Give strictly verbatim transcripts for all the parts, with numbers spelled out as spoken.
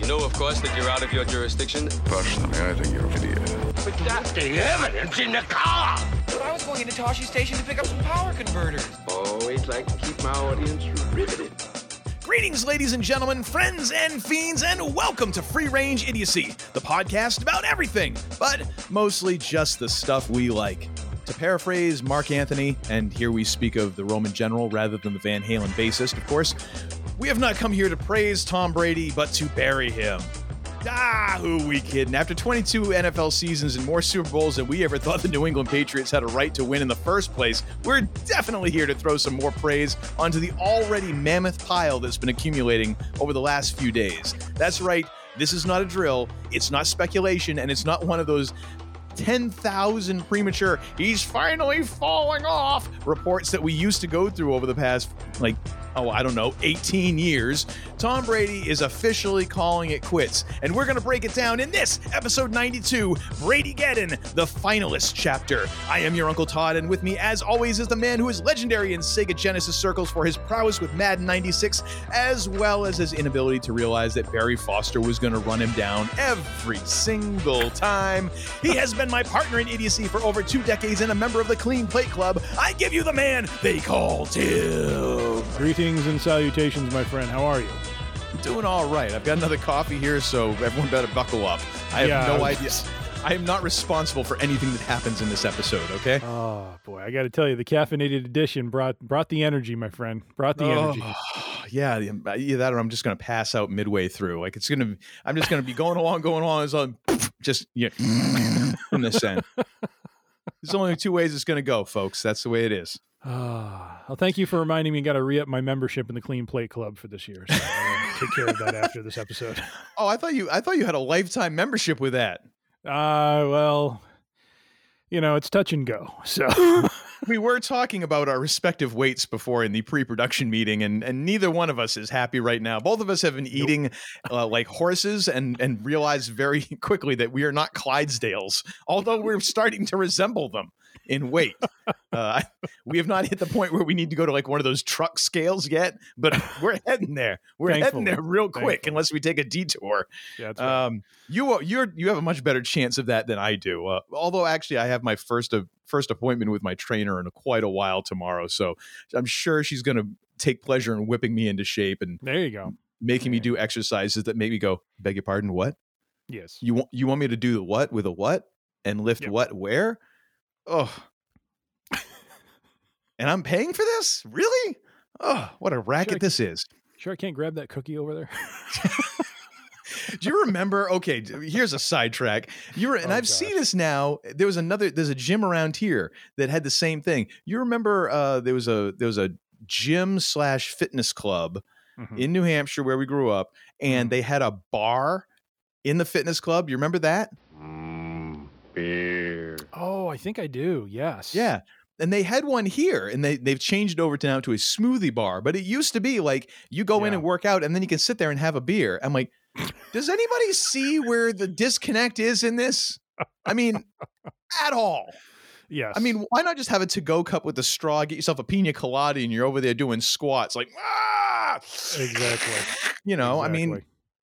You know, of course, that you're out of your jurisdiction. Personally, I think you're an idiot. But that's the evidence in the car! But I was going into Toshi Station to pick up some power converters. Always like to keep my audience riveted. Greetings, ladies and gentlemen, friends and fiends, and welcome to Free Range Idiocy, the podcast about everything, but mostly just the stuff we like. To paraphrase Mark Anthony, and here we speak of the Roman general rather than the Van Halen bassist, of course, we have not come here to praise Tom Brady, but to bury him. Ah, who we kidding? After twenty-two N F L seasons and more Super Bowls than we ever thought the New England Patriots had a right to win in the first place, we're definitely here to throw some more praise onto the already mammoth pile that's been accumulating over the last few days. That's right, this is not a drill, it's not speculation, and it's not one of those ten thousand premature, he's finally falling off reports that we used to go through over the past, like, oh, I don't know, eighteen years. Tom Brady is officially calling it quits, and we're going to break it down in this episode ninety-two, Brady-Geddon, the finalist chapter. I am your Uncle Todd, and with me, as always, is the man who is legendary in Sega Genesis circles for his prowess with Madden ninety-six, as well as his inability to realize that Barry Foster was going to run him down every single time. He has been my partner in idiocy for over two decades and a member of the Clean Plate Club. I give you the man they call Tim. Greetings and salutations, my friend. How are you? Doing all right. I've got another coffee here, so everyone better buckle up. I have yeah, no I idea. I am not responsible for anything that happens in this episode, okay? Oh, boy. I got to tell you, the caffeinated edition brought brought the energy, my friend. Brought the oh, energy. Oh, yeah, either that or I'm just going to pass out midway through. Like, it's going to, I'm just going to be going along, going along. It's like, just, yeah, from this end. There's only two ways it's going to go, folks. That's the way it is. Ah, well, thank you for reminding me. Got to re-up my membership in the Clean Plate Club for this year. So I'll take care of that after this episode. Oh, I thought you, I thought you had a lifetime membership with that. Uh, well, you know, it's touch and go. So we were talking about our respective weights before in the pre-production meeting, and, and neither one of us is happy right now. Both of us have been eating nope. uh, like horses and, and realized very quickly that we are not Clydesdales, although we're starting to resemble them in weight. Uh, we have not hit the point where we need to go to like one of those truck scales yet, but we're heading there. We're Thankfully. heading there real quick Thankfully. unless we take a detour. Yeah, that's right. Um, you you're you have a much better chance of that than I do. Uh, although actually I have my first of, first appointment with my trainer in a, quite a while tomorrow, so I'm sure she's going to take pleasure in whipping me into shape and there you go, making there me do exercises that make me go, beg your pardon, what? Yes. You want you want me to do the what with a what and lift yep. what where? Oh, and I'm paying for this? Really? Oh, what a racket sure this is. Sure I can't grab that cookie over there? Do you remember? Okay, here's a sidetrack. You were, and oh, I've gosh. seen this now. There was another, there's a gym around here that had the same thing. You remember uh, there was a there was a gym slash fitness club mm-hmm. in New Hampshire where we grew up, and they had a bar in the fitness club. You remember that? Mm, beer. Oh, I think I do. Yes. Yeah. And they had one here, and they, they've changed over to now to a smoothie bar. But it used to be like you go yeah. in and work out, and then you can sit there and have a beer. I'm like, does anybody see where the disconnect is in this? I mean, at all. Yes. I mean, why not just have a to-go cup with a straw, get yourself a pina colada, and you're over there doing squats like, ah! Exactly. You know, exactly. I mean,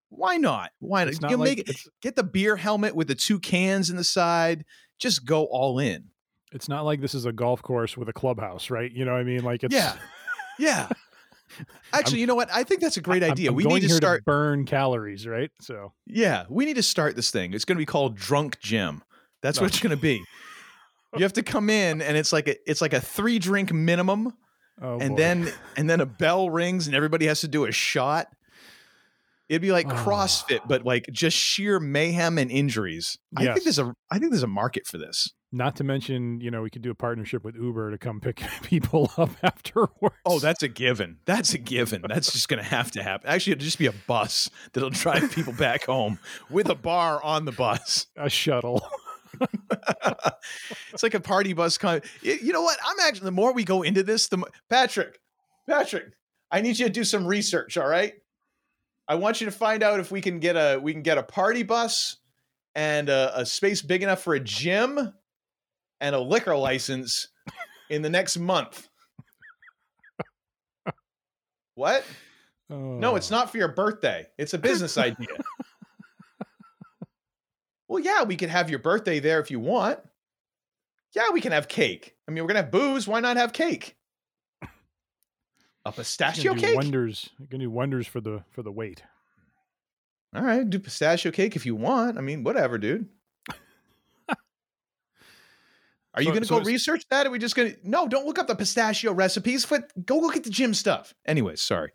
why not? Why not? not you like, make it, get the beer helmet with the two cans in the side. Just go all in. It's not like this is a golf course with a clubhouse, right? You know what I mean? Like it's Yeah. Yeah. Actually, I'm, you know what? I think that's a great idea. I'm, I'm we need to start to burn calories, right? So yeah, we need to start this thing. It's going to be called Drunk Gym. That's no. what it's going to be. You have to come in, and it's like a it's like a three drink minimum, oh, and boy. then and then a bell rings, and everybody has to do a shot. It'd be like oh. CrossFit, but like just sheer mayhem and injuries. Yes. I think there's a I think there's a market for this. Not to mention, you know, we could do a partnership with Uber to come pick people up afterwards. Oh, that's a given. That's a given. That's just going to have to happen. Actually, it'll just be a bus that'll drive people back home with a bar on the bus. A shuttle. It's like a party bus. Con- you know what? I'm actually, the more we go into this, the more- Patrick, Patrick, I need you to do some research. All right. I want you to find out if we can get a, we can get a party bus and a, a space big enough for a gym and a liquor license in the next month. What? Oh. No, it's not for your birthday. It's a business idea. Well, yeah, we could have your birthday there if you want. Yeah, we can have cake. I mean, we're going to have booze. Why not have cake? A pistachio cake? Wonders. You can do wonders for the for the weight. All right, do pistachio cake if you want. I mean, whatever, dude. Are you so, going to so go research that? Are we just going to... No, don't look up the pistachio recipes. But go look at the gym stuff. Anyways, sorry.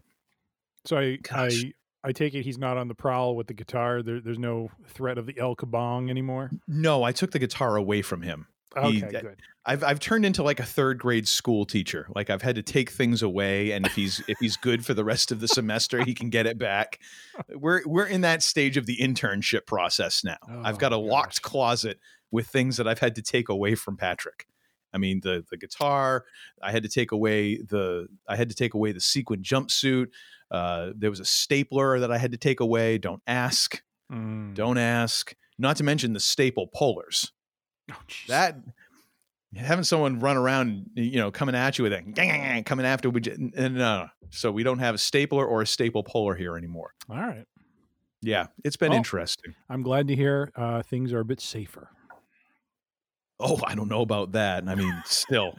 So I I, I take it he's not on the prowl with the guitar. There, there's no threat of the El Kabong anymore? No, I took the guitar away from him. Okay, he, good. I've I've turned into like a third grade school teacher. Like I've had to take things away, and if he's if he's good for the rest of the semester, he can get it back. We're we're in that stage of the internship process now. Oh, I've got a gosh. locked closet with things that I've had to take away from Patrick. I mean, the the guitar. I had to take away the I had to take away the sequin jumpsuit. Uh, there was a stapler that I had to take away. Don't ask. Mm. Don't ask. Not to mention the staple pullers. Oh, that having someone run around, you know, coming at you with it, coming after we just, no, no, so we don't have a stapler or a staple puller here anymore. All right. Yeah, it's been well, interesting. I'm glad to hear uh, things are a bit safer. Oh, I don't know about that. I mean, still,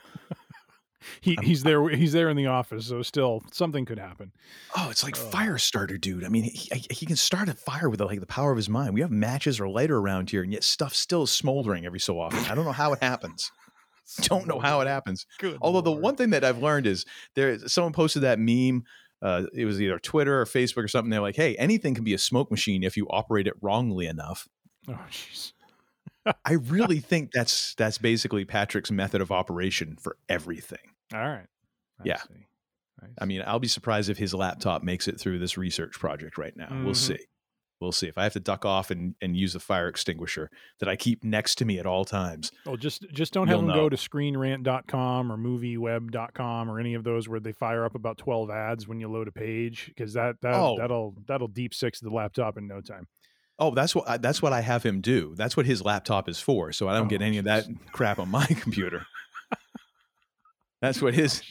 he, he's there. He's there in the office, so still something could happen. Oh, it's like oh. fire starter, dude. I mean, he, he can start a fire with like the power of his mind. We have matches or lighter around here, and yet stuff still is smoldering every so often. I don't know how it happens. Don't know how it happens. Good Although Lord. The one thing that I've learned is there. Is, someone posted that meme. Uh, it was either Twitter or Facebook or something. They're like, "Hey, anything can be a smoke machine if you operate it wrongly enough." Oh, jeez. I really think that's that's basically Patrick's method of operation for everything. All right. I yeah. See. I, see. I mean, I'll be surprised if his laptop makes it through this research project right now. Mm-hmm. We'll see. We'll see if I have to duck off and, and use the fire extinguisher that I keep next to me at all times. Oh, just just don't have them know. go to screen rant dot com or movieweb dot com or any of those where they fire up about twelve ads when you load a page, because that, that oh. that'll that'll deep six the laptop in no time. Oh, that's what I, that's what I have him do. That's what his laptop is for. So I don't oh, get any geez. of that crap on my computer. That's what his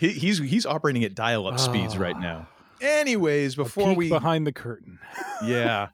he, he's he's operating at dial-up oh. speeds right now. Anyways, before we behind the curtain, yeah,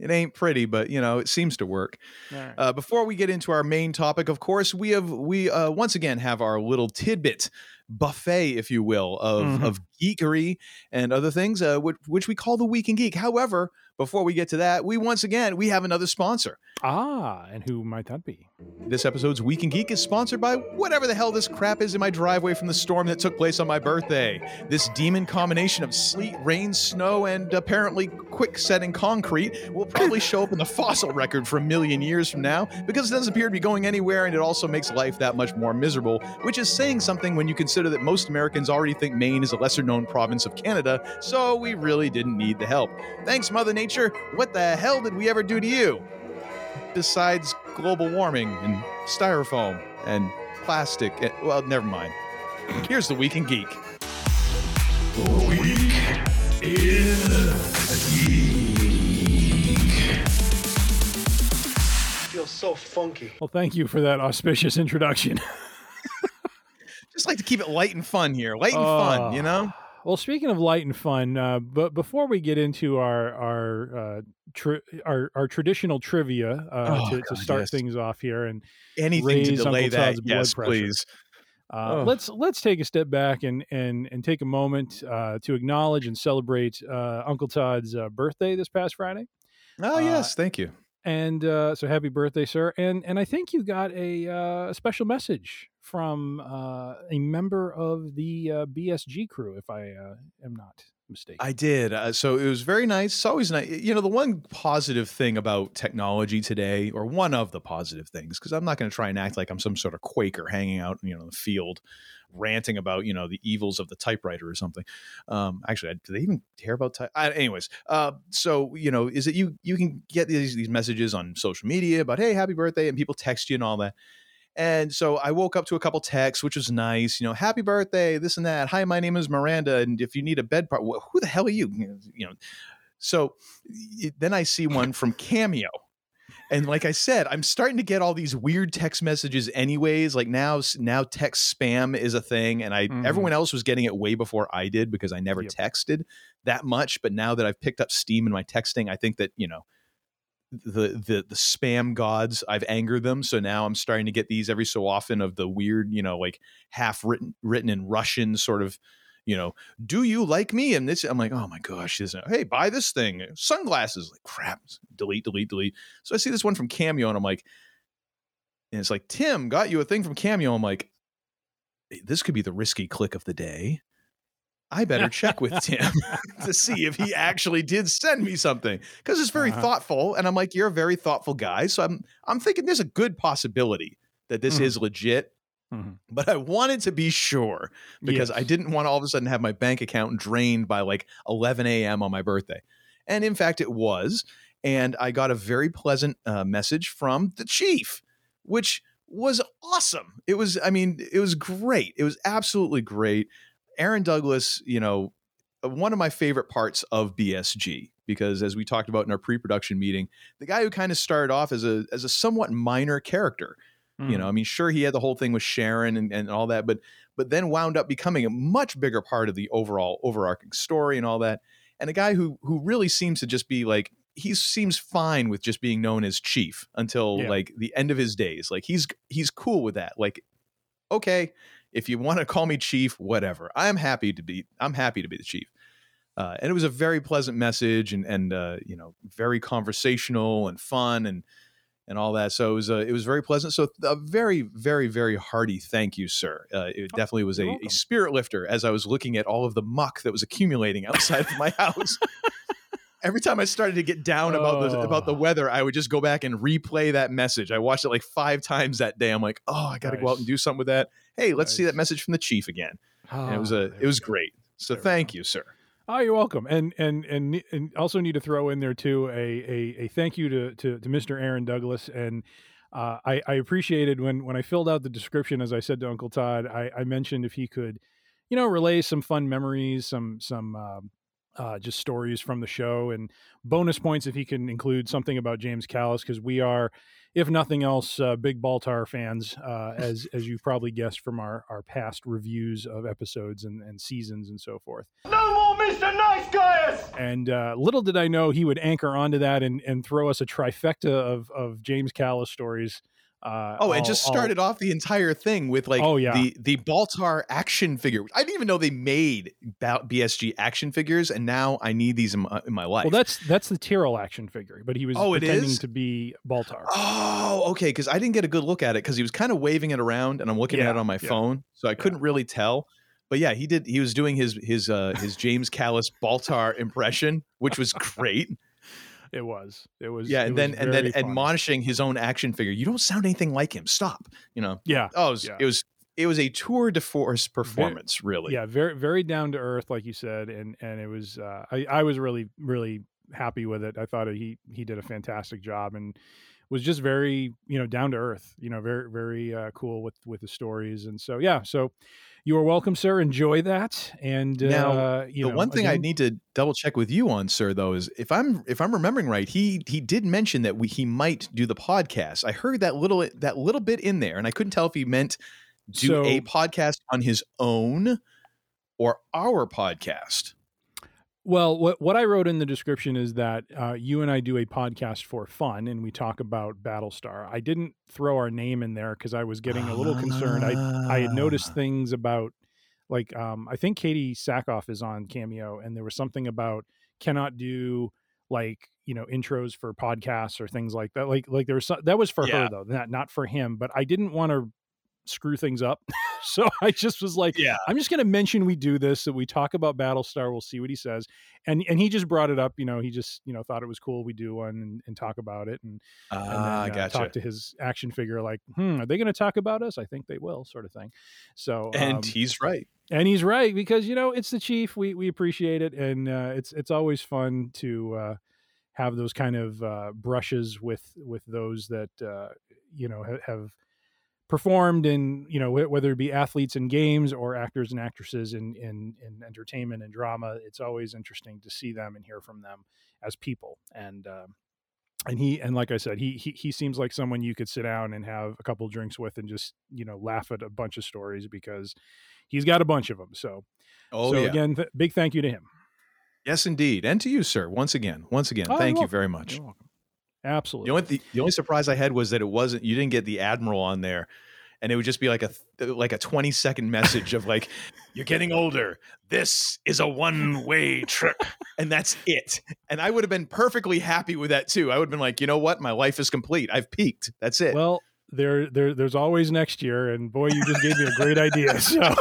it ain't pretty, but you know it seems to work. Right. Uh, before we get into our main topic, of course, we have we uh, once again have our little tidbit buffet, if you will, of mm-hmm. of geekery and other things, uh, which, which we call the Week in Geek. However, before we get to that, we once again, we have another sponsor. Ah, and who might that be? This episode's Week in Geek is sponsored by whatever the hell this crap is in my driveway from the storm that took place on my birthday. This demon combination of sleet, rain, snow, and apparently quick-setting concrete will probably show up in the fossil record for a million years from now because it doesn't appear to be going anywhere, and it also makes life that much more miserable, which is saying something when you consider that most Americans already think Maine is a lesser-known province of Canada, so we really didn't need the help. Thanks, Mother Nature. What the hell did we ever do to you? Besides global warming and styrofoam and plastic. And, well, never mind. Here's the Week in Geek. The Week in Geek. Feels so funky. Well, thank you for that auspicious introduction. Just like to keep it light and fun here. Light and uh. fun, you know? Well, speaking of light and fun, uh, but before we get into our our uh, tri- our, our traditional trivia uh, oh, to, God, to start yes. things off here and anything raise to delay Uncle Todd's that, blood yes, pressure, please. Uh, oh. Let's let's take a step back and and and take a moment uh, to acknowledge and celebrate uh, Uncle Todd's uh, birthday this past Friday. Oh uh, yes, thank you. And uh, so happy birthday, sir. And and I think you got a uh, special message from uh, a member of the uh, B S G crew, if I uh, am not mistake. I did. Uh, so it was very nice. It's always nice. You know, the one positive thing about technology today, or one of the positive things, because I'm not going to try and act like I'm some sort of Quaker hanging out, you know, in the field ranting about, you know, the evils of the typewriter or something. Um, actually, do they even care about type? I, anyways, uh, so, you know, is that you, you can get these, these messages on social media about, hey, happy birthday, and people text you and all that. And so I woke up to a couple texts, which was nice. You know, happy birthday, this and that. Hi, my name is Miranda, and if you need a bed part, who the hell are you? You know, so then I see one from Cameo. And like I said, I'm starting to get all these weird text messages anyways. Like now, now text spam is a thing. And I, mm-hmm. everyone else was getting it way before I did, because I never yep. texted that much. But now that I've picked up steam in my texting, I think that, you know, the, the, the spam gods, I've angered them. So now I'm starting to get these every so often of the weird, you know, like half written, written in Russian sort of, you know, do you like me? And this, I'm like, oh my gosh, this, hey, buy this thing, sunglasses, like crap, delete, delete, delete. So I see this one from Cameo, and I'm like, and it's like, Tim, got you a thing from Cameo. I'm like, this could be the risky click of the day. I better check with Tim to see if he actually did send me something, because it's very uh-huh. thoughtful. And I'm like, you're a very thoughtful guy. So I'm, I'm thinking there's a good possibility that this mm. is legit. Mm-hmm. But I wanted to be sure, because yes. I didn't want to all of a sudden have my bank account drained by like eleven a.m. on my birthday. And in fact, it was. And I got a very pleasant uh, message from the chief, which was awesome. It was, I mean, it was great. It was absolutely great. Aaron Douglas, you know, one of my favorite parts of B S G, because as we talked about in our pre-production meeting, the guy who kind of started off as a as a somewhat minor character. You know, I mean, sure, he had the whole thing with Sharon and, and all that, but but then wound up becoming a much bigger part of the overall overarching story and all that. And a guy who who really seems to just be like, he seems fine with just being known as Chief until yeah. like the end of his days. Like he's he's cool with that. Like, OK, if you want to call me Chief, whatever, I'm happy to be I'm happy to be the Chief. Uh, and it was a very pleasant message and, and uh, you know, very conversational and fun and. And all that. So it was, uh, it was very pleasant. So a very, very, very hearty thank you, sir. Uh, it oh, definitely was a, a spirit lifter as I was looking at all of the muck that was accumulating outside of my house. Every time I started to get down oh. about the, about the weather, I would just go back and replay that message. I watched it like five times that day. I'm like, oh, I got to nice. go out and do something with that. Hey, let's nice. see that message from the chief again. Oh, and it was a, it was great. So there thank you, sir. Oh, you're welcome. And, and and and also need to throw in there, too, a a, a thank you to, to, to Mister Aaron Douglas. And uh, I, I appreciated when, when I filled out the description, as I said to Uncle Todd, I, I mentioned if he could, you know, relay some fun memories, some some uh, uh, just stories from the show, and bonus points if he can include something about James Callis, because we are, if nothing else, uh, big Baltar fans, uh, as as you probably guessed from our, our past reviews of episodes and, and seasons and so forth. No more Mister Nice Guys! And uh, little did I know he would anchor onto that and, and throw us a trifecta of, of James Callis stories. Uh, oh, all, and just started all... off the entire thing with like oh, yeah. the, the Baltar action figure. I didn't even know they made B S G action figures, and now I need these in my, in my life. Well, that's that's the Tyrell action figure, but he was oh, pretending it is? to be Baltar. Oh, okay, because I didn't get a good look at it, because he was kind of waving it around, and I'm looking yeah, at it on my yeah. phone, so I yeah. couldn't really tell. But yeah, he did. He was doing his his uh, his James Callis Baltar impression, which was great. It was, it was, yeah. And then, and then fun. admonishing his own action figure. You don't sound anything like him. Stop. You know? Yeah. Oh, it was, yeah. it was, it was a tour de force performance, very, really. Yeah. Very, very down to earth, like you said. And, and it was, uh, I, I was really, really happy with it. I thought he, he did a fantastic job and was just very, you know, down to earth, you know, very, very uh, cool with, with the stories. And so, yeah. So you are welcome, sir. Enjoy that. And now, uh, you the know, one thing again, I need to double check with you on, sir, though, is if I'm if I'm remembering right, he he did mention that we he might do the podcast. I heard that little that little bit in there, and I couldn't tell if he meant do so, a podcast on his own or our podcast. Well, what what I wrote in the description is that uh, you and I do a podcast for fun, and we talk about Battlestar. I didn't throw our name in there because I was getting a little concerned. I I had noticed things about, like, um, I think Katie Sackhoff is on Cameo, and there was something about cannot do, like, you know, intros for podcasts or things like that. Like, like there was some, that was for yeah. her, though, not, not for him. But I didn't want to screw things up. So I just was like, yeah. I'm just going to mention we do this, that we talk about Battlestar. We'll see what he says. And and he just brought it up. You know, he just, you know, thought it was cool. We do one and, and talk about it. And, uh, and then, uh, gotcha. Talk to his action figure like, hmm, are they going to talk about us? I think they will, sort of thing. So And um, he's right. And he's right, because, you know, it's the Chief. We we appreciate it. And uh, it's it's always fun to uh, have those kind of uh, brushes with with those that, uh, you know, ha- have performed in, you know, whether it be athletes in games or actors and actresses in, in, in entertainment and drama. It's always interesting to see them and hear from them as people. And, um, and he, and like I said, he, he, he seems like someone you could sit down and have a couple drinks with and just, you know, laugh at a bunch of stories, because he's got a bunch of them. So, oh, so yeah. again, th- big thank you to him. Yes, indeed. And to you, sir. Once again, once again, oh, thank you very much. You're welcome. Absolutely. The only, the, the only surprise I had was that it wasn't, you didn't get the Admiral on there, and it would just be like a, like a twenty second message of like, you're getting older. This is a one way trip. And that's it. And I would have been perfectly happy with that too. I would have been like, you know what? My life is complete. I've peaked. That's it. Well, there, there, there's always next year. And boy, you just gave me a great idea. So.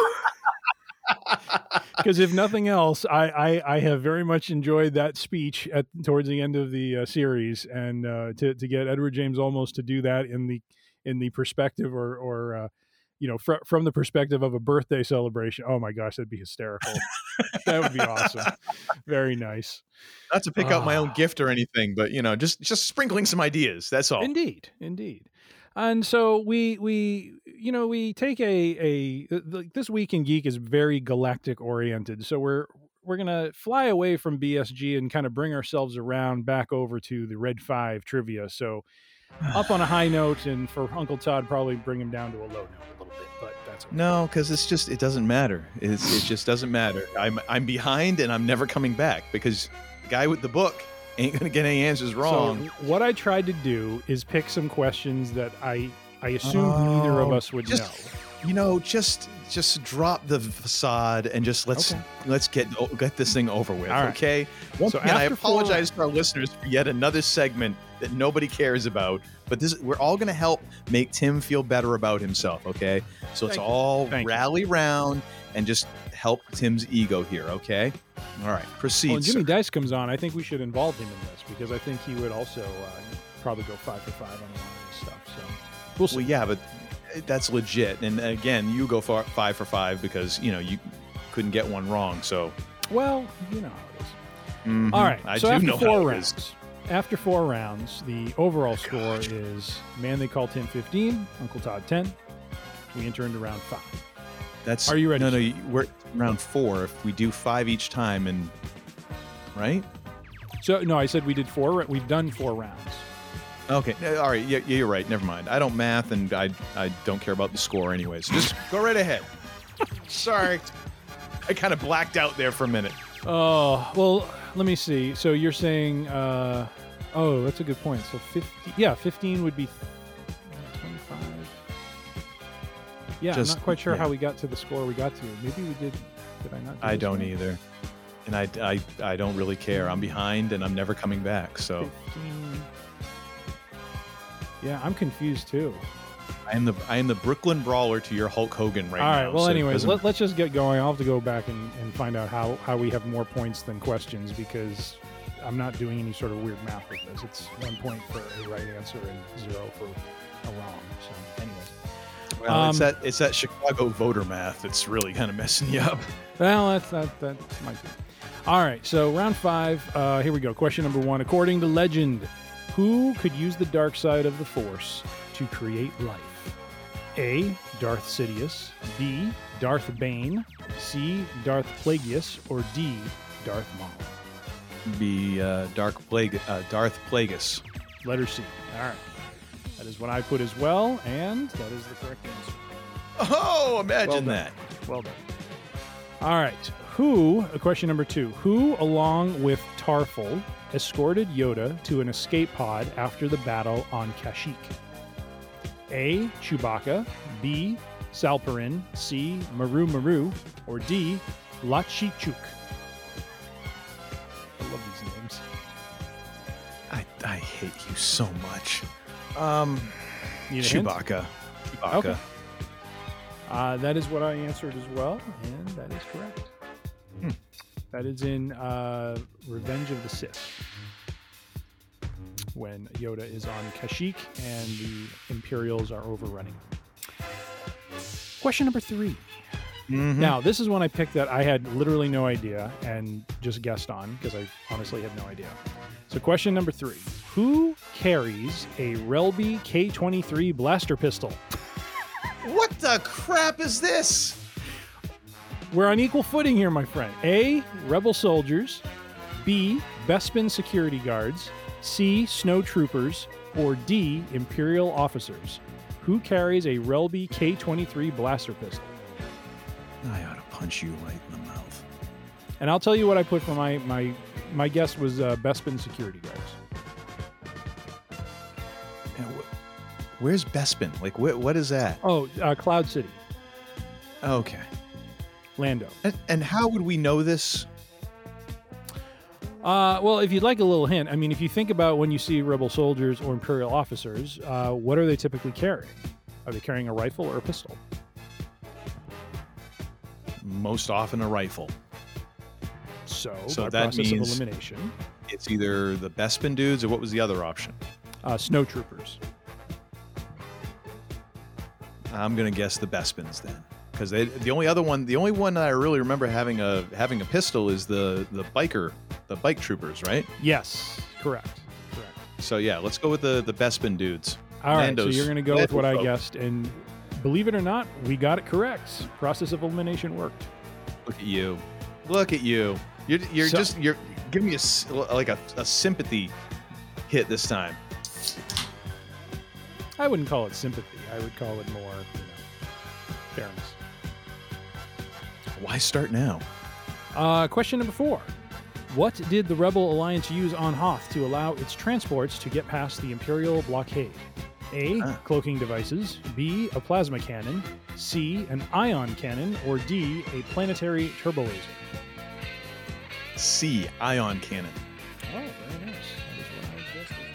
Because if nothing else, I, I, I have very much enjoyed that speech at towards the end of the uh, series, and uh, to to get Edward James Olmos to do that in the in the perspective or or uh, you know fr- from the perspective of a birthday celebration. Oh my gosh, that'd be hysterical. That would be awesome. Very nice. Not to pick uh, out my own gift or anything, but you know, just just sprinkling some ideas. That's all. Indeed, indeed. And so we, we, you know, we take a, a, the, this Week in Geek is very galactic oriented. So we're, we're going to fly away from B S G and kind of bring ourselves around back over to the Red Five trivia. So up on a high note, and for Uncle Todd, probably bring him down to a low note a little bit, but that's okay. No, because it's just, it doesn't matter. It's, it just doesn't matter. I'm, I'm behind and I'm never coming back, because the guy with the book ain't gonna get any answers wrong. So what I tried to do is pick some questions that I I assumed oh, neither of us would just, know. You know, just just drop the facade and just let's okay. let's get get this thing over with. Right. Okay. Once so again, I apologize four... to our listeners for yet another segment that nobody cares about. But this we're all gonna help make Tim feel better about himself. Okay. So it's Thank all rally you. round and just help Tim's ego here. Okay. All right, proceed. Well, when Jimmy sir. Dice comes on, I think we should involve him in this, because I think he would also uh, probably go five for five on a lot of this stuff. So we'll see. Well, yeah, but that's legit. And again, you go for five for five because you know you couldn't get one wrong. So well, you know how it is. Mm-hmm. All right, I so do after know four how rounds, it is. After four rounds, the overall score God. is man. They call Tim fifteen, Uncle Todd ten. We enter into round five. That's Are you ready? No, no, you, we're round four. If we do five each time, and right? So no, I said we did four. We've done four rounds. Okay, all right. Yeah, you're right. Never mind. I don't math, and I I don't care about the score anyways. Just go right ahead. Sorry, I kind of blacked out there for a minute. Oh well, let me see. So you're saying, uh, oh, that's a good point. So fifty, yeah, fifteen would be. Yeah, Just, I'm not quite sure yeah. how we got to the score we got to. Maybe we did. Did I not? Do I don't score? either, and I, I, I don't really care. I'm behind, and I'm never coming back. So, fifteen Yeah, I'm confused too. I am the I am the Brooklyn Brawler to your Hulk Hogan right now. All right. Now, well, so anyways, let, let's just get going. I'll have to go back and, and find out how, how we have more points than questions, because I'm not doing any sort of weird math with this. It's one point for a right answer and zero for a wrong. So, anyways. Well, um, it's that it's that Chicago voter math that's really kind of messing you up. Well, that's that that might be. All right, so round five. Uh, here we go. Question number one. According to legend, who could use the dark side of the Force to create life? A. Darth Sidious. B. Darth Bane. C. Darth Plagueis. Or D. Darth Maul. B. Uh, Dark Plague. Uh, Darth Plagueis. Letter C. All right. That is what I put as well, and that is the correct answer. Oh, imagine well that. Well done. All right. Who, question number two, who, along with Tarful, escorted Yoda to an escape pod after the battle on Kashyyyk? A, Chewbacca. B, Salperin. C, Maru Maru. Or D, Lachichuk. I love these names. I, I hate you so much. Um, Chewbacca. Chewbacca. Okay. Uh, that is what I answered as well, and that is correct. Hmm. That is in uh, Revenge of the Sith, when Yoda is on Kashyyyk and the Imperials are overrunning. Question number three. Mm-hmm. Now, this is one I picked that I had literally no idea and just guessed on because I honestly had no idea. So question number three. Who carries a Relby K twenty-three blaster pistol? What the crap is this? We're on equal footing here, my friend. A, rebel soldiers. B, Bespin security guards. C, snow troopers. Or D, Imperial officers. Who carries a Relby K twenty-three blaster pistol? I ought to punch you right in the mouth. And I'll tell you what I put for my my my guess was uh, Bespin security guards. And wh- where's Bespin? Like, wh- what is that? Oh, uh, Cloud City. Okay. Lando. And, and how would we know this? Uh, well, if you'd like a little hint, I mean, if you think about when you see rebel soldiers or Imperial officers, uh, what are they typically carrying? Are they carrying a rifle or a pistol? Most often a rifle. So, so by that process means of elimination, it's either the Bespin dudes or what was the other option? Uh, snow troopers. I'm gonna guess the Bespins then, because they the only other one, the only one I really remember having a having a pistol is the the biker, the bike troopers, right? Yes, correct. Correct. So yeah, let's go with the the Bespin dudes. All right, Lando's, so you're gonna go with what I folks. guessed and. Believe it or not, we got it correct. Process of elimination worked. Look at you. Look at you. You're, you're so, just, you're giving me a, like a, a sympathy hit this time. I wouldn't call it sympathy. I would call it more, you know, fairness. Why start now? Uh, question number four. What did the Rebel Alliance use on Hoth to allow its transports to get past the Imperial blockade? A, cloaking devices. B, a plasma cannon. C, an ion cannon. Or D, a planetary turbolaser. C, ion cannon. Oh, very nice. That is what I was guessing.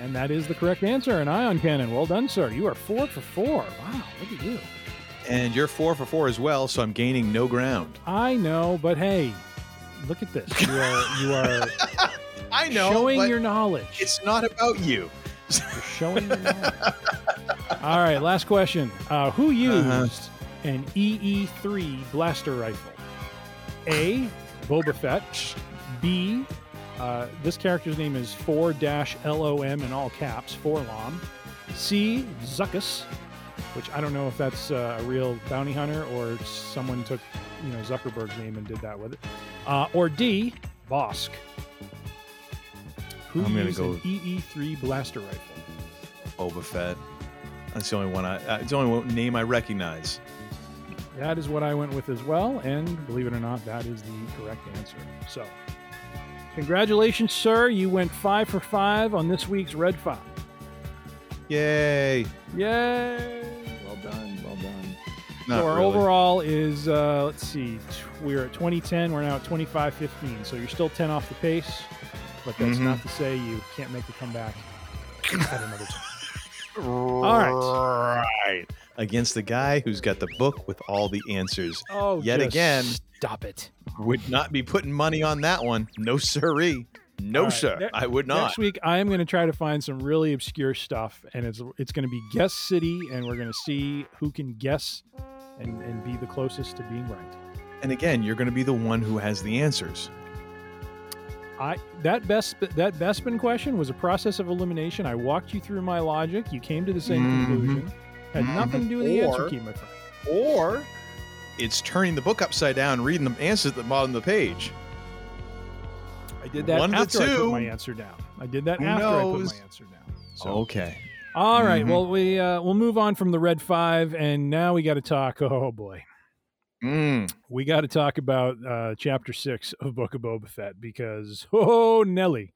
And that is the correct answer, an ion cannon. Well done, sir. You are four for four. Wow, look at you. And you're four for four as well, so I'm gaining no ground. I know, but hey, look at this. You are. You are I know. Showing your knowledge. It's not about you. You're showing your knowledge. All right, last question. Uh, who used uh-huh. an E E three blaster rifle? A, Boba Fett. B, uh, this character's name is four L O M in all caps, four L O M. C, Zuckus, which I don't know if that's uh, a real bounty hunter or someone took, you know, Zuckerberg's name and did that with it. Uh, or D, Bosk. Who I'm gonna used go an E E three blaster rifle? Boba Fett. That's the only one I. Uh, it's the only one, name I recognize. That is what I went with as well, and believe it or not, that is the correct answer. So, congratulations, sir! You went five for five on this week's Red Five. Yay! Yay! Well done! Well done. Not so our really. Overall is uh, let's see, we're at twenty ten. We're now at twenty-five fifteen. So you're still ten off the pace. But that's mm-hmm. not to say you can't make the comeback at another time. All right. right. Against the guy who's got the book with all the answers. Oh, yet again. Stop it. Would not be putting money on that one. No, sirree. No, right. sir. Ne- I would not. Next week, I am going to try to find some really obscure stuff. And it's it's going to be Guess City. And we're going to see who can guess and, and be the closest to being right. And again, you're going to be the one who has the answers. I that best that Bespin question was a process of elimination. I walked you through my logic. You came to the same mm-hmm. conclusion. Had mm-hmm. nothing to do with or, the answer key, my friend. Or it's turning the book upside down, reading the answers at the bottom of the page. I did that One after I put my answer down. I did that Who after knows? I put my answer down. So. Okay. All right. Mm-hmm. Well, we uh, we'll move on from the Red Five, and now we got to talk. Oh boy. Mm. We got to talk about uh, Chapter six of Book of Boba Fett because, oh, Nelly,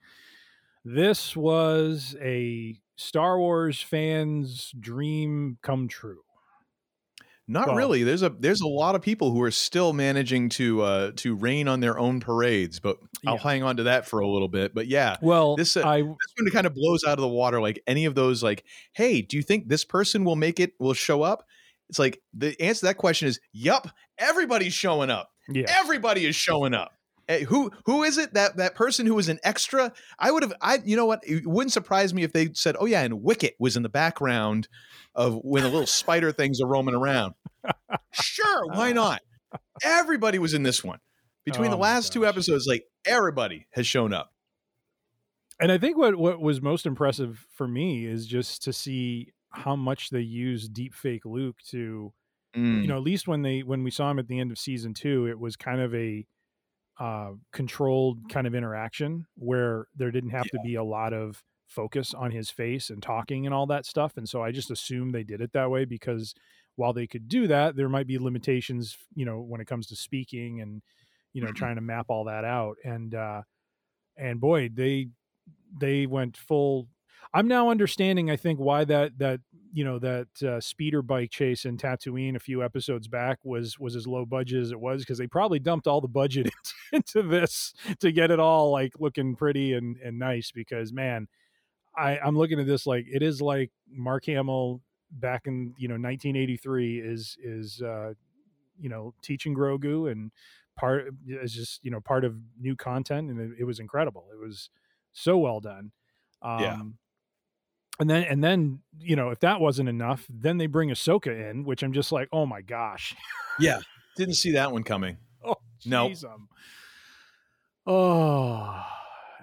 this was a Star Wars fan's dream come true. Not well, really. There's a there's a lot of people who are still managing to uh, to rain on their own parades, but I'll yeah. hang on to that for a little bit. But yeah, well, this uh, I, this one kind of blows out of the water. Like any of those, like, hey, do you think this person will make it? Will show up? It's like the answer to that question is, yup, everybody's showing up. Yeah. Everybody is showing up. Hey, who who is it that that person who was an extra? I would have. I you know what? It wouldn't surprise me if they said, "Oh yeah," and Wicket was in the background of when the little spider things are roaming around. Sure, why not? Everybody was in this one. Between oh, the last two episodes, like everybody has shown up. And I think what what was most impressive for me is just to see how much they used deepfake Luke to, mm. you know, at least when they when we saw him at the end of season two, it was kind of a. Uh, controlled kind of interaction where there didn't have yeah. to be a lot of focus on his face and talking and all that stuff. And so I just assumed they did it that way because while they could do that, there might be limitations, you know, when it comes to speaking and, you know, mm-hmm. trying to map all that out. And, uh, and boy, they, they went full. I'm now understanding, I think, why that, that, you know, that uh, speeder bike chase in Tatooine a few episodes back was was as low budget as it was, because they probably dumped all the budget into this to get it all like looking pretty and, and nice, because man, I, I'm looking at this like it is like Mark Hamill back in, you know, nineteen eighty-three is is uh, you know, teaching Grogu, and part is just, you know, part of new content, and it, it was incredible. It was so well done. Um yeah. And then, and then, you know, if that wasn't enough, then they bring Ahsoka in, which I'm just like, oh my gosh. Yeah. Didn't see that one coming. Oh, no. Nope. Um, oh,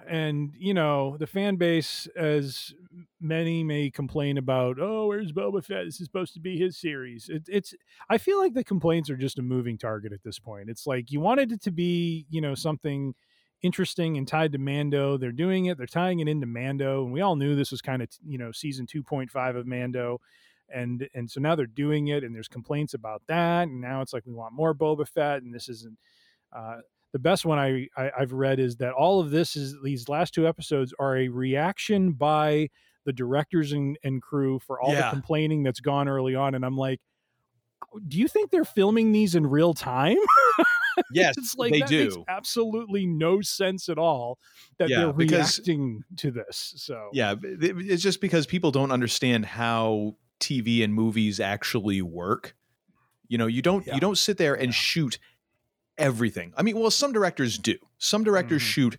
and you know, the fan base, as many may complain about, oh, where's Boba Fett? This is supposed to be his series. It, it's, I feel like the complaints are just a moving target at this point. It's like, you wanted it to be, you know, something interesting and tied to Mando. They're doing it. They're tying it into Mando. And we all knew this was kind of, you know, season two point five of Mando. And, and so now they're doing it, and there's complaints about that. And now it's like, we want more Boba Fett. And this isn't, uh, the best one I, I I've read is that all of this is, these last two episodes are a reaction by the directors and, and crew for all yeah. the complaining that's gone early on. And I'm like, do you think they're filming these in real time? Yes, it's like, they that do. Makes absolutely no sense at all that yeah, they're reacting because, to this. So yeah, it's just because people don't understand how T V and movies actually work. You know, you don't yeah. you don't sit there and yeah. shoot everything. I mean, well, some directors do. Some directors mm-hmm. shoot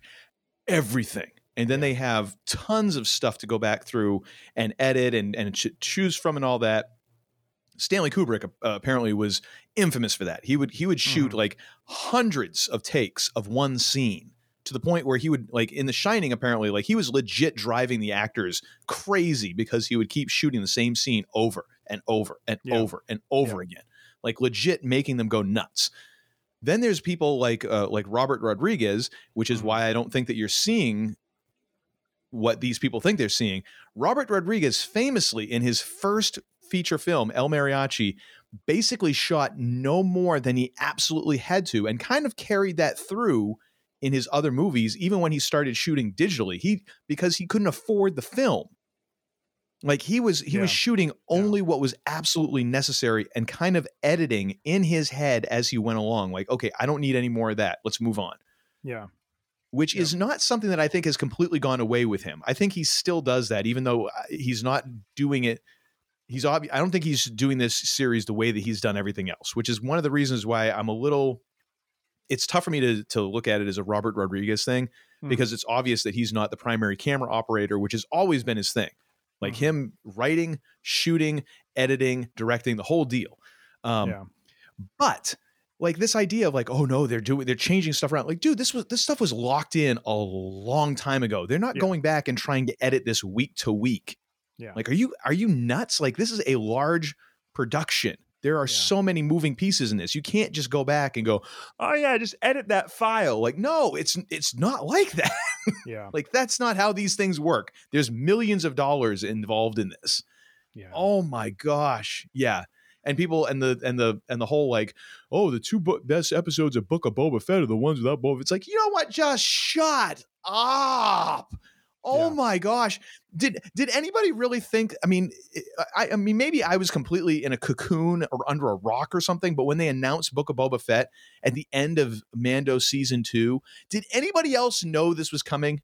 everything, and then yeah. they have tons of stuff to go back through and edit and and choose from and all that. Stanley Kubrick uh, apparently was infamous for that. He would he would shoot mm. like hundreds of takes of one scene, to the point where he would, like in The Shining, apparently, like he was legit driving the actors crazy because he would keep shooting the same scene over and over and yeah. over and over yeah. again, like legit making them go nuts. Then there's people like uh, like Robert Rodriguez, which is why I don't think that you're seeing what these people think they're seeing. Robert Rodriguez famously, in his first feature film, El Mariachi, basically shot no more than he absolutely had to, and kind of carried that through in his other movies, even when he started shooting digitally, he because he couldn't afford the film. Like he was he yeah. was shooting only yeah. what was absolutely necessary, and kind of editing in his head as he went along, like, okay, I don't need any more of that, let's move on. Yeah. Which yeah. is not something that I think has completely gone away with him. I think he still does that, even though he's not doing it. He's obvi- I don't think he's doing this series the way that he's done everything else, which is one of the reasons why I'm a little, it's tough for me to to look at it as a Robert Rodriguez thing, mm. because it's obvious that he's not the primary camera operator, which has always been his thing. Like mm. him writing, shooting, editing, directing, the whole deal. Um, yeah. But like this idea of like, oh no, they're doing, they're changing stuff around. Like, dude, this was, this stuff was locked in a long time ago. They're not yeah. going back and trying to edit this week to week. Yeah. Like, are you are you nuts? Like, this is a large production. There are yeah. so many moving pieces in this. You can't just go back and go, oh yeah, just edit that file. Like, no, it's it's not like that. Yeah. Like, that's not how these things work. There's millions of dollars involved in this. Yeah. Oh my gosh. Yeah. And people and the and the and the whole like, oh, the two bo- best episodes of Book of Boba Fett are the ones without Boba. It's like, you know what? Just shut up. Oh yeah. my gosh. Did, did anybody really think, I mean, I, I mean, maybe I was completely in a cocoon or under a rock or something, but when they announced Book of Boba Fett at the end of Mando season two, did anybody else know this was coming?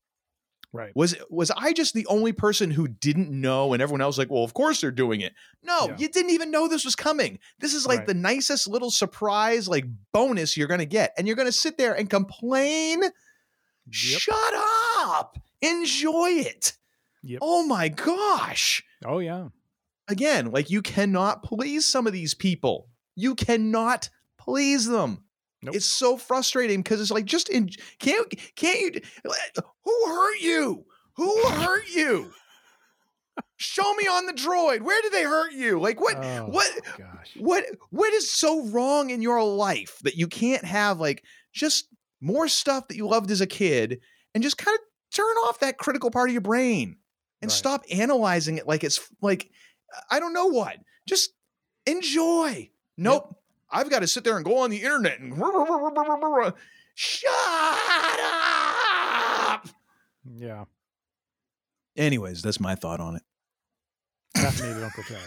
Right. Was, was I just the only person who didn't know and everyone else was like, well, of course they're doing it. No, yeah. you didn't even know this was coming. This is like right. the nicest little surprise, like bonus you're going to get. And you're going to sit there and complain. Yep. Shut up. Enjoy it. Yep. Oh my gosh. Oh yeah. Again, like you cannot please some of these people. You cannot please them. Nope. It's so frustrating because it's like, just in, can't, can't you, who hurt you? Who hurt you? Show me on the droid. Where did they hurt you? Like what, oh, what, gosh. what, what is so wrong in your life that you can't have like just more stuff that you loved as a kid and just kind of turn off that critical part of your brain and right. stop analyzing it. Like it's like, I don't know what, just enjoy. Nope. Yep. I've got to sit there and go on the internet and shut up. Yeah. Anyways, that's my thought on it. Fascinated Uncle Chad.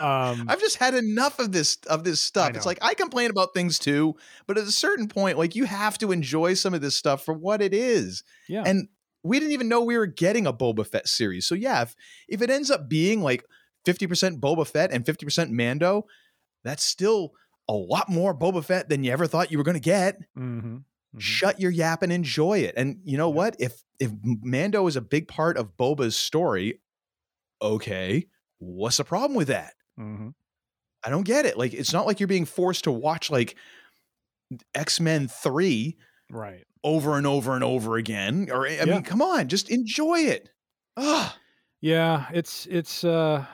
Um, I've just had enough of this, of this stuff. It's like, I complain about things too, but at a certain point, like you have to enjoy some of this stuff for what it is. Yeah. And we didn't even know we were getting a Boba Fett series. So yeah, if, if it ends up being like fifty percent Boba Fett and fifty percent Mando, that's still a lot more Boba Fett than you ever thought you were going to get. Mm-hmm, mm-hmm. Shut your yap and enjoy it. And you know yeah. what? If if Mando is a big part of Boba's story, okay, what's the problem with that? Mm-hmm. I don't get it. Like, it's not like you're being forced to watch like X-Men three right. over and over and over again. Or I yeah. mean, come on, just enjoy it. Ugh. Yeah, it's it's. Uh...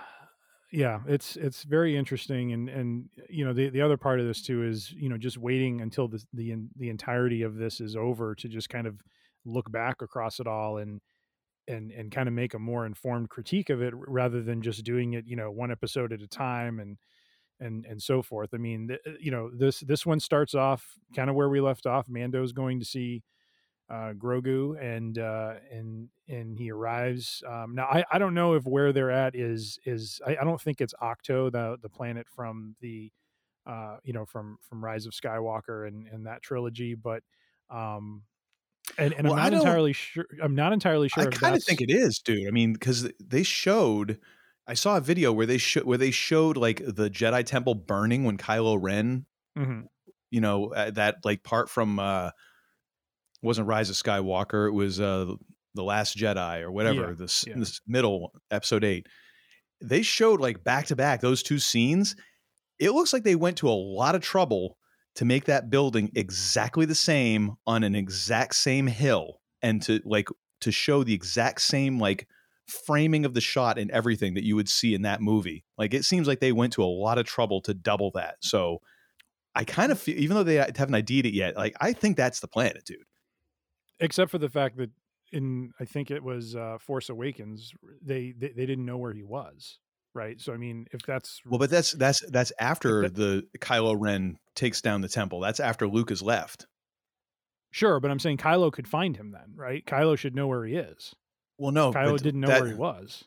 Yeah, it's it's very interesting, and and you know the, the other part of this too is you know just waiting until the the the entirety of this is over to just kind of look back across it all and and and kind of make a more informed critique of it rather than just doing it you know one episode at a time and and and so forth. I mean th- you know this this one starts off kind of where we left off. Mando's going to see uh, Grogu, and uh, and and he arrives. Um, now I, I don't know if where they're at is is I, I don't think it's Octo, the the planet from the uh, you know from from Rise of Skywalker and, and that trilogy, but um, and, and well, I'm not entirely sure. I'm not entirely sure. I kind of think it is, dude. I mean, because they showed. I saw a video where they sh- where they showed like the Jedi Temple burning when Kylo Ren, mm-hmm. you know, uh, that like part from. Uh, wasn't Rise of Skywalker. It was uh, The Last Jedi or whatever, yeah, this, yeah. this middle episode eight. They showed like back to back those two scenes. It looks like they went to a lot of trouble to make that building exactly the same on an exact same hill and to like to show the exact same like framing of the shot and everything that you would see in that movie. Like it seems like they went to a lot of trouble to double that. So I kind of feel, even though they haven't ID'd it yet, like I think that's the planet, dude. Except for the fact that in, I think it was uh, Force Awakens, they, they they didn't know where he was, right? So I mean, if that's well, but that's that's that's after that, the Kylo Ren takes down the temple. That's after Luke has left. Sure, but I'm saying Kylo could find him then, right? Kylo should know where he is. Well, no, Kylo didn't know that, where he was.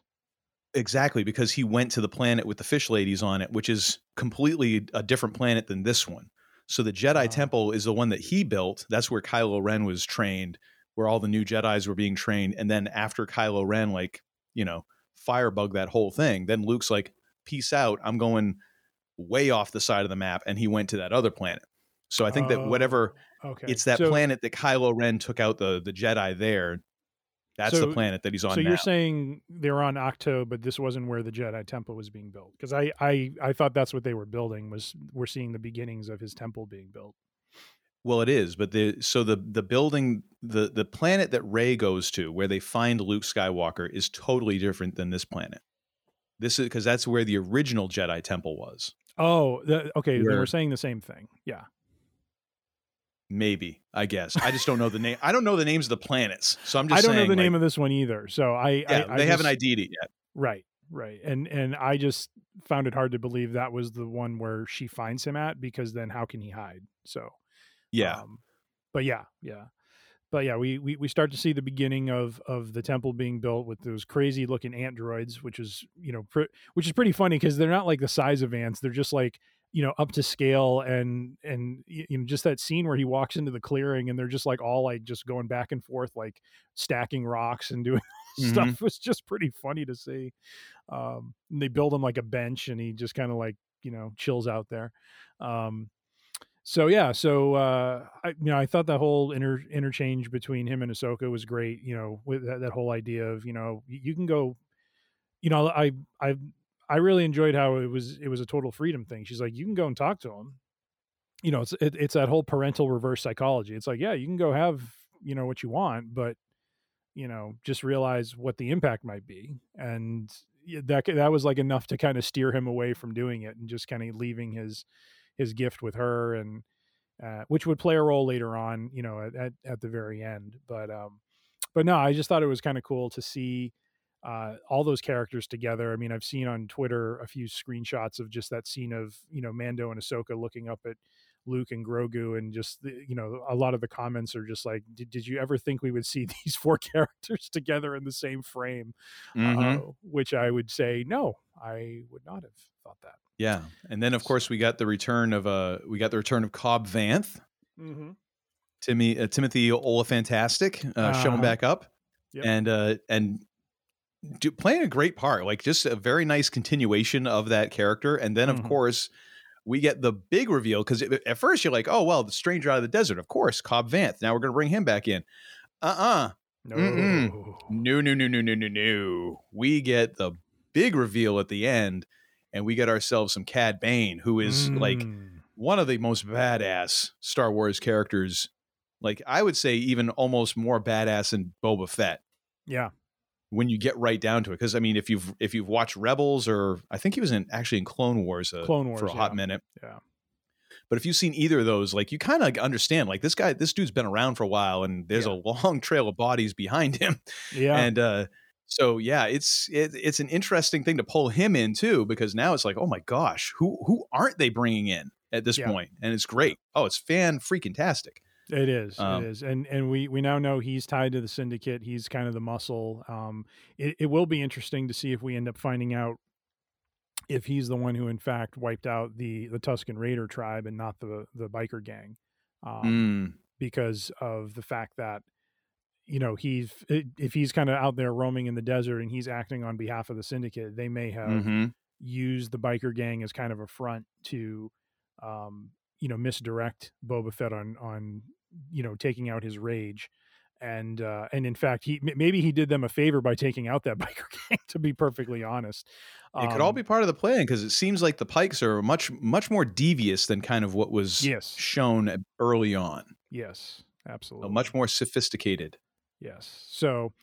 Exactly, because he went to the planet with the fish ladies on it, which is completely a different planet than this one. So the Jedi wow. Temple is the one that he built. That's where Kylo Ren was trained, where all the new Jedis were being trained. And then after Kylo Ren, like, you know, firebug that whole thing, then Luke's like, peace out. I'm going way off the side of the map. And he went to that other planet. So I think oh, that whatever, okay. it's that so, planet that Kylo Ren took out the, the Jedi there. That's so, the planet that he's on. So now. You're saying they're on Octo, but this wasn't where the Jedi Temple was being built. Because I, I, I thought that's what they were building was we're seeing the beginnings of his temple being built. Well, it is, but the so the the building the the planet that Rey goes to where they find Luke Skywalker is totally different than this planet. This is because that's where the original Jedi Temple was. Oh, the, okay. Where, then we're saying the same thing. Yeah. Maybe, I guess. I just don't know the name. I don't know the names of the planets. So I'm just I don't saying, know the like, name of this one either. So I, yeah, I, I they just, haven't ID'd it yet. Right, right. And and I just found it hard to believe that was the one where she finds him at, because then how can he hide? So yeah. Um, but yeah, yeah. But yeah, we, we we start to see the beginning of of the temple being built with those crazy looking ant droids, which is, you know, pr- which is pretty funny because they're not like the size of ants. They're just like, you know, up to scale. And, and, you know, just that scene where he walks into the clearing and they're just like all like just going back and forth, like stacking rocks and doing mm-hmm. stuff was just pretty funny to see. Um, they build him like a bench and he just kind of like, you know, chills out there. Um, So yeah, so uh, I, you know, I thought that whole inter- interchange between him and Ahsoka was great. You know, with that, that whole idea of, you know, you can go, you know, I I I really enjoyed how it was it was a total freedom thing. She's like, you can go and talk to him. You know, it's it, it's that whole parental reverse psychology. It's like, yeah, you can go have, you know, what you want, but, you know, just realize what the impact might be. And that that was like enough to kind of steer him away from doing it and just kind of leaving his. his gift with her, and uh, which would play a role later on, you know, at, at, at the very end. But, um, but no, I just thought it was kind of cool to see uh, all those characters together. I mean, I've seen on Twitter a few screenshots of just that scene of, you know, Mando and Ahsoka looking up at Luke and Grogu, and just, the, you know, a lot of the comments are just like, did, did you ever think we would see these four characters together in the same frame? Mm-hmm. Uh, which I would say, no, I would not have thought that. Yeah. And then of course we got the return of uh we got the return of Cobb Vanth. Mm-hmm. Timmy uh, Timothy Olyphantastic uh, uh-huh. showing back up. Yep. And uh and do, playing a great part, like just a very nice continuation of that character. And then of mm-hmm. course we get the big reveal, because at first you're like, oh well, the stranger out of the desert, of course, Cobb Vanth. Now we're going to bring him back in. Uh-uh. No. Mm-mm. No, no, no, no, no, no, no. We get the big reveal at the end. And we get ourselves some Cad Bane, who is mm. like one of the most badass Star Wars characters. Like, I would say even almost more badass than Boba Fett. Yeah. When you get right down to it. Because, I mean, if you've if you've watched Rebels, or I think he was in actually in Clone Wars, uh, Clone Wars for a yeah. hot minute. Yeah. But if you've seen either of those, like, you kind of understand, like, this guy, this dude's been around for a while, and there's yeah. a long trail of bodies behind him. Yeah. And, uh, So yeah, it's it, it's an interesting thing to pull him in too, because now it's like, oh my gosh, who who aren't they bringing in at this yeah. point? And it's great. Oh, it's fan freaking tastic. It is, um, it is, and and we we now know he's tied to the syndicate. He's kind of the muscle. Um, it, it will be interesting to see if we end up finding out if he's the one who in fact wiped out the the Tusken Raider tribe and not the the biker gang, um, mm. because of the fact that. You know, he's if he's kind of out there roaming in the desert and he's acting on behalf of the syndicate, they may have mm-hmm. used the biker gang as kind of a front to, um, you know, misdirect Boba Fett on, on you know, taking out his rage. And uh, and in fact, he maybe he did them a favor by taking out that biker gang, to be perfectly honest. Um, it could all be part of the plan, because it seems like the Pikes are much, much more devious than kind of what was yes. shown early on. Yes, absolutely. So much more sophisticated. Yes. So,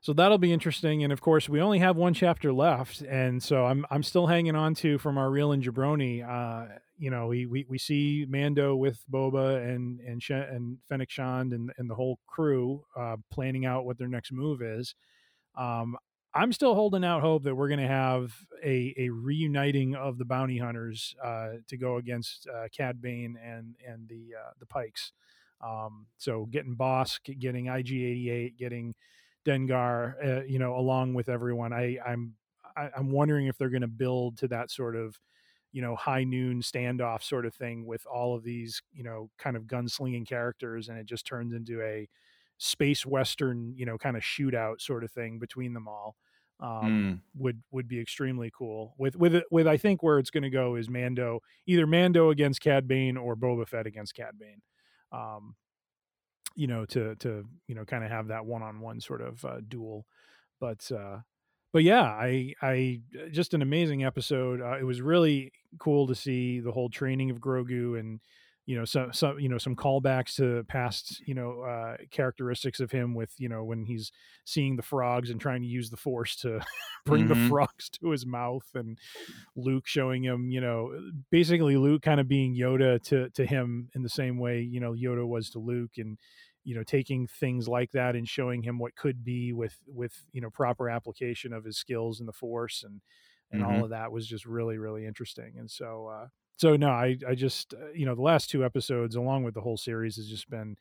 so that'll be interesting. And of course we only have one chapter left. And so I'm, I'm still hanging on to from our Real and Jabroni. Uh, you know, we, we, we see Mando with Boba and, and, Sh- and Fennec Shand and, and the whole crew, uh, planning out what their next move is. Um, I'm still holding out hope that we're going to have a, a reuniting of the bounty hunters, uh, to go against, uh, Cad Bane and, and the, uh, the Pikes. Um, so getting Bosk, getting I G eighty-eight, getting Dengar, uh, you know, along with everyone, I, I'm, I, I'm wondering if they're going to build to that sort of, you know, high noon standoff sort of thing with all of these, you know, kind of gunslinging characters. And it just turns into a space Western, you know, kind of shootout sort of thing between them all, um, mm. would, would be extremely cool with, with, with, I think where it's going to go is Mando, either Mando against Cad Bane or Boba Fett against Cad Bane. Um, you know, to, to, you know, kind of have that one-on-one sort of uh, duel, but, uh, but yeah, I, I just an amazing episode. Uh, it was really cool to see the whole training of Grogu and, you know, some, some, you know, some callbacks to past, you know, uh, characteristics of him with, you know, when he's seeing the frogs and trying to use the Force to bring mm-hmm. the frogs to his mouth, and Luke showing him, you know, basically Luke kind of being Yoda to, to him in the same way, you know, Yoda was to Luke, and, you know, taking things like that and showing him what could be with, with, you know, proper application of his skills in the Force and, and mm-hmm. all of that was just really, really interesting. And so, uh, So no, I, I just, uh, you know, the last two episodes along with the whole series has just been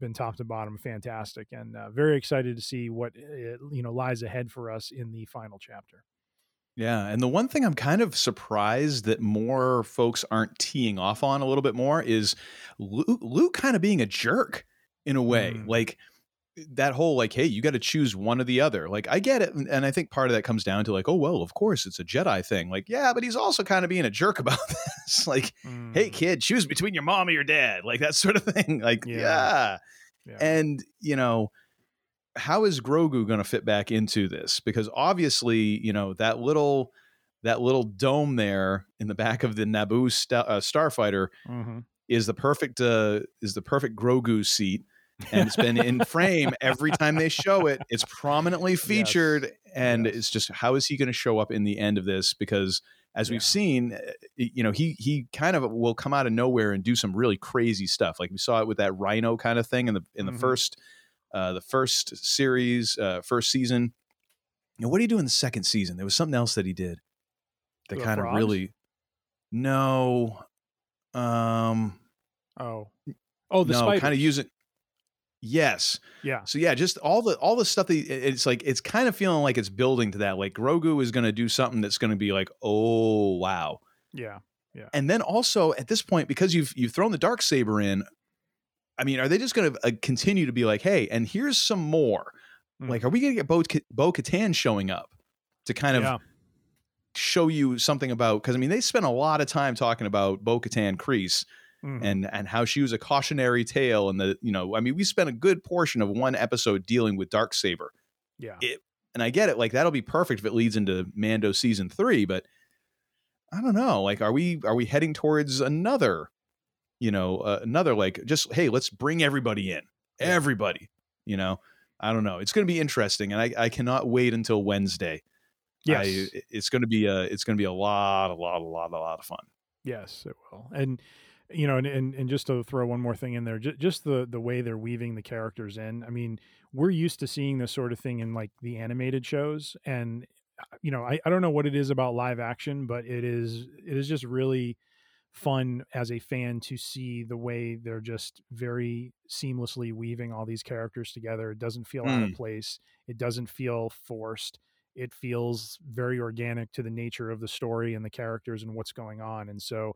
been top to bottom fantastic, and uh, very excited to see what it, you know lies ahead for us in the final chapter. Yeah, and the one thing I'm kind of surprised that more folks aren't teeing off on a little bit more is Luke, Luke kind of being a jerk in a way, mm. like that whole like, hey, you got to choose one or the other. Like, I get it, and I think part of that comes down to like, oh well, of course it's a Jedi thing. Like, yeah, but he's also kind of being a jerk about this. Like, mm. hey, kid, choose between your mom or your dad, like that sort of thing. Like, yeah, yeah. yeah. And you know. How is Grogu going to fit back into this? Because obviously, you know, that little that little dome there in the back of the Naboo st- uh, starfighter mm-hmm. is the perfect uh, is the perfect Grogu seat, and it's been in frame every time they show it. It's prominently featured, yes. and yes. it's just how is he going to show up in the end of this? Because as yeah. we've seen, you know, he he kind of will come out of nowhere and do some really crazy stuff. Like we saw it with that rhino kind of thing in the in the mm-hmm. first. Uh, the first series, uh, first season. You know, what did he do in the second season? There was something else that he did that the kind frogs? of really. No. Um, oh. Oh, the no, spiders. Kind of use it. Yes. Yeah. So yeah, just all the all the stuff that it's like it's kind of feeling like it's building to that. Like Grogu is going to do something that's going to be like, oh wow. Yeah. Yeah. And then also at this point, because you've you've thrown the Darksaber in. I mean, are they just going to uh, continue to be like, hey, and here's some more? Mm. Like, are we going to get Bo, Bo Katan showing up to kind of yeah. show you something about? Because, I mean, they spent a lot of time talking about Bo Katan Kryze mm. and, and how she was a cautionary tale. And, the you know, I mean, we spent a good portion of one episode dealing with Darksaber. Yeah. It, and I get it. Like, that'll be perfect if it leads into Mando season three. But I don't know. Like, are we are we heading towards another? You know, uh, another like just, hey, let's bring everybody in, everybody, you know, I don't know. It's going to be interesting. And I, I cannot wait until Wednesday. Yes, I, it's going to be a it's going to be a lot, a lot, a lot, a lot of fun. Yes, it will. And, you know, and, and, and just to throw one more thing in there, just, just the, the way they're weaving the characters in. I mean, we're used to seeing this sort of thing in like the animated shows. And, you know, I, I don't know what it is about live action, but it is it is just really fun as a fan to see the way they're just very seamlessly weaving all these characters together. It doesn't feel mm. out of place. It doesn't feel forced. It feels very organic to the nature of the story and the characters and what's going on. And so,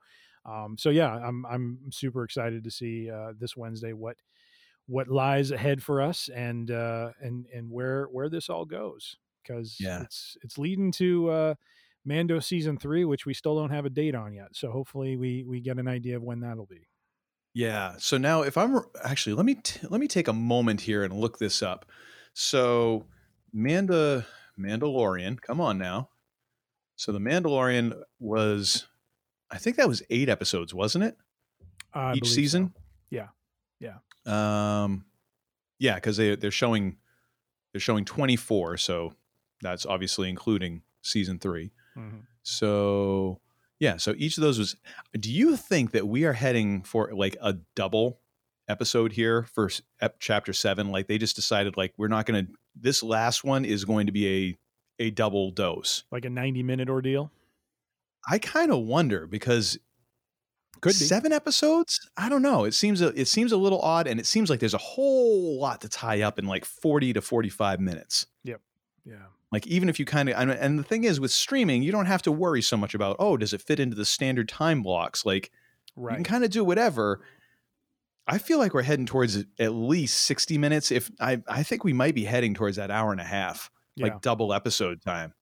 um, so yeah, I'm, I'm super excited to see uh, this Wednesday, what, what lies ahead for us and, uh, and, and where, where this all goes. Cause yeah. it's, it's leading to, uh, Mando season three, which we still don't have a date on yet. So hopefully we we get an idea of when that'll be. Yeah. So now if I'm actually, let me, t- let me take a moment here and look this up. So Manda Mandalorian, come on now. So the Mandalorian was, I think that was eight episodes, wasn't it? Uh, Each season. So. Yeah. Yeah. Um, yeah. Cause they, they're showing, they're showing twenty-four. So that's obviously including season three. Mm-hmm. So yeah, so each of those was. Do you think that we are heading for like a double episode here for ep- chapter seven? Like they just decided like we're not going to. This last one is going to be a a double dose, like a ninety minute ordeal. I kind of wonder because could be seven episodes. I don't know. It seems a, it seems a little odd, and it seems like there's a whole lot to tie up in like forty to forty five minutes. Yep. Yeah. Like even if you kind of, and the thing is with streaming, you don't have to worry so much about, oh, does it fit into the standard time blocks? Like right. You can kind of do whatever. I feel like we're heading towards at least sixty minutes. If I, I think we might be heading towards that hour and a half, yeah. like double episode time.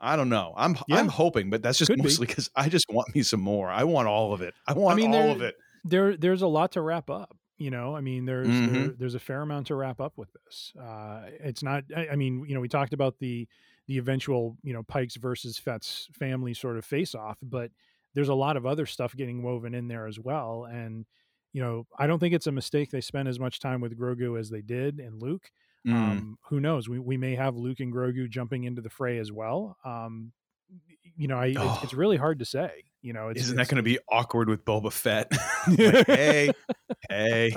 I don't know. I'm, yeah. I'm hoping, but that's just Could mostly because I just want me some more. I want all of it. I want I mean, all there, of it. There, there's a lot to wrap up. You know, I mean, there's mm-hmm. there, there's a fair amount to wrap up with this. Uh, it's not, I, I mean, you know, we talked about the the eventual, you know, Pikes versus Fett's family sort of face off, but there's a lot of other stuff getting woven in there as well. And, you know, I don't think it's a mistake they spent as much time with Grogu as they did and Luke. Mm. Um, who knows? We we may have Luke and Grogu jumping into the fray as well. Um, you know, I, oh. it's, it's really hard to say, you know, it's, isn't it's, that going to be awkward with Boba Fett? Like, hey, hey,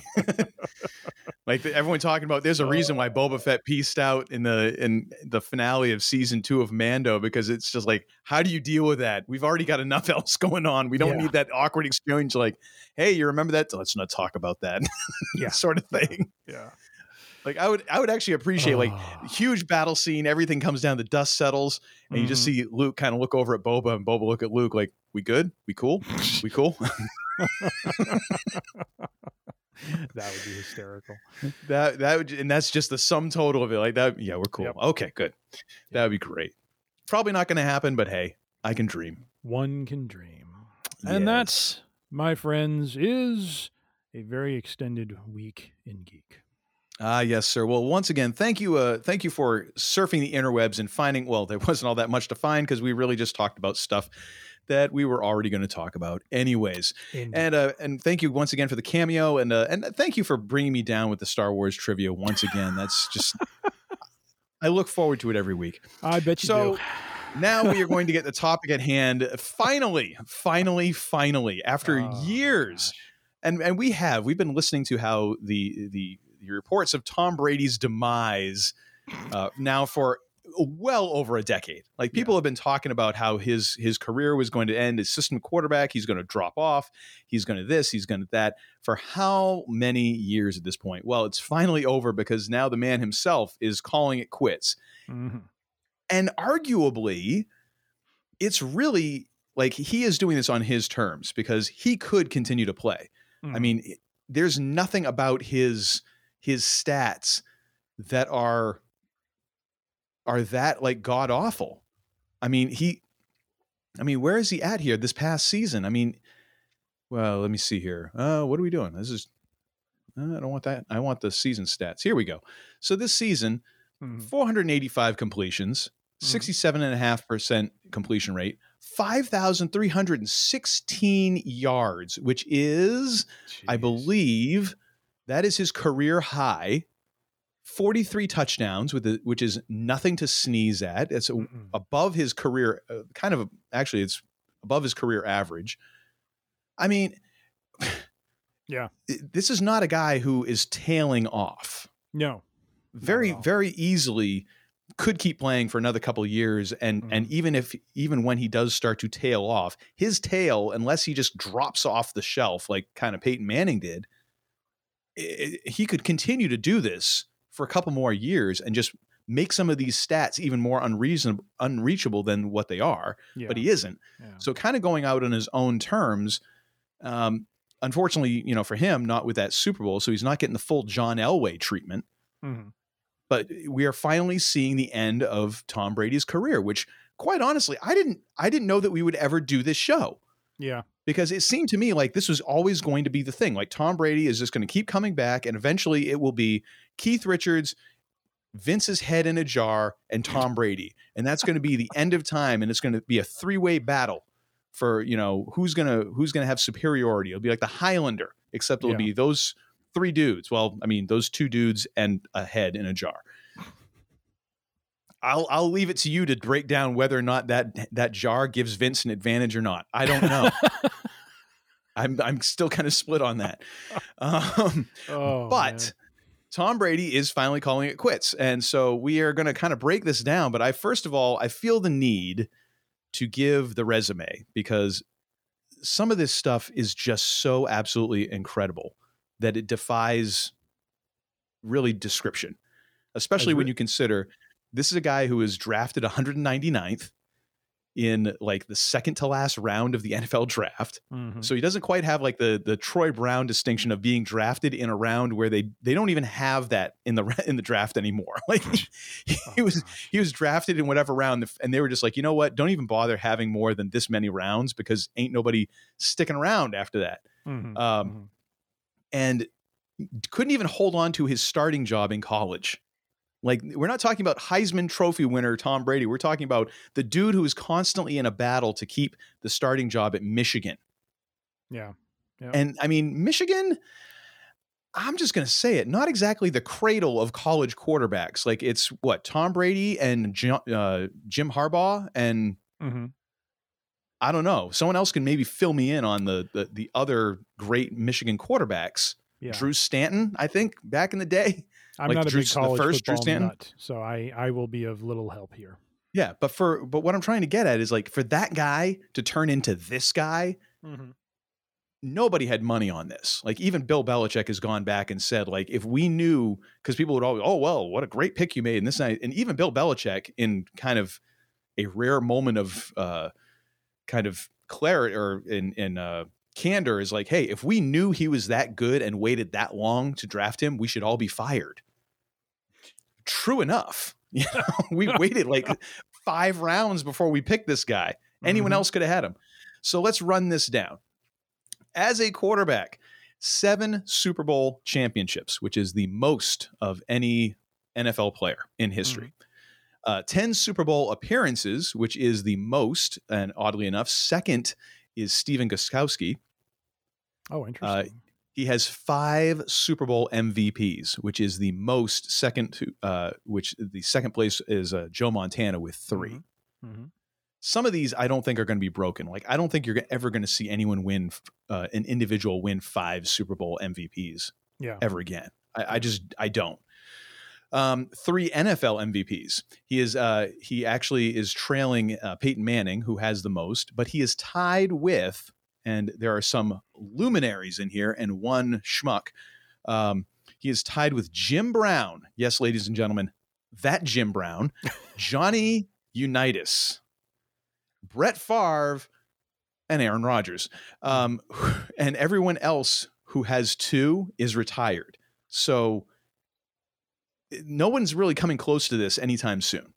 like everyone talking about, there's a reason why Boba Fett peaced out in the, in the finale of season two of Mando, because it's just like, how do you deal with that? We've already got enough else going on. We don't yeah. need that awkward exchange. Like, hey, you remember that? Let's not talk about that yeah. sort of thing. Yeah. Like I would, I would actually appreciate oh. like huge battle scene. Everything comes down, the dust settles, and mm-hmm. you just see Luke kind of look over at Boba, and Boba look at Luke like, "We good? We cool? We cool?" That would be hysterical. That that would, and that's just the sum total of it. Like that, yeah, we're cool. Yep. Okay, good. Yep. That would be great. Probably not going to happen, but hey, I can dream. One can dream, yes. And that's, my friends, is a very extended week in geek. Ah, uh, yes, sir. Well, once again, thank you. Uh, thank you for surfing the interwebs and finding, well, there wasn't all that much to find because we really just talked about stuff that we were already going to talk about anyways. Indeed. And uh, and thank you once again for the cameo. And uh, and thank you for bringing me down with the Star Wars trivia once again. That's just, I look forward to it every week. I bet you so, do. Now we are going to get the topic at hand. Finally, finally, finally, after oh, years. Gosh. And and we have, we've been listening to how the the, reports of Tom Brady's demise uh, now for well over a decade. Like people yeah. have been talking about how his his career was going to end, his system quarterback, he's going to drop off, he's going to this, he's going to that, for how many years at this point? Well, it's finally over because now the man himself is calling it quits. Mm-hmm. And arguably, it's really like he is doing this on his terms because he could continue to play. Mm. I mean, there's nothing about his... his stats that are, are that like God awful. I mean, he, I mean, where is he at here this past season? I mean, well, let me see here. Uh, what are we doing? This is, I don't want that. I want the season stats. Here we go. So this season, mm-hmm. four hundred eighty-five completions, sixty-seven and a half percent completion rate, five thousand three hundred sixteen yards, which is, Jeez. I believe, that is his career high, forty-three touchdowns, with a, which is nothing to sneeze at. It's a, above his career, uh, kind of, a, actually, it's above his career average. I mean, yeah, this is not a guy who is tailing off. No. Very, very easily could keep playing for another couple of years. And, mm-hmm. and even if, even when he does start to tail off, his tail, unless he just drops off the shelf, like kind of Peyton Manning did, he could continue to do this for a couple more years and just make some of these stats even more unreasonable, unreachable than what they are, yeah. but he isn't. Yeah. So kind of going out on his own terms, um, unfortunately, you know, for him, not with that Super Bowl. So he's not getting the full John Elway treatment, mm-hmm. but we are finally seeing the end of Tom Brady's career, which quite honestly, I didn't, I didn't know that we would ever do this show. Yeah. Because it seemed to me like this was always going to be the thing. Like Tom Brady is just going to keep coming back, and eventually it will be Keith Richards, Vince's head in a jar, and Tom Brady. And that's going to be the end of time, and it's going to be a three-way battle for, you know, who's going to who's going to have superiority. It'll be like the Highlander, except it'll yeah. be those three dudes. Well, I mean, those two dudes and a head in a jar. I'll I'll leave it to you to break down whether or not that that jar gives Vince an advantage or not. I don't know. I'm I'm still kind of split on that. Um, oh, but man. Tom Brady is finally calling it quits, and so we are going to kind of break this down. But I first of all, I feel the need to give the resume because some of this stuff is just so absolutely incredible that it defies really description, especially when you consider. This is a guy who was drafted one hundred ninety-ninth in like the second to last round of the N F L draft. Mm-hmm. So he doesn't quite have like the the Troy Brown distinction of being drafted in a round where they they don't even have that in the in the draft anymore. Like he, oh, he was gosh. he was drafted in whatever round, and they were just like, you know what? Don't even bother having more than this many rounds because ain't nobody sticking around after that. Mm-hmm. Um, mm-hmm. And couldn't even hold on to his starting job in college. Like, we're not talking about Heisman Trophy winner Tom Brady. We're talking about the dude who is constantly in a battle to keep the starting job at Michigan. Yeah. yeah. And, I mean, Michigan, I'm just going to say it, not exactly the cradle of college quarterbacks. Like, it's, what, Tom Brady and Jim, uh, Jim Harbaugh and Mm-hmm. I don't know. Someone else can maybe fill me in on the the, the other great Michigan quarterbacks. Yeah. Drew Stanton, I think, back in the day. I'm like not Drew, a big college the first, football Drew nut, so I, I will be of little help here. Yeah, but for but what I'm trying to get at is like for that guy to turn into this guy, mm-hmm. nobody had money on this. Like even Bill Belichick has gone back and said, like, if we knew, because people would always, oh, well, what a great pick you made in this night. And even Bill Belichick in kind of a rare moment of uh, kind of clarity or in, in uh, candor is like, hey, if we knew he was that good and waited that long to draft him, we should all be fired. True enough. You know, we waited like five rounds before we picked this guy. Anyone mm-hmm. else could have had him. So let's run this down. As a quarterback, seven Super Bowl championships, which is the most of any N F L player in history. Mm-hmm. Uh, ten Super Bowl appearances, which is the most, and oddly enough, second is Steven Gostkowski. Oh, interesting. Uh, he has five Super Bowl M V Ps, which is the most second to, uh, which the second place is uh, Joe Montana with three. Mm-hmm. Some of these I don't think are going to be broken. Like, I don't think you're ever going to see anyone win, uh, an individual win five Super Bowl M V Ps yeah. ever again. I, I just, I don't. Um, three N F L M V Ps. He is, uh, he actually is trailing uh, Peyton Manning, who has the most, but he is tied with, and there are some luminaries in here and one schmuck. Um, he is tied with Jim Brown. Yes, ladies and gentlemen, that Jim Brown, Johnny Unitas, Brett Favre, and Aaron Rodgers. Um, and everyone else who has two is retired. So no one's really coming close to this anytime soon.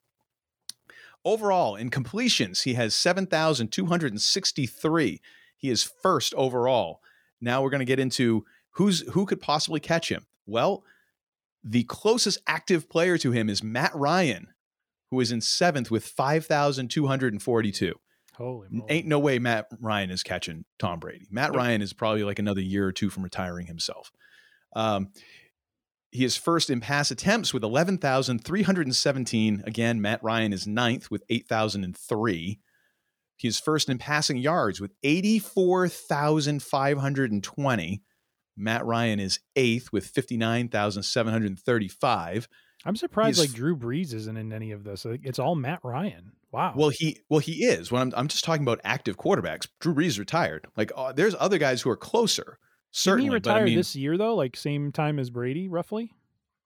Overall, in completions, he has seven thousand two hundred sixty-three. He is first overall. Now we're going to get into who's who could possibly catch him. Well, the closest active player to him is Matt Ryan, who is in seventh with five thousand two hundred forty-two. Holy moly. Ain't no way Matt Ryan is catching Tom Brady. Matt no. Ryan is probably like another year or two from retiring himself. Um, he is first in pass attempts with eleven thousand three hundred seventeen. Again, Matt Ryan is ninth with eight thousand three. He is first in passing yards with eighty-four thousand five hundred twenty. Matt Ryan is eighth with fifty-nine thousand seven hundred thirty-five. I'm surprised He's, like Drew Brees isn't in any of this. It's all Matt Ryan. Wow. Well, he well he is. When I'm I'm just talking about active quarterbacks. Drew Brees retired. Like uh, there's other guys who are closer. Certainly, didn't he retire but I mean, this year though, like same time as Brady, roughly.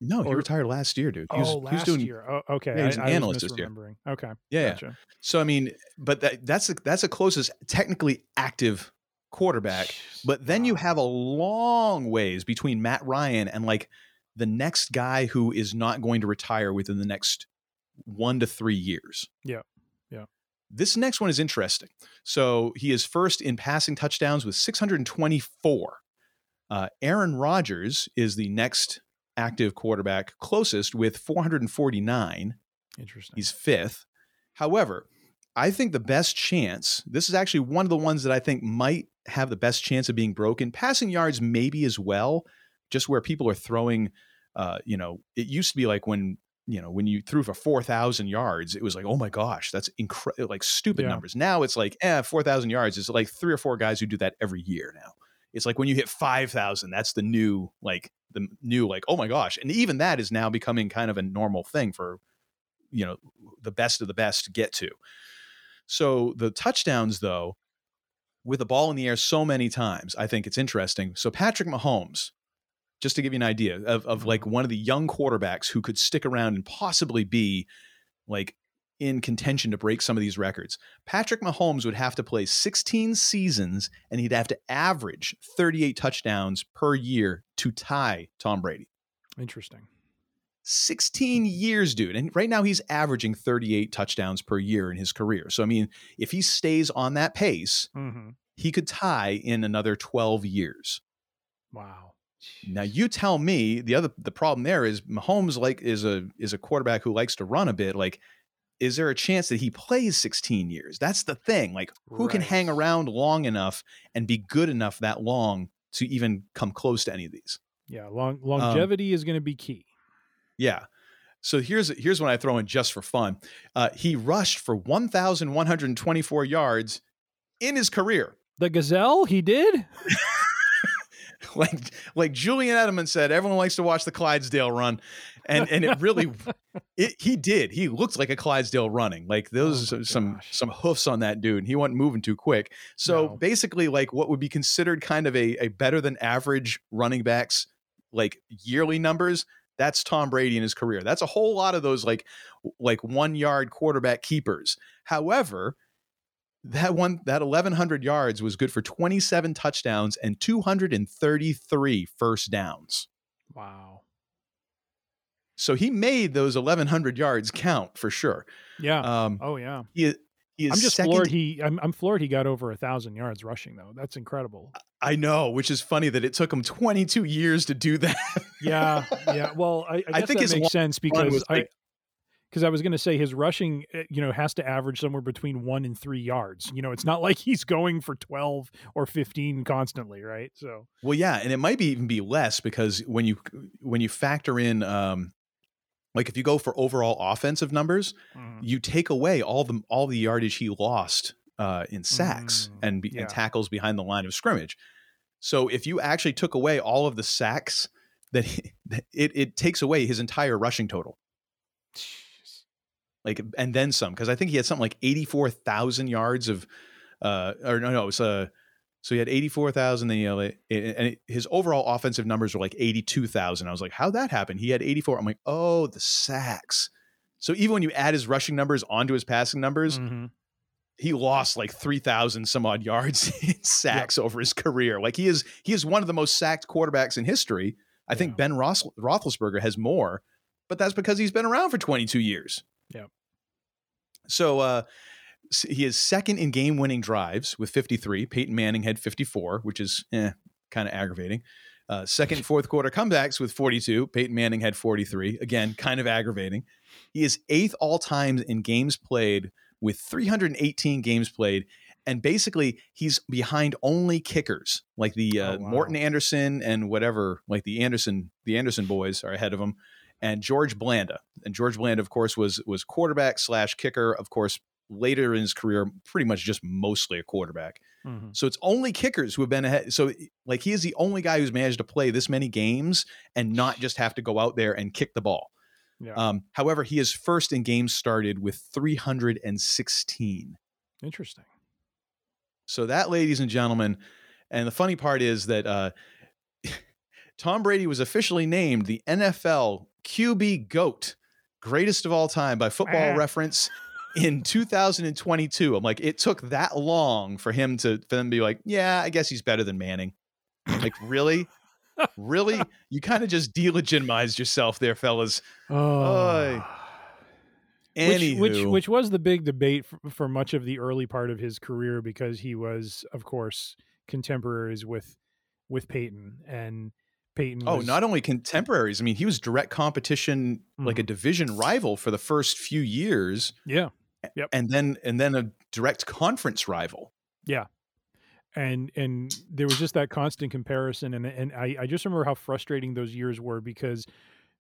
No, or, he retired last year, dude. He was, oh, last he was doing, year. Oh, okay. Yeah, he was an I, analyst I was this year. Okay. Yeah. Gotcha. yeah. So I mean, but that, that's the, that's the closest technically active quarterback. Jeez, but then wow. you have a long ways between Matt Ryan and like the next guy who is not going to retire within the next one to three years. Yeah. Yeah. This next one is interesting. So he is first in passing touchdowns with six hundred twenty-four. Uh, Aaron Rodgers is the next active quarterback closest with four hundred forty-nine. Interesting. He's fifth. However, I think the best chance, this is actually one of the ones that I think might have the best chance of being broken. Passing yards, maybe as well. Just where people are throwing, uh, you know, it used to be like when, you know, when you threw for four thousand yards, it was like, oh my gosh, that's incredible, like stupid yeah. numbers. Now it's like, eh, four thousand yards is like three or four guys who do that every year now. It's like when you hit five thousand, that's the new, like the new, like, oh my gosh. And even that is now becoming kind of a normal thing for, you know, the best of the best to get to. So the touchdowns though, with the ball in the air so many times, I think it's interesting. So Patrick Mahomes, just to give you an idea of, of like one of the young quarterbacks who could stick around and possibly be like in contention to break some of these records. Patrick Mahomes would have to play sixteen seasons and he'd have to average thirty-eight touchdowns per year to tie Tom Brady. Interesting. sixteen years, dude. And right now he's averaging thirty-eight touchdowns per year in his career. So, I mean, if he stays on that pace, mm-hmm. he could tie in another twelve years. Wow. Now you tell me the other, the problem there is Mahomes like is a, is a quarterback who likes to run a bit. Like, is there a chance that he plays sixteen years? That's the thing. Like who right. can hang around long enough and be good enough that long to even come close to any of these? Yeah. Long longevity um, is going to be key. Yeah. So here's here's one I throw in just for fun. Uh, he rushed for one thousand one hundred twenty-four yards in his career. The gazelle, he did? like like Julian Edelman said, everyone likes to watch the Clydesdale run. And and it really, it, he did. He looked like a Clydesdale running. Like those oh some gosh. some hoofs on that dude. And he wasn't moving too quick. So no. basically like what would be considered kind of a, a better than average running back's like yearly numbers, that's Tom Brady in his career. That's a whole lot of those like like one yard quarterback keepers. However, that one that eleven hundred yards was good for twenty-seven touchdowns and two hundred thirty-three first downs. Wow. So he made those eleven hundred yards count for sure. Yeah. Um, oh yeah. He, he is I'm just second- floored. He I'm, I'm floored. He got over a thousand yards rushing though. That's incredible. I know, which is funny that it took him twenty-two years to do that. yeah. Yeah. Well, I, I, I guess think that makes sense because I, like- cause I was going to say his rushing, you know, has to average somewhere between one and three yards. You know, it's not like he's going for twelve or fifteen constantly. Right. So, well, yeah. And it might be even be less because when you, when you factor in, um, like if you go for overall offensive numbers, mm. you take away all the all the yardage he lost uh, in sacks mm. and, be, yeah. and tackles behind the line of scrimmage. So if you actually took away all of the sacks, that he, it it takes away his entire rushing total, Jeez. like and then some. Because I think he had something like eighty-four thousand yards of, uh, or no no it's uh so he had eighty-four thousand, then he had like, and it, his overall offensive numbers were like eighty-two thousand. I was like, how'd that happen? He had eighty-four. I'm like, oh, the sacks. So even when you add his rushing numbers onto his passing numbers, mm-hmm. he lost like three thousand some odd yards in sacks yep. over his career. Like he is, he is one of the most sacked quarterbacks in history. I yeah. think Ben Ross, Roethlisberger has more, but that's because he's been around for twenty-two years. Yeah. So, uh, he is second in game-winning drives with fifty-three. Peyton Manning had fifty-four, which is eh, kind of aggravating. Uh, second and fourth quarter comebacks with forty-two. Peyton Manning had forty-three. Again, kind of aggravating. He is eighth all-time in games played with three hundred eighteen games played. And basically, he's behind only kickers, like the uh, oh, wow. Morton Anderson and whatever, like the Anderson, the Anderson boys are ahead of him. And George Blanda. And George Blanda, of course, was was quarterback slash kicker, of course, later in his career, pretty much just mostly a quarterback. Mm-hmm. So it's only kickers who have been ahead. So like he is the only guy who's managed to play this many games and not just have to go out there and kick the ball. Yeah. Um, however, he is first in games started with three hundred sixteen. Interesting. So that, ladies and gentlemen, and the funny part is that uh, Tom Brady was officially named the N F L Q B GOAT, greatest of all time by Football ah. Reference. In two thousand twenty-two, I'm like, it took that long for him to for them to be like, yeah, I guess he's better than Manning. Like, really? Really? You kind of just delegitimized yourself there, fellas. Oh. Anywho. Which, which, which was the big debate for, for much of the early part of his career because he was, of course, contemporaries with with Peyton. And Peyton was, oh, not only contemporaries. I mean, he was direct competition, mm-hmm. like a division rival for the first few years. Yeah. Yep. And then and then a direct conference rival. Yeah. And and there was just that constant comparison. And and I, I just remember how frustrating those years were because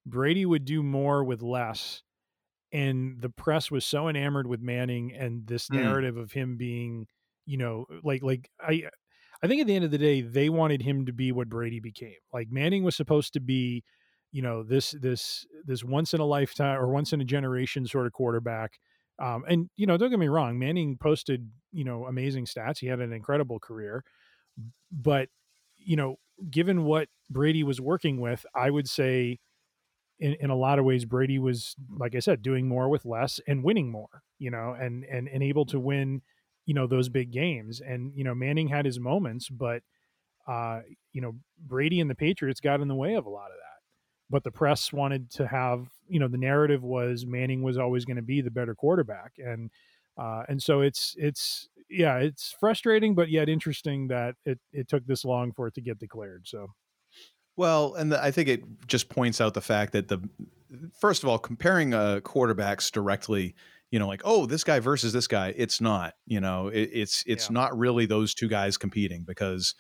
Brady would do more with less. And the press was so enamored with Manning and this narrative mm. of him being, you know, like like I I think at the end of the day, they wanted him to be what Brady became. Like Manning was supposed to be, you know, this this this once in a lifetime or once in a generation sort of quarterback. Um, and, you know, don't get me wrong, Manning posted, you know, amazing stats. He had an incredible career. But, you know, given what Brady was working with, I would say in, in a lot of ways, Brady was, like I said, doing more with less and winning more, you know, and and, and able to win, you know, those big games. And, you know, Manning had his moments, but, uh, you know, Brady and the Patriots got in the way of a lot of that. But the press wanted to have, you know, the narrative was Manning was always going to be the better quarterback. And, uh, and so it's, it's, yeah, it's frustrating, but yet interesting that it, it took this long for it to get declared. So, well, and the, I think it just points out the fact that the, first of all, comparing uh, quarterbacks directly, you know, like, oh, this guy versus this guy, it's not, you know, it, it's, it's yeah. not really those two guys competing because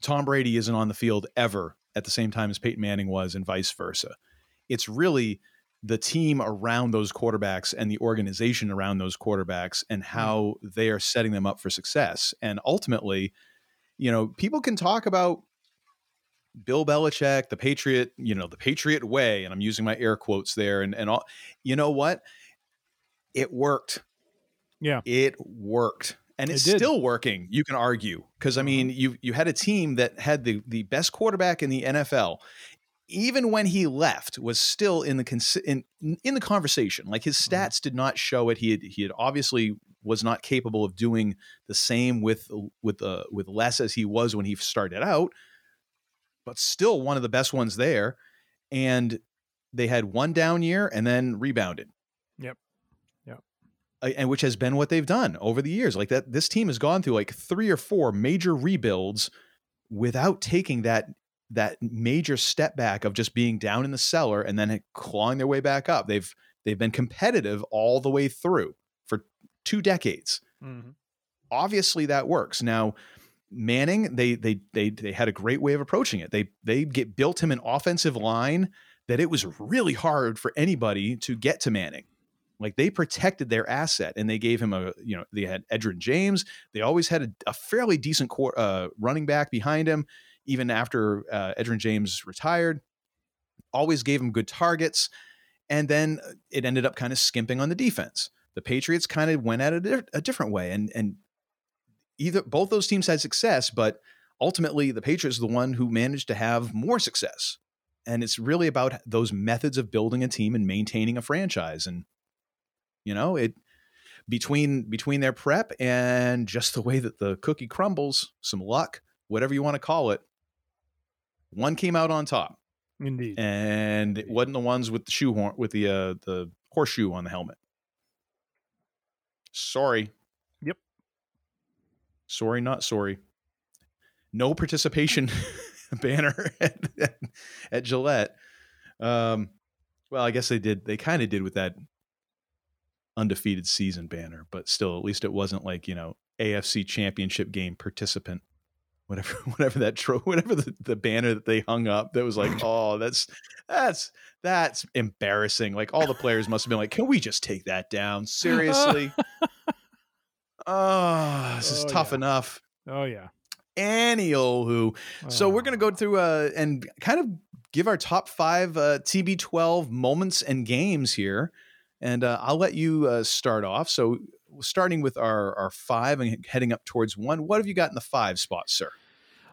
Tom Brady isn't on the field ever at the same time as Peyton Manning was and vice versa. It's really the team around those quarterbacks and the organization around those quarterbacks and how they are setting them up for success. And ultimately, you know, people can talk about Bill Belichick, the Patriot, you know, the Patriot way. And I'm using my air quotes there and, and all, you know what? It worked. Yeah, it worked. And it's it still working. You can argue. Cause I mean, you, you had a team that had the, the best quarterback in the N F L, even when he left, was still in the, cons- in, in the conversation. Like his stats did not show it. He had, he had obviously was not capable of doing the same with, with, uh, with less as he was when he started out, but still one of the best ones there. And they had one down year and then rebounded. Yep. Yep. And which has been what they've done over the years. Like that, this team has gone through like three or four major rebuilds without taking that, that major step back of just being down in the cellar and then clawing their way back up. They've, they've been competitive all the way through for two decades. Mm-hmm. Obviously that works. Now, Manning, they, they, they, they had a great way of approaching it. They, they get built him an offensive line that it was really hard for anybody to get to Manning. Like they protected their asset and they gave him a, you know, they had Edgerrin James. They always had a, a fairly decent court, uh, running back behind him. Even after uh, Edgerrin James retired, always gave him good targets. And then it ended up kind of skimping on the defense. The Patriots kind of went at it a, a different way. And, and either both those teams had success, but ultimately the Patriots are the one who managed to have more success. And it's really about those methods of building a team and maintaining a franchise. And, you know, it, between, between their prep and just the way that the cookie crumbles, some luck, whatever you want to call it, one came out on top. Indeed. And it wasn't the ones with the shoehorn, with the, uh, the horseshoe on the helmet. Sorry. Yep. Sorry, not sorry. No participation banner at, at, at Gillette. Um, well, I guess they did. They kind of did with that undefeated season banner, but still, at least it wasn't like, you know, A F C championship game participant, whatever, whatever that tro- whatever the, the banner that they hung up that was like, oh, that's, that's, that's embarrassing. Like all the players must've been like, can we just take that down? Seriously? oh, this is oh, tough yeah. enough. Oh yeah. Any old who. Oh. So we're going to go through uh, and kind of give our top five uh, T B twelve moments and games here. And uh, I'll let you uh, start off. So starting with our, our five and heading up towards one, what have you got in the five spot, sir?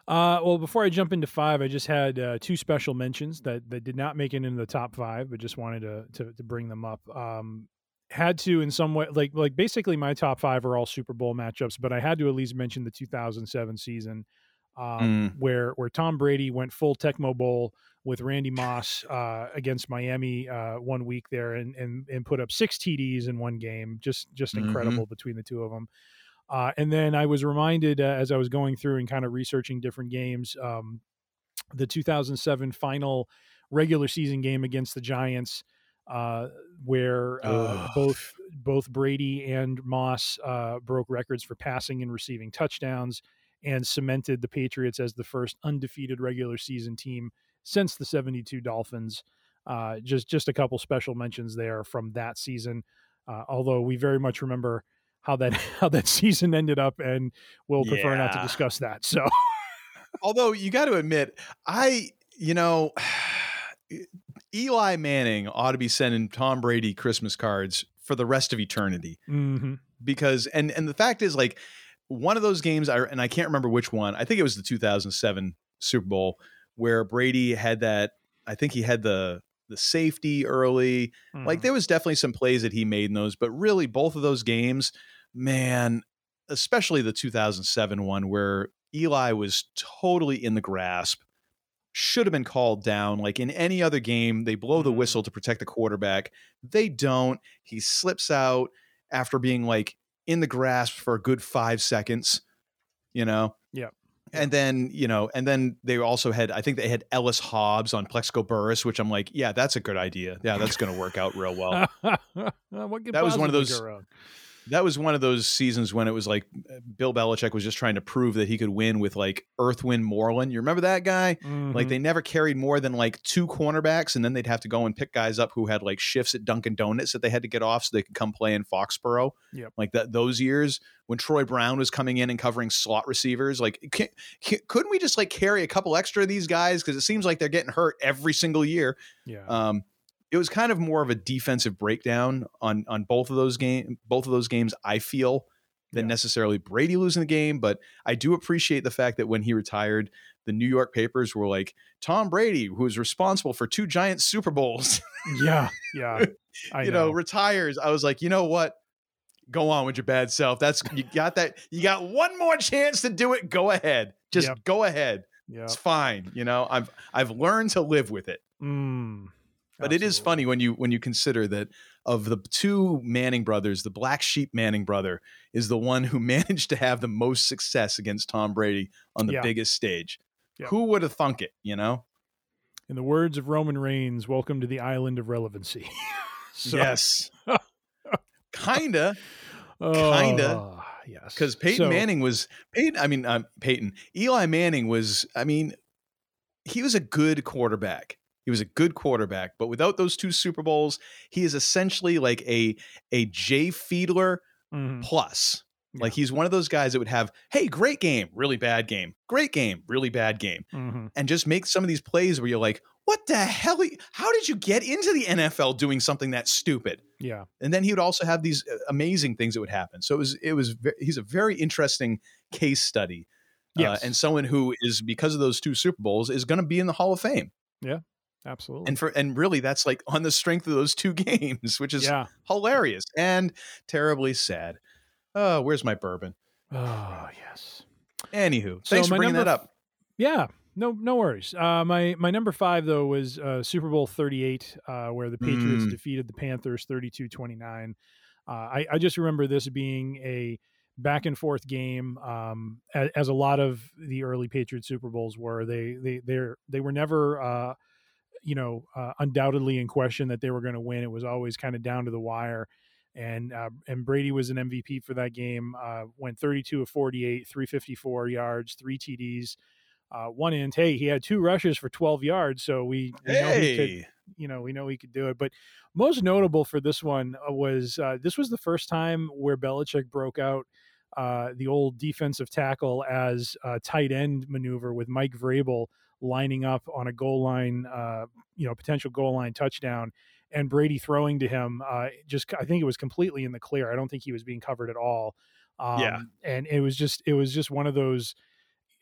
Uh, well, before I jump into five, I just had uh, two special mentions that, that did not make it into the top five, but just wanted to to, to bring them up. Um, had to in some way, like like basically my top five are all Super Bowl matchups, but I had to at least mention the two thousand seven season um, mm. where where Tom Brady went full Tecmo Bowl with Randy Moss uh, against Miami uh, one week there and, and, and put up six T Ds in one game. Just, just incredible mm-hmm. between the two of them. Uh, and then I was reminded uh, as I was going through and kind of researching different games, um, the two thousand seven final regular season game against the Giants uh, where uh, both, both Brady and Moss uh, broke records for passing and receiving touchdowns and cemented the Patriots as the first undefeated regular season team since the seventy-two Dolphins. Uh, just, just a couple special mentions there from that season. Uh, although we very much remember how that, how that season ended up and we'll prefer yeah. not to discuss that. So, although you got to admit, I, you know, Eli Manning ought to be sending Tom Brady Christmas cards for the rest of eternity mm-hmm. because, and, and the fact is like one of those games I, and I can't remember which one, I think it was the two thousand seven Super Bowl, where Brady had that, I think he had the the safety early. Mm. Like there was definitely some plays that he made in those, but really both of those games, man, especially the two thousand seven one where Eli was totally in the grasp, should have been called down. Like in any other game, they blow the whistle to protect the quarterback. They don't. He slips out after being like in the grasp for a good five seconds, you know? Yeah. And then, you know, and then they also had, I think they had Ellis Hobbs on Plexico Burris, which I'm like, yeah, that's a good idea. Yeah, that's going to work out real well. What that was one of those. That was one of those seasons when it was like Bill Belichick was just trying to prove that he could win with like Earthwind Moreland. You remember that guy? Mm-hmm. Like they never carried more than like two cornerbacks, and then they'd have to go and pick guys up who had like shifts at Dunkin' Donuts that they had to get off so they could come play in Foxborough. Yep. Like that those years when Troy Brown was coming in and covering slot receivers. Like can, can, couldn't we just like carry a couple extra of these guys? Because it seems like they're getting hurt every single year. Yeah. Um, It was kind of more of a defensive breakdown on on both of those game, both of those games, I feel, than yeah. necessarily Brady losing the game. But I do appreciate the fact that when he retired, the New York papers were like, Tom Brady, who is responsible for two giant Super Bowls. Yeah, yeah. I you know. know, retires. I was like, you know what? Go on with your bad self. That's you got that. You got one more chance to do it. Go ahead. Just yep. go ahead. Yep. It's fine. You know, I've I've learned to live with it. Mm. But Absolutely. It is funny when you when you consider that of the two Manning brothers, the black sheep Manning brother is the one who managed to have the most success against Tom Brady on the yeah. biggest stage. Yeah. Who would have thunk it, you know? In the words of Roman Reigns, welcome to the island of relevancy. So. Yes. Kinda. Kinda. Uh, yes. Because Peyton so. Manning was Peyton. I mean, um, Peyton. Eli Manning was, I mean, he was a good quarterback. He was a good quarterback, but without those two Super Bowls, he is essentially like a a Jay Fiedler mm-hmm. plus. Yeah. Like he's one of those guys that would have, hey, great game, really bad game, great game, really bad game, mm-hmm. and just make some of these plays where you're like, what the hell? How did you get into the N F L doing something that stupid? Yeah. And then he would also have these amazing things that would happen. So it was it was he's a very interesting case study, yes. uh, and someone who is because of those two Super Bowls is going to be in the Hall of Fame. Yeah. Absolutely. And for and really, that's like on the strength of those two games, which is yeah. hilarious and terribly sad. Oh, where's my bourbon? Oh, yes. Anywho, thanks so for bringing that up. F- yeah, no no worries. Uh, my, my number five, though, was uh, Super Bowl thirty-eight, uh, where the Patriots mm. defeated the Panthers thirty-two twenty-nine. Uh, I, I just remember this being a back and forth game, um, as, as a lot of the early Patriots Super Bowls were. They, they, they're, they were never... Uh, you know, uh, undoubtedly in question that they were going to win. It was always kind of down to the wire. And, uh, and Brady was an M V P for that game, uh, went thirty-two of forty-eight, three hundred fifty-four yards, three T Ds, uh, one in. Hey, he had two rushes for twelve yards. So we, we hey. know he could, you know, we know he could do it, but most notable for this one was, uh, this was the first time where Belichick broke out, uh, the old defensive tackle as a tight end maneuver with Mike Vrabel lining up on a goal line, uh, you know, potential goal line touchdown, and Brady throwing to him. Uh, just, I think it was completely in the clear. I don't think he was being covered at all. Um, yeah. And it was just, it was just one of those,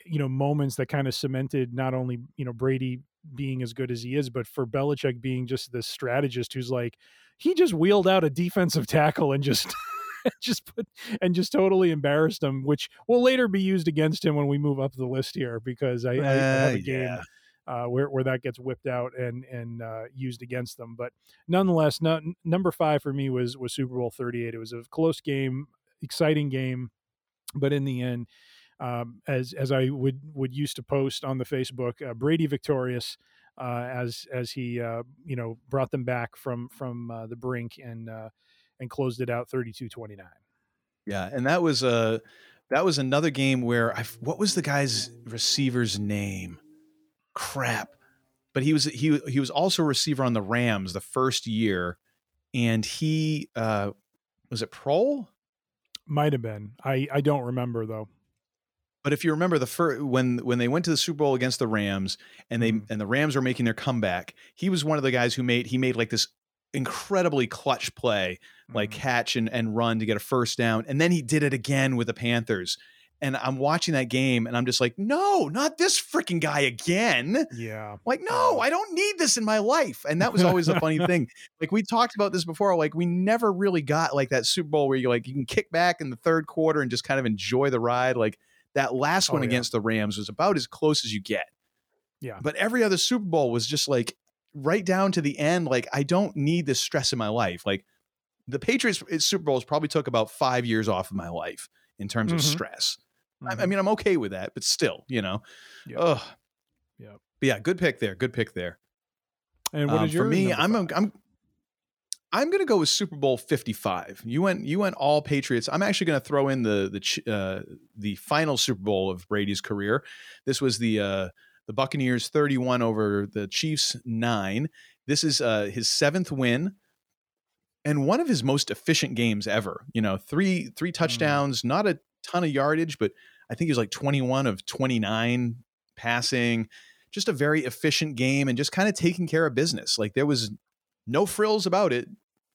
you know, moments that kind of cemented not only, you know, Brady being as good as he is, but for Belichick being just this strategist who's like, he just wheeled out a defensive tackle and just. just put and just totally embarrassed him, which will later be used against him when we move up the list here, because I, uh, I have a game yeah. uh, where, where that gets whipped out and, and uh, used against them. But nonetheless, no, number five for me was, was Super Bowl thirty-eight. It was a close game, exciting game. But in the end, um, as, as I would, would used to post on the Facebook, uh, Brady victorious uh, as, as he, uh, you know, brought them back from, from uh, the brink and, uh, and closed it out thirty-two twenty-nine. Yeah. And that was a, that was another game where I, what was the guy's receiver's name? Crap. But he was, he, he was also a receiver on the Rams the first year. And he, uh, was it Prohl? Might've been, I, I don't remember though. But if you remember the first, when, when they went to the Super Bowl against the Rams and they, mm-hmm. and the Rams were making their comeback, he was one of the guys who made, he made like this incredibly clutch play, like mm-hmm. catch and, and run to get a first down. And then he did it again with the Panthers. And I'm watching that game and I'm just like, no, not this freaking guy again. Yeah. Like, no, I don't need this in my life. And that was always a funny thing. Like we talked about this before, like we never really got like that Super Bowl where you like, you can kick back in the third quarter and just kind of enjoy the ride. Like that last oh, one yeah. against the Rams was about as close as you get. Yeah. But every other Super Bowl was just like, right down to the end, like I don't need this stress in my life. Like the Patriots Super Bowls probably took about five years off of my life in terms mm-hmm. of stress. Mm-hmm. I, I mean, I'm okay with that, but still, you know, oh yeah, yep. yeah. Good pick there. Good pick there. And what um, is your for me? I'm, I'm, I'm I'm going to go with Super Bowl fifty-five. You went, you went all Patriots. I'm actually going to throw in the the uh, the final Super Bowl of Brady's career. This was the uh, the Buccaneers thirty-one over the Chiefs nine. This is uh, his seventh win and one of his most efficient games ever. You know, three three touchdowns, mm. not a ton of yardage, but I think he was like twenty-one of twenty-nine passing. Just a very efficient game and just kind of taking care of business. Like there was no frills about it.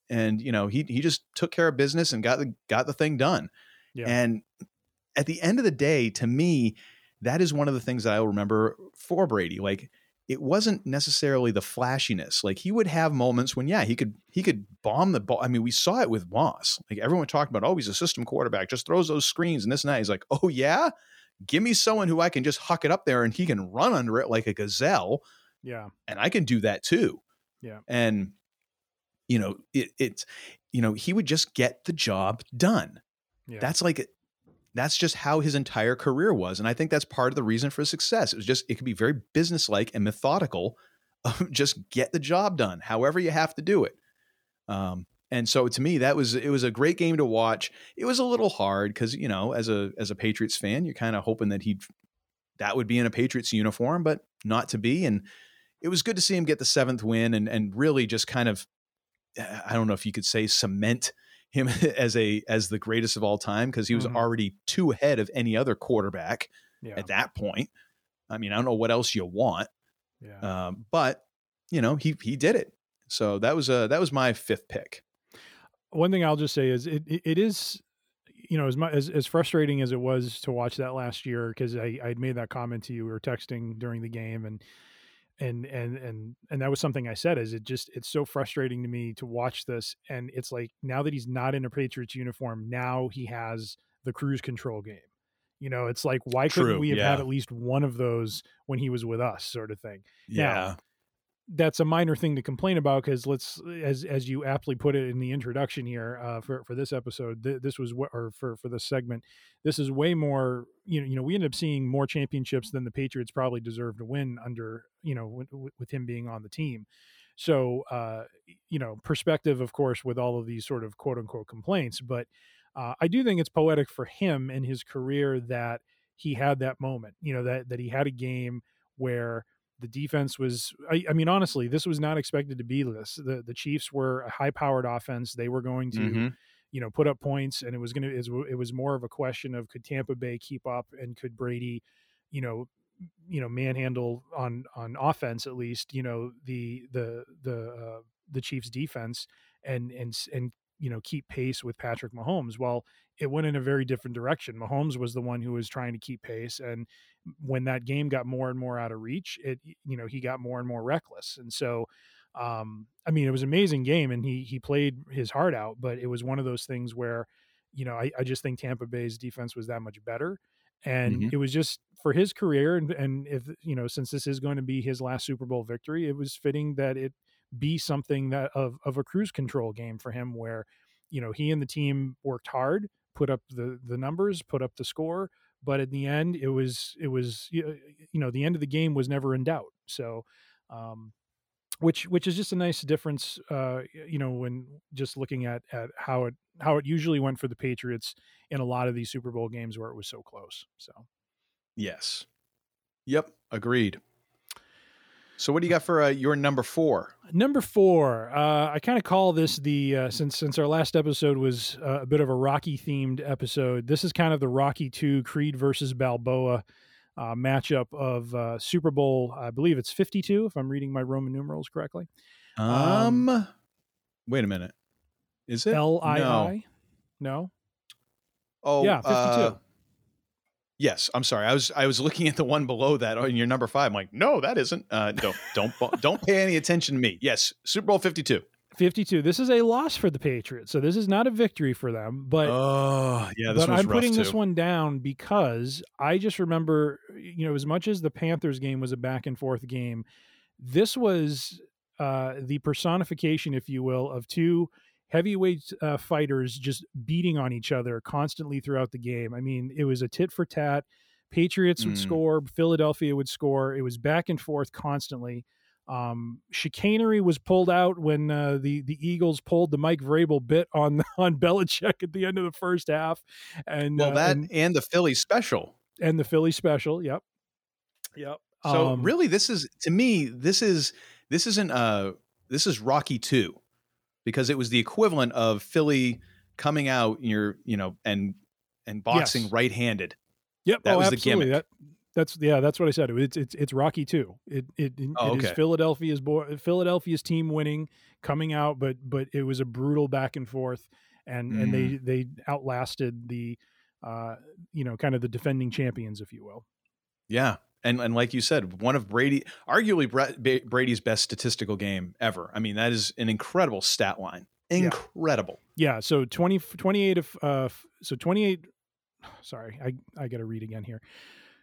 And, you know, he, he just took care of business and got the, got the thing done. Yeah. And at the end of the day, to me, that is one of the things that I will remember for Brady. Like it wasn't necessarily the flashiness. Like he would have moments when, yeah, he could, he could bomb the ball. I mean, we saw it with Moss. Like everyone talked about, oh, he's a system quarterback, just throws those screens and this and that. He's like, oh yeah, give me someone who I can just huck it up there and he can run under it like a gazelle. Yeah. And I can do that too. Yeah. And, you know, it, it's, you know, he would just get the job done. Yeah. That's like, that's just how his entire career was. And I think that's part of the reason for success. It was just, it could be very businesslike and methodical. Um, just get the job done, however you have to do it. Um, and so to me, that was, it was a great game to watch. It was a little hard because, you know, as a, as a Patriots fan, you're kind of hoping that he'd, that would be in a Patriots uniform, but not to be. And it was good to see him get the seventh win and, and really just kind of, I don't know if you could say cement him as a, as the greatest of all time. Cause he was mm-hmm. already two ahead of any other quarterback yeah. at that point. I mean, I don't know what else you want, yeah. um, but you know, he, he did it. So that was a, that was my fifth pick. One thing I'll just say is it, it is, you know, as much as, as frustrating as it was to watch that last year, cause I I'd made that comment to you, we were texting during the game and, and, and, and, and that was something I said is it just, it's so frustrating to me to watch this. And it's like, now that he's not in a Patriots uniform, now he has the cruise control game, you know, it's like, why True, couldn't we have yeah. had at least one of those when he was with us sort of thing? Yeah. Now, that's a minor thing to complain about. Cause let's, as, as you aptly put it in the introduction here, uh, for, for this episode, th- this was what, or for, for this segment, this is way more, you know, you know, we ended up seeing more championships than the Patriots probably deserved to win under, you know, w- w- with him being on the team. So, uh, you know, perspective, of course, with all of these sort of quote unquote complaints, but uh, I do think it's poetic for him and his career that he had that moment, you know, that, that he had a game where the defense was, I, I mean, honestly, this was not expected to be this. The, the Chiefs were a high powered offense. They were going to, mm-hmm. you know, put up points and it was going to, it was more of a question of could Tampa Bay keep up and could Brady, you know, you know, manhandle on, on offense, at least, you know, the, the, the, uh, the Chiefs defense and, and, and, you know, keep pace with Patrick Mahomes. Well, it went in a very different direction. Mahomes was the one who was trying to keep pace. And when that game got more and more out of reach, it, you know, he got more and more reckless. And so, um, I mean, it was an amazing game and he, he played his heart out, but it was one of those things where, you know, I, I just think Tampa Bay's defense was that much better. And mm-hmm. it was just for his career. And, and if, you know, since this is going to be his last Super Bowl victory, it was fitting that it be something that of, of a cruise control game for him where, you know, he and the team worked hard, put up the, the numbers, put up the score. But at the end, it was, it was, you know, the end of the game was never in doubt. So, um, which, which is just a nice difference, uh, you know, when just looking at, at how it, how it usually went for the Patriots in a lot of these Super Bowl games where it was so close. So. Yes. Yep. Agreed. So what do you got for uh, your number four? Number four, uh, I kind of call this the uh, since since our last episode was uh, a bit of a Rocky themed episode. This is kind of the Rocky two Creed versus Balboa uh, matchup of uh, Super Bowl. I believe it's fifty-two, if I'm reading my Roman numerals correctly. Um, um wait a minute, is it L I I? No. no? Oh yeah, fifty-two. Uh... Yes, I'm sorry. I was I was looking at the one below that on your number five. I'm like, no, that isn't. Uh, don't don't don't pay any attention to me. Yes, Super Bowl fifty-two. fifty-two. This is a loss for the Patriots, so this is not a victory for them. But oh yeah, this but I'm putting too. this one down because I just remember, you know, as much as the Panthers game was a back and forth game, this was uh, the personification, if you will, of two heavyweight uh, fighters just beating on each other constantly throughout the game. I mean, it was a tit for tat. Patriots would mm. score. Philadelphia would score. It was back and forth constantly. Um, chicanery was pulled out when uh, the the Eagles pulled the Mike Vrabel bit on on Belichick at the end of the first half, and well, that uh, and, and the Philly special and the Philly special. Yep, yep. So um, really, this is to me, this is this isn't uh this is Rocky two, because it was the equivalent of Philly coming out in your you know and and boxing yes. right-handed. Yep, that oh, was absolutely. the gimmick. That- That's yeah. That's what I said. It's it's it's Rocky too. It it, oh, okay. it is Philadelphia's bo- Philadelphia's team winning, coming out, but but it was a brutal back and forth, and mm. and they they outlasted the, uh, you know, kind of the defending champions, if you will. Yeah, and and like you said, one of Brady, arguably Brady's best statistical game ever. I mean, that is an incredible stat line. Incredible. Yeah. yeah so twenty twenty-eight of uh, so twenty-eight. Sorry, I I got to read again here.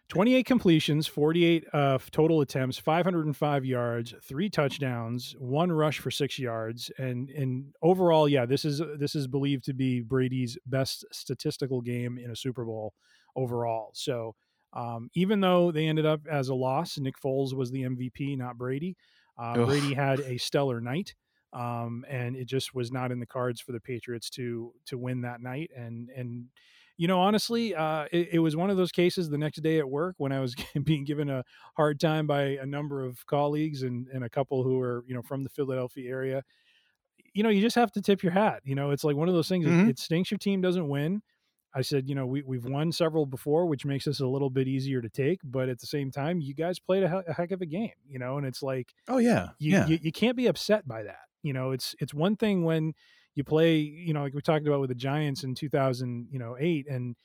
twenty-eight completions, forty-eight uh, total attempts, five hundred five yards, three touchdowns, one rush for six yards, and and overall, yeah, this is this is believed to be Brady's best statistical game in a Super Bowl overall. So um, even though they ended up as a loss, Nick Foles was the M V P, not Brady. Uh, Brady had a stellar night, um, and it just was not in the cards for the Patriots to to win that night, and and. You know, honestly, uh, it, it was one of those cases the next day at work when I was being given a hard time by a number of colleagues and, and a couple who were, you know, from the Philadelphia area. You know, you just have to tip your hat. You know, it's like one of those things. Mm-hmm. It, it stinks your team doesn't win. I said, you know, we, we've won several before, which makes this a little bit easier to take. But at the same time, you guys played a, a heck of a game, you know, and it's like, oh, yeah, you, yeah. You, you can't be upset by that. You know, it's it's one thing when you play, you know, like we talked about with the Giants in two thousand eight, and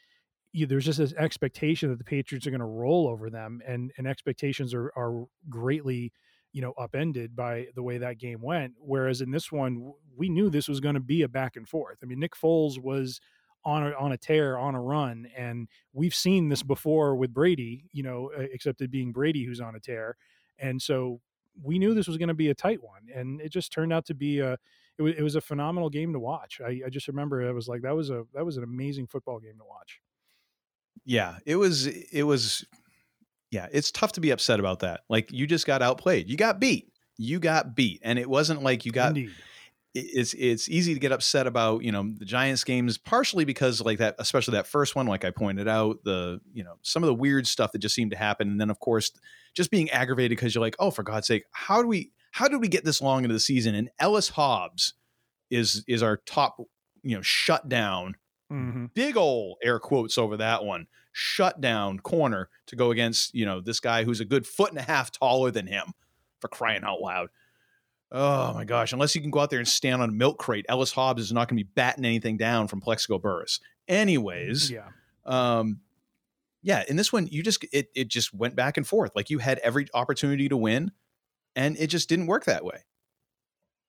you, there's just this expectation that the Patriots are going to roll over them, and and expectations are are greatly, you know, upended by the way that game went. Whereas in this one, we knew this was going to be a back and forth. I mean, Nick Foles was on a, on a tear, on a run, and we've seen this before with Brady, you know, except it being Brady who's on a tear. And so we knew this was going to be a tight one, and it just turned out to be a, It was, it was a phenomenal game to watch. I, I just remember I was like, that was a that was an amazing football game to watch. Yeah, it was. It was. Yeah, it's tough to be upset about that. Like, you just got outplayed. You got beat. You got beat. And it wasn't like you got. Indeed. It's it's easy to get upset about, you know, the Giants games, partially because like that, especially that first one, like I pointed out, the, you know, some of the weird stuff that just seemed to happen. And then, of course, just being aggravated because you're like, oh, for God's sake, how do we. How did we get this long into the season? And Ellis Hobbs is is our top, you know, shutdown, mm-hmm. big old air quotes over that one, shutdown corner to go against, you know, this guy who's a good foot and a half taller than him, for crying out loud. Oh, my gosh. Unless you can go out there and stand on a milk crate, Ellis Hobbs is not going to be batting anything down from Plexico Burris. Anyways, yeah. Um, yeah, in this one, you just it it just went back and forth. Like, you had every opportunity to win. And it just didn't work that way.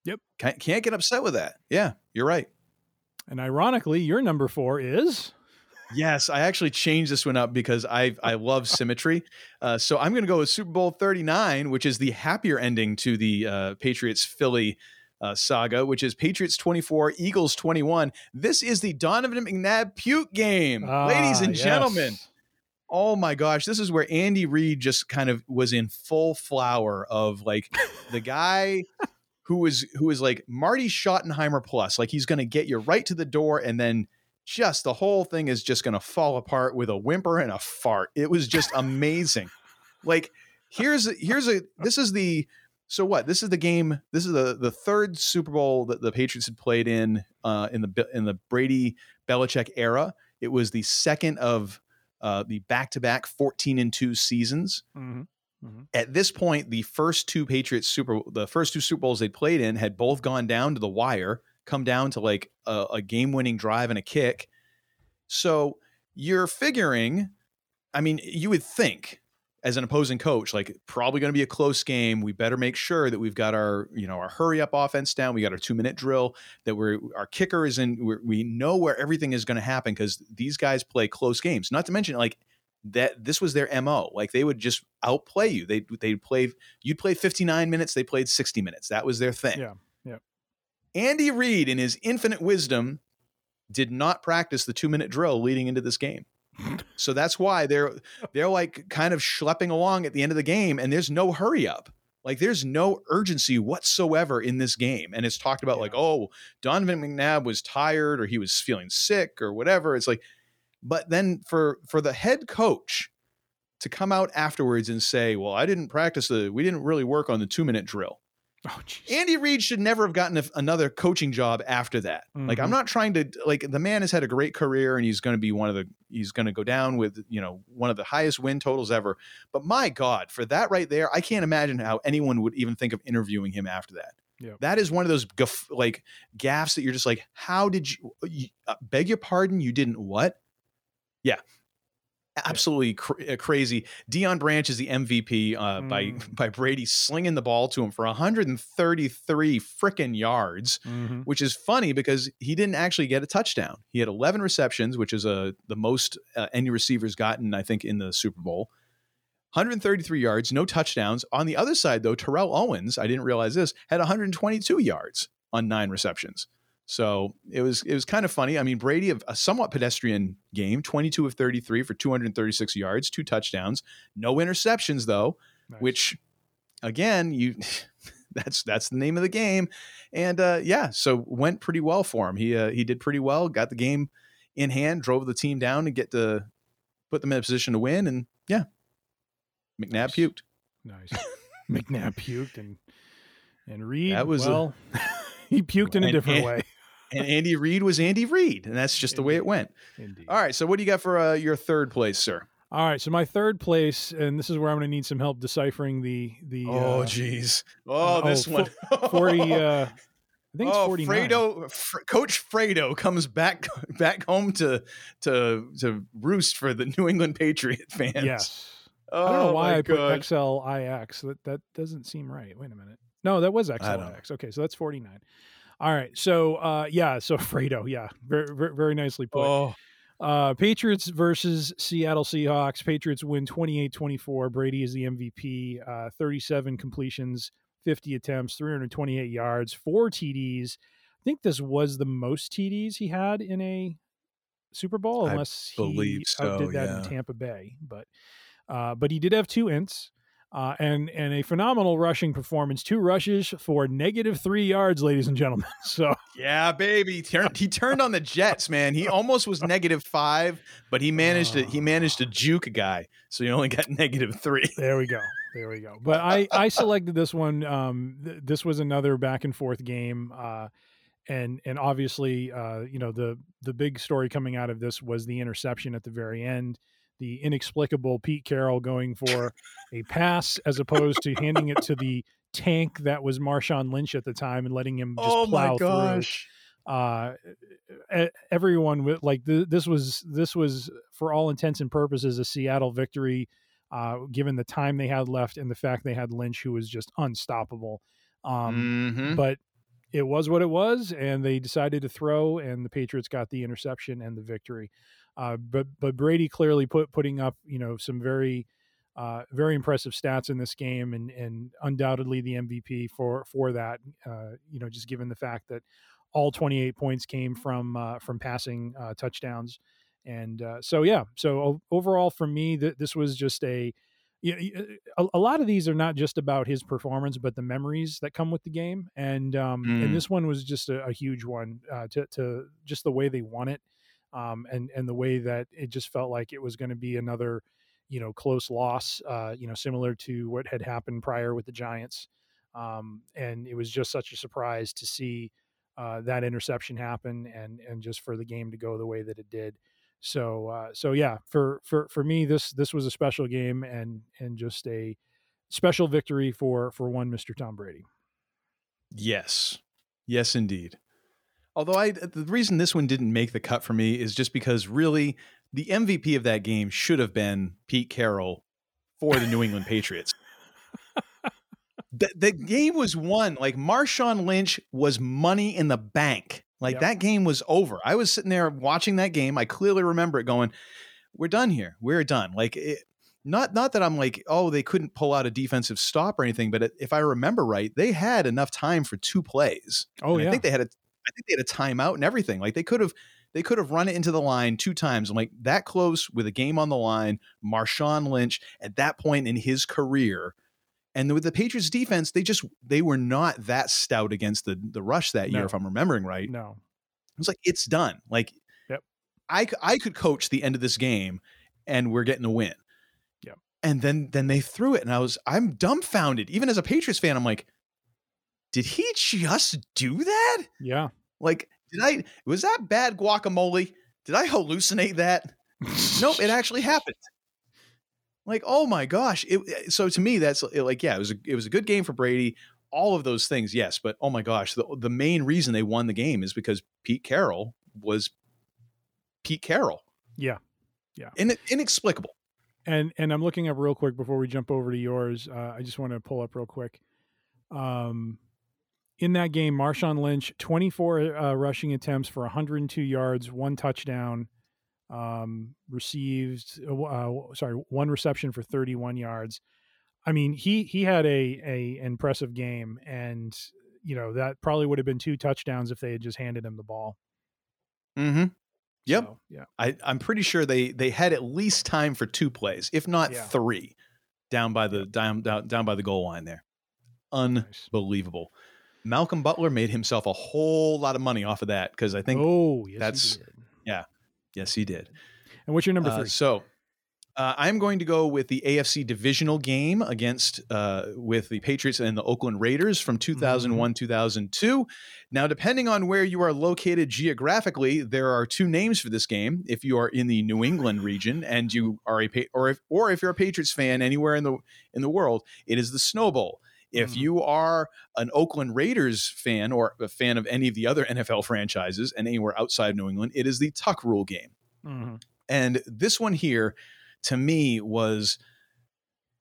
Yep. Can't, can't get upset with that. Yeah, you're right. And ironically, your number four is? Yes, I actually changed this one up because I I love symmetry. Uh, so I'm going to go with Super Bowl thirty-nine, which is the happier ending to the uh, Patriots-Philly uh, saga, which is Patriots twenty-four, Eagles twenty-one. This is the Donovan McNabb puke game, ah, ladies and yes. gentlemen. Oh my gosh, this is where Andy Reid just kind of was in full flower of like the guy who was who is like Marty Schottenheimer plus. Like, he's going to get you right to the door, and then just the whole thing is just going to fall apart with a whimper and a fart. It was just amazing. Like, here's here's a this is the so what? This is the game. This is the the third Super Bowl that the Patriots had played in uh, in the in the Brady Belichick era. It was the second of Uh, the back-to-back fourteen and two seasons. Mm-hmm. Mm-hmm. At this point, the first two Patriots Super, the first two Super Bowls they played in had both gone down to the wire, come down to like a, a game-winning drive and a kick. So you're figuring, I mean, you would think as an opposing coach, like, probably going to be a close game. We better make sure that we've got our, you know, our hurry-up offense down. We got our two-minute drill, that we're our kicker is in. We're, we know where everything is going to happen because these guys play close games. Not to mention, like, that this was their M O. Like, they would just outplay you. They they play. You'd play fifty-nine minutes. They played sixty minutes. That was their thing. Yeah, yeah. Andy Reid, in his infinite wisdom, did not practice the two-minute drill leading into this game. So that's why they're they're like kind of schlepping along at the end of the game, and there's no hurry up. Like, there's no urgency whatsoever in this game. And it's talked about yeah. like, oh, Donovan McNabb was tired or he was feeling sick or whatever. It's like, but then for, for the head coach to come out afterwards and say, well, I didn't practice the, we didn't really work on the two minute drill. Oh, geez. Andy Reid should never have gotten a, another coaching job after that. Mm-hmm. Like, I'm not trying to, like, the man has had a great career and he's going to be one of the, he's going to go down with, you know, one of the highest win totals ever. But my God, for that right there, I can't imagine how anyone would even think of interviewing him after that. Yep. That is one of those gaff, like gaffes that you're just like, how did you, you uh, beg your pardon? You didn't what? Yeah. Absolutely cr- crazy. Deion Branch is the M V P uh, mm. by by Brady slinging the ball to him for one hundred thirty-three freaking yards, mm-hmm. which is funny because he didn't actually get a touchdown. He had eleven receptions, which is uh, the most uh, any receiver's gotten, I think, in the Super Bowl. one hundred thirty-three yards, no touchdowns. On the other side, though, Terrell Owens, I didn't realize this, had one hundred twenty-two yards on nine receptions. So it was it was kind of funny. I mean, Brady, a somewhat pedestrian game, twenty-two of thirty-three for two hundred thirty-six yards, two touchdowns, no interceptions, though, nice. Which, again, you that's that's the name of the game. And, uh, yeah, so went pretty well for him. He uh, he did pretty well, got the game in hand, drove the team down to get to put them in a position to win. And, yeah, McNabb nice. puked. Nice. McNabb puked. And, and Reid, that was well, a, he puked in a different and, way. And Andy Reid was Andy Reid, and that's just Indeed. the way it went. Indeed. All right, so what do you got for uh, your third place, sir? All right, so my third place, and this is where I'm going to need some help deciphering the the. Oh, jeez! Uh, oh, this oh, one. Forty. Uh, I think oh, it's forty-nine. Fredo, Fr- Coach Fredo comes back back home to to to roost for the New England Patriot fans. Yes. Oh, I don't know why I God. put X L I X. That that doesn't seem right. Wait a minute. No, that was X L I X. Okay, so that's forty-nine. All right. So, uh, yeah. So, Fredo. Yeah. Very, very, very nicely put. Oh. Uh, Patriots versus Seattle Seahawks. Patriots win twenty-eight twenty-four. Brady is the M V P. Uh, thirty-seven completions, fifty attempts, three hundred twenty-eight yards, four T Ds. I think this was the most T Ds he had in a Super Bowl, unless I believe he so, outdid that yeah. in Tampa Bay. But, uh, but he did have two ints. Uh, and and a phenomenal rushing performance. Two rushes for negative three yards, ladies and gentlemen. So yeah, baby, he turned, he turned on the Jets, man. He almost was negative five, but he managed to he managed to juke a guy, so he only got negative three. There we go, there we go. But I I selected this one. Um, th- this was another back and forth game, uh, and and obviously, uh, you know, the the big story coming out of this was the interception at the very end. The inexplicable Pete Carroll going for a pass as opposed to handing it to the tank that was Marshawn Lynch at the time and letting him just oh plow my gosh. through. Uh, everyone like th- this was this was for all intents and purposes a Seattle victory, uh, given the time they had left and the fact they had Lynch, who was just unstoppable. Um, mm-hmm. But it was what it was, and they decided to throw, and the Patriots got the interception and the victory. Uh, but but Brady clearly put putting up, you know, some very uh, very impressive stats in this game, and and undoubtedly the M V P for for that. Uh, you know, just given the fact that all twenty-eight points came from uh, from passing uh, touchdowns, and uh, so yeah. So overall, for me, th- this was just a, a a lot of these are not just about his performance, but the memories that come with the game, and um, mm. and this one was just a, a huge one uh, to to just the way they won it. Um, and, and the way that it just felt like it was going to be another, you know, close loss, uh, you know, similar to what had happened prior with the Giants. Um, and it was just such a surprise to see uh, that interception happen and, and just for the game to go the way that it did. So, uh, so yeah, for, for, for me, this, this was a special game and, and just a special victory for, for one Mister Tom Brady. Yes. Yes, indeed. Although I, the reason this one didn't make the cut for me is just because really the M V P of that game should have been Pete Carroll for the New England Patriots. The, the game was won. Like Marshawn Lynch was money in the bank. Like yep. that game was over. I was sitting there watching that game. I clearly remember it going, we're done here. We're done. Like it, not, not that I'm like, oh, they couldn't pull out a defensive stop or anything. But if I remember right, they had enough time for two plays. Oh, and yeah. I think they had a, I think they had a timeout and everything. Like they could have, they could have run it into the line two times. I'm like that close with a game on the line. Marshawn Lynch at that point in his career And with the Patriots defense, they just, they were not that stout against the the rush that year, no. if I'm remembering right. No. It was like, it's done. Like, yep. I, I could coach the end of this game and we're getting a win. Yeah. And then, then they threw it and I was, I'm dumbfounded. Even as a Patriots fan, I'm like, did he just do that? Yeah. Like, did I, was that bad guacamole? Did I hallucinate that? Nope. It actually happened. Like, oh my gosh. It, so to me, that's like, yeah, it was a, it was a good game for Brady. All of those things. Yes. But oh my gosh, the, the main reason they won the game is because Pete Carroll was Pete Carroll. Yeah. Yeah. In, inexplicable. And, and I'm looking up real quick before we jump over to yours. Uh, I just want to pull up real quick. Um, in that game, Marshawn Lynch, twenty-four uh, rushing attempts for one hundred two yards, one touchdown, um, received, uh, sorry, one reception for thirty-one yards. I mean, he, he had a, a impressive game, and, you know, that probably would have been two touchdowns if they had just handed him the ball. Mm-hmm. Yep. So, yeah. I, I'm pretty sure they, they had at least time for two plays, if not yeah. three, down by the down, down, down by the goal line there. Unbelievable. Nice. Malcolm Butler made himself a whole lot of money off of that, because I think oh, yes, that's he did. yeah, yes he did. And what's your number three? Uh, so uh, I'm going to go with the A F C divisional game against uh, with the Patriots and the Oakland Raiders from two thousand one mm-hmm. two thousand two. Now, depending on where you are located geographically, there are two names for this game. If you are in the New England region and you are a pa- or if or if you're a Patriots fan anywhere in the in the world, it is the Snow Bowl. If you are an Oakland Raiders fan or a fan of any of the other N F L franchises and anywhere outside New England, it is the Tuck Rule game. Mm-hmm. And this one here, to me, was,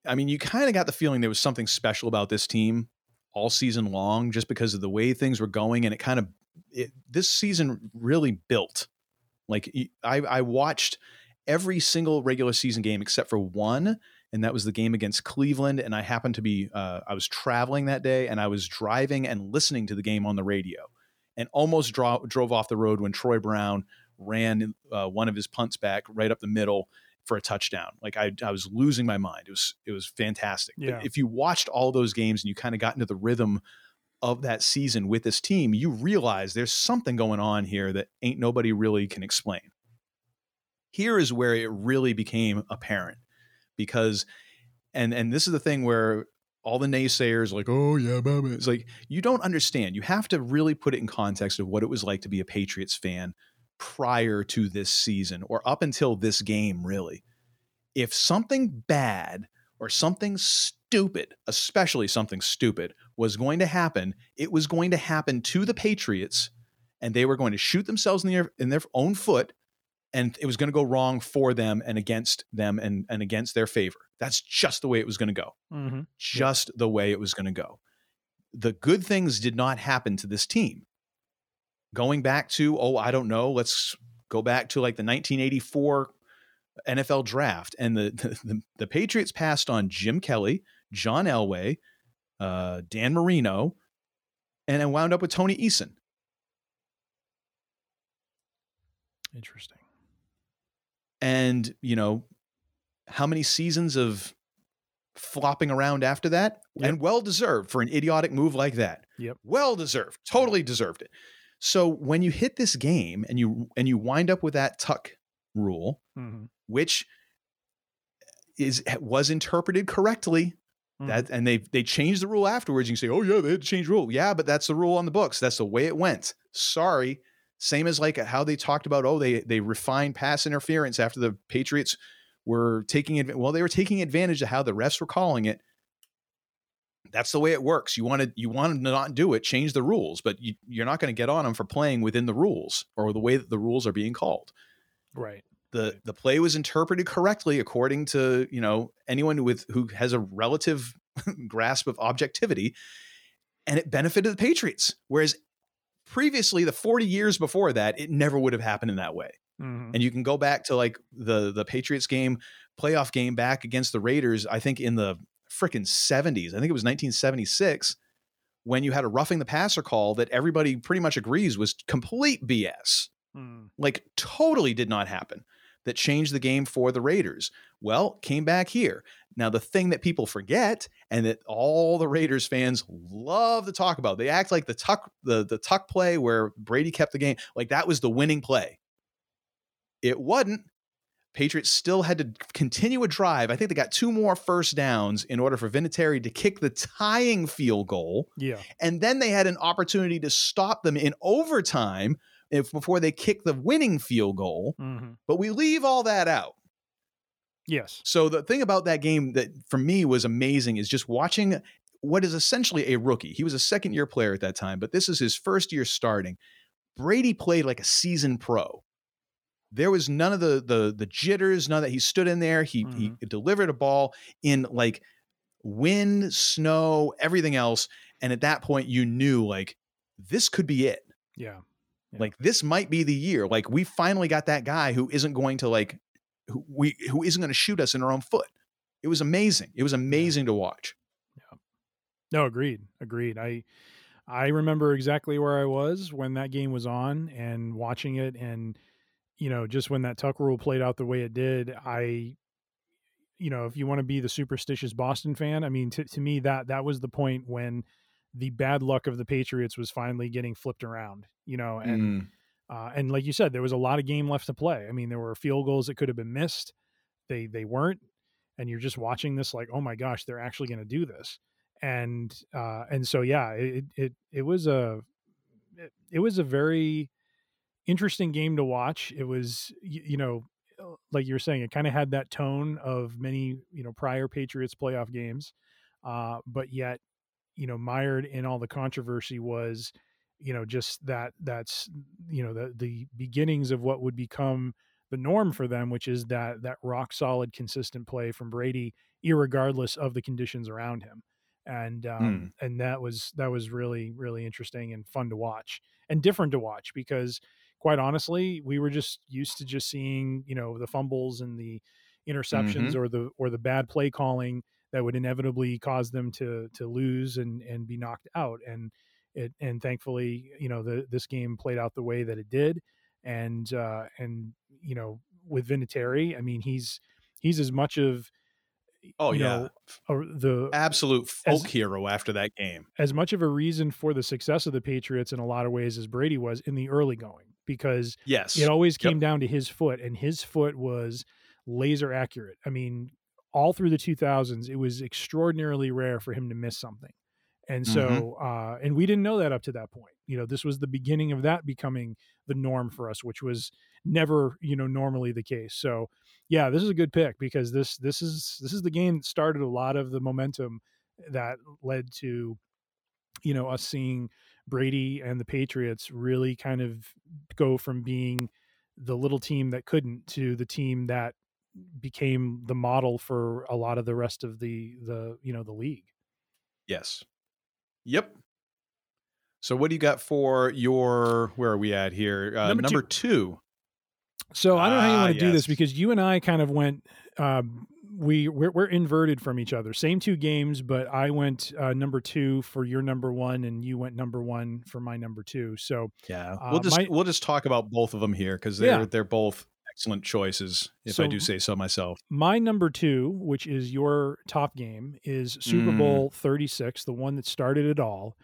I mean, you kind of got the feeling there was something special about this team all season long, just because of the way things were going. And it kind of, it, this season really built. Like, I, I watched every single regular season game except for one, and that was the game against Cleveland. And I happened to be, uh, I was traveling that day, and I was driving and listening to the game on the radio, and almost draw, drove off the road when Troy Brown ran uh, one of his punts back right up the middle for a touchdown. Like, I, I was losing my mind. It was, it was fantastic. Yeah. But if you watched all those games and you kind of got into the rhythm of that season with this team, you realize there's something going on here that ain't nobody really can explain. Here is where it really became apparent. Because, and and this is the thing where all the naysayers are like, oh yeah, blah, blah. It's like, you don't understand. You have to really put it in context of what it was like to be a Patriots fan prior to this season, or up until this game, really. If something bad or something stupid, especially something stupid, was going to happen, it was going to happen to the Patriots, and they were going to shoot themselves in their, in their own foot. And it was going to go wrong for them and against them and, and against their favor. That's just the way it was going to go. Mm-hmm. Just the way it was going to go. The good things did not happen to this team. Going back to, oh, I don't know. Let's go back to like the nineteen eighty-four N F L draft. And the the, the Patriots passed on Jim Kelly, John Elway, uh, Dan Marino, and then wound up with Tony Eason. Interesting. And, you know, how many seasons of flopping around after that? Yep. And well-deserved for an idiotic move like that. Yep. Well-deserved. Totally deserved it. So when you hit this game and you and you wind up with that tuck rule, mm-hmm. which is was interpreted correctly, mm-hmm. that and they they changed the rule afterwards. You can say, oh, yeah, they had to change the rule. Yeah, but that's the rule on the books. That's the way it went. Sorry. Same as like how they talked about, oh, they they refined pass interference after the Patriots were taking it. Well, they were taking advantage of how the refs were calling it. That's the way it works. You want to you want to not do it, change the rules, but you, you're not going to get on them for playing within the rules or the way that the rules are being called. Right. The the play was interpreted correctly according to, you know, anyone with who has a relative grasp of objectivity, and it benefited the Patriots. Whereas previously, the forty years before that, it never would have happened in that way. Mm-hmm. And you can go back to like the the Patriots game, playoff game back against the Raiders, I think in the frickin' seventies. I think it was nineteen seventy-six, when you had a roughing the passer call that everybody pretty much agrees was complete B S. Mm. Like, totally did not happen. that changed the game for the Raiders. Well, came back here. Now, the thing that people forget and that all the Raiders fans love to talk about, they act like the tuck, the, the tuck play where Brady kept the game, like that was the winning play. It wasn't. Patriots still had to continue a drive. I think they got two more first downs in order for Vinatieri to kick the tying field goal. Yeah. And then they had an opportunity to stop them in overtime if before they kick the winning field goal. Mm-hmm. But we leave all that out. Yes. So the thing about that game that for me was amazing is just watching what is essentially a rookie. He was a second year player at that time, but this is his first year starting. Brady played like a seasoned pro. There was none of the the the jitters, none of that. He stood in there. He mm-hmm. he delivered a ball in like wind, snow, everything else. And at that point, you knew like this could be it. Yeah. yeah. Like this might be the year. Like we finally got that guy who isn't going to like who we who isn't going to shoot us in our own foot. It was amazing. It was amazing yeah. to watch. Yeah. No, agreed. Agreed. I I remember exactly where I was when that game was on and watching it and. You know, just when that tuck rule played out the way it did, I, you know, if you want to be the superstitious Boston fan, I mean, to, to me, that that was the point when the bad luck of the Patriots was finally getting flipped around, you know, and, mm. uh, and like you said, there was a lot of game left to play. I mean, there were field goals that could have been missed. They, they weren't. And you're just watching this like, oh my gosh, they're actually going to do this. And, uh, and so, yeah, it, it, it was a, it, it was a very interesting game to watch. It was, you know, like you were saying, it kind of had that tone of many, you know, prior Patriots playoff games. Uh, but yet, you know, mired in all the controversy was, you know, just that that's, you know, the, the beginnings of what would become the norm for them, which is that, that rock solid, consistent play from Brady, irregardless of the conditions around him. And, um, mm. and that was, that was really, really interesting and fun to watch and different to watch because, quite honestly, we were just used to just seeing, you know, the fumbles and the interceptions mm-hmm. or the or the bad play calling that would inevitably cause them to to lose and, and be knocked out. And it and thankfully, you know, the this game played out the way that it did. And uh, and you know, with Vinatieri, I mean, he's he's as much of oh you yeah know, the absolute folk as, hero after that game, as much of a reason for the success of the Patriots in a lot of ways as Brady was in the early going. Because yes. it always came yep. down to his foot, and his foot was laser accurate. I mean, all through the two thousands, it was extraordinarily rare for him to miss something. And so, mm-hmm. uh, and we didn't know that up to that point. You know, this was the beginning of that becoming the norm for us, which was never, you know, normally the case. So, yeah, this is a good pick because this this is this is the game that started a lot of the momentum that led to, you know, us seeing Brady and the Patriots really kind of go from being the little team that couldn't to the team that became the model for a lot of the rest of the, the, you know, the league. Yes. Yep. So what do you got for your, where are we at here? Uh, number, number two. two. So I don't know how you want to ah, do yes. this because you and I kind of went, um, we we're, we're inverted from each other. Same two games, but I went uh, number two for your number one, and you went number one for my number two. So yeah, we'll uh, just my, we'll just talk about both of them here because they're yeah. they're both excellent choices. If so, I do say so myself. My number two, which is your top game, is Super mm. Bowl thirty-six, the one that started it all.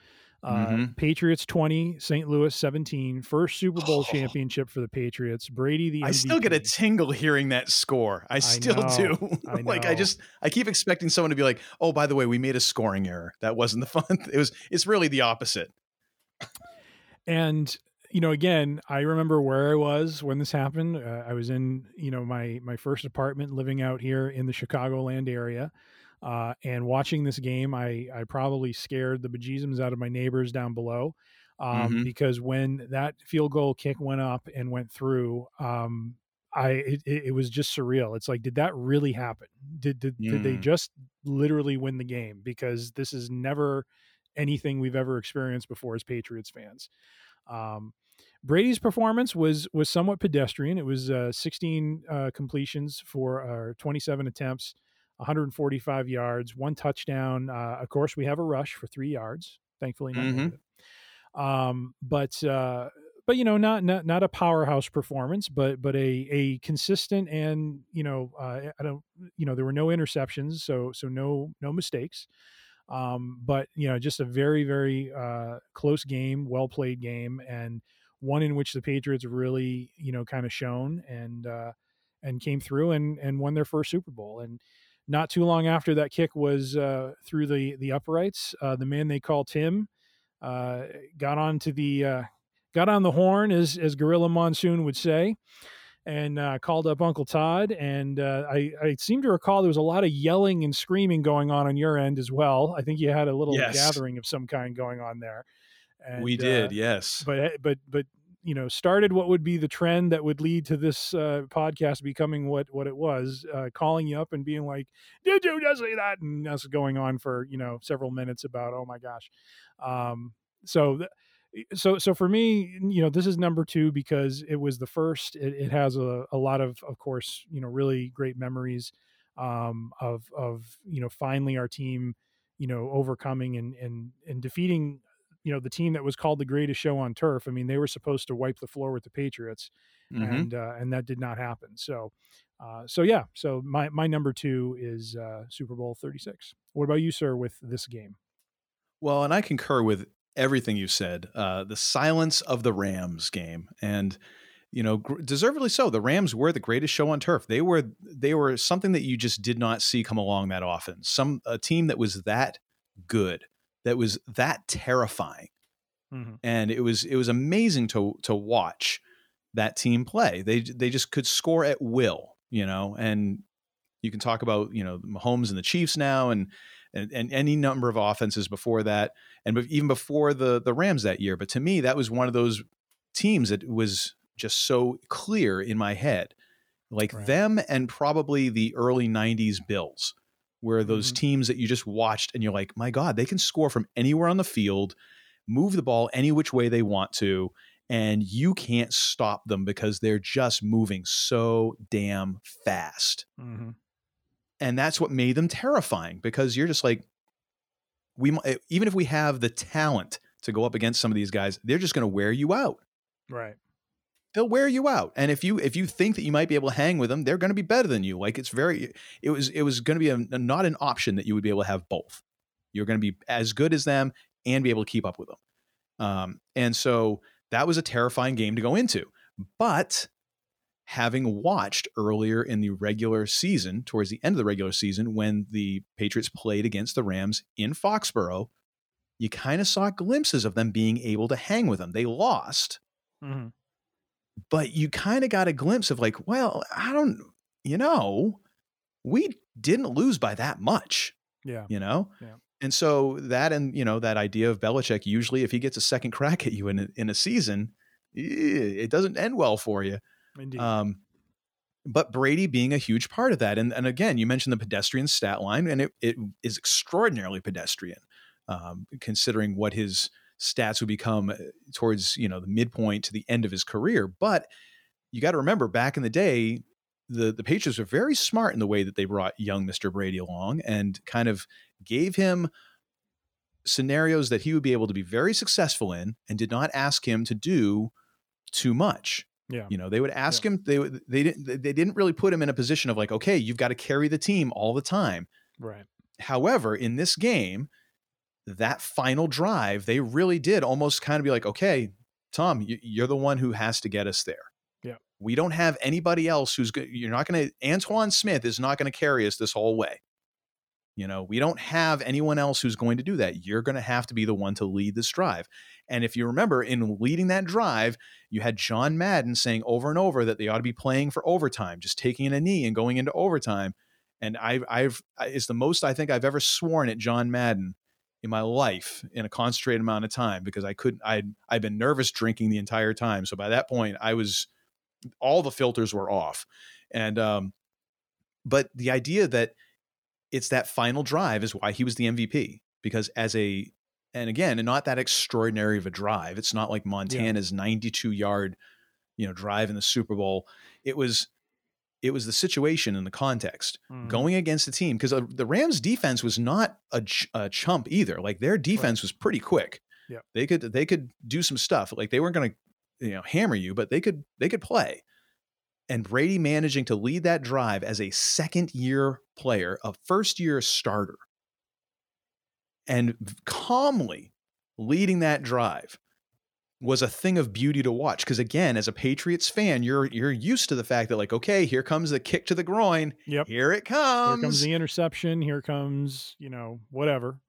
Uh, mm-hmm. Patriots twenty, Saint Louis seventeen, first Super Bowl oh. championship for the Patriots. Brady, the M V P. I still get a tingle hearing that score. I still I know, do. I like I just, I keep expecting someone to be like, "Oh, by the way, we made a scoring error. That wasn't the fun." It was. It's really the opposite. And you know, again, I remember where I was when this happened. Uh, I was in, you know, my my first apartment, living out here in the Chicagoland area. Uh, and watching this game, I, I probably scared the bejesus out of my neighbors down below um, mm-hmm. because when that field goal kick went up and went through, um, I it, it was just surreal. It's like, did that really happen? Did did, mm. did they just literally win the game? Because this is never anything we've ever experienced before as Patriots fans. Um, Brady's performance was was somewhat pedestrian. It was uh, sixteen uh, completions for uh, twenty-seven attempts. one hundred forty-five yards, one touchdown. Uh, of course, we have a rush for three yards. Thankfully, not mm-hmm. um, but uh, But, you know, not, not, not a powerhouse performance, but, but a, a consistent and, you know, uh, I don't, you know, there were no interceptions. So, so no, no mistakes. Um, but, you know, just a very, very uh, close game, well-played game, and one in which the Patriots really, you know, kind of shone and, uh, and came through and, and won their first Super Bowl. And not too long after that kick was uh, through the, the uprights, uh, the man they call Tim uh, got on to the, uh, got on the horn, as as Gorilla Monsoon would say, and uh, called up Uncle Todd. And uh, I, I seem to recall there was a lot of yelling and screaming going on on your end as well. I think you had a little yes. gathering of some kind going on there. And, we did, uh, yes. But, but, but you know, started what would be the trend that would lead to this uh, podcast becoming what, what it was, uh, calling you up and being like, did you just say that? And that's going on for, you know, several minutes about, oh my gosh. Um, so... Th- So, so for me, you know, this is number two because it was the first. It, it has a, a lot of, of course, you know, really great memories um, of, of, you know, finally our team, you know, overcoming and, and, and defeating, you know, the team that was called the greatest show on turf. I mean, they were supposed to wipe the floor with the Patriots, mm-hmm. and, uh, and that did not happen. So, uh, so yeah, so my, my number two is uh, Super Bowl thirty-six. What about you, sir, with this game? Well, and I concur with everything you said, uh, the silence of the Rams game, and, you know, gr- deservedly so. The Rams were the greatest show on turf. They were, they were something that you just did not see come along that often. Some, a team that was that good, that was that terrifying. Mm-hmm. And it was, it was amazing to, to watch that team play. They, they just could score at will, you know, and you can talk about, you know, Mahomes and the Chiefs now, and, And, and any number of offenses before that, and even before the the Rams that year. But to me, that was one of those teams that was just so clear in my head, like right. them and probably the early nineties Bills were those mm-hmm. teams that you just watched and you're like, my God, they can score from anywhere on the field, move the ball any which way they want to, and you can't stop them because they're just moving so damn fast. Mm-hmm. And that's what made them terrifying, because you're just like, we even if we have the talent to go up against some of these guys, they're just going to wear you out. Right. They'll wear you out. And if you if you think that you might be able to hang with them, they're going to be better than you. Like it's very it was it was going to be a, not an option that you would be able to have both. You're going to be as good as them and be able to keep up with them. Um, and so that was a terrifying game to go into. But having watched earlier in the regular season, towards the end of the regular season, when the Patriots played against the Rams in Foxborough, you kind of saw glimpses of them being able to hang with them. They lost, mm-hmm. but you kind of got a glimpse of like, well, I don't, you know, we didn't lose by that much, yeah, you know? Yeah. And so that, and you know, that idea of Belichick, usually if he gets a second crack at you in a, in a season, it doesn't end well for you. Indeed. Um, but Brady being a huge part of that. And, and again, you mentioned the pedestrian stat line, and it, it is extraordinarily pedestrian, um, considering what his stats would become towards, you know, the midpoint to the end of his career. But you got to remember, back in the day, the, the Patriots were very smart in the way that they brought young Mister Brady along and kind of gave him scenarios that he would be able to be very successful in and did not ask him to do too much. Yeah. You know, they would ask yeah. him, they they didn't, they didn't really put him in a position of like, okay, you've got to carry the team all the time. Right. However, in this game, that final drive, they really did almost kind of be like, okay, Tom, you, you're the one who has to get us there. Yeah. We don't have anybody else who's good. You're not going to, Antoine Smith is not going to carry us this whole way. You know, we don't have anyone else who's going to do that. You're going to have to be the one to lead this drive. And if you remember, in leading that drive, you had John Madden saying over and over that they ought to be playing for overtime, just taking a knee and going into overtime. And I've, I've, it's the most I think I've ever sworn at John Madden in my life in a concentrated amount of time, because I couldn't, I'd, I'd been nervous drinking the entire time. So by that point I was, all the filters were off. And, um, but the idea that it's that final drive is why he was the M V P, because as a, and again, and not that extraordinary of a drive. It's not like Montana's yeah. ninety-two yard, you know, drive in the Super Bowl. It was, it was the situation and the context mm. going against the team, because the Rams defense was not a, ch- a chump either. Like their defense right. was pretty quick. Yeah. They could, they could do some stuff. Like they weren't going to you know, hammer you, but they could, they could play. And Brady managing to lead that drive as a second year player, a first year starter, and calmly leading that drive was a thing of beauty to watch. Because again, as a Patriots fan, you're you're used to the fact that, like, okay, here comes the kick to the groin. Yep. Here it comes. Here comes the interception. Here comes, you know, whatever.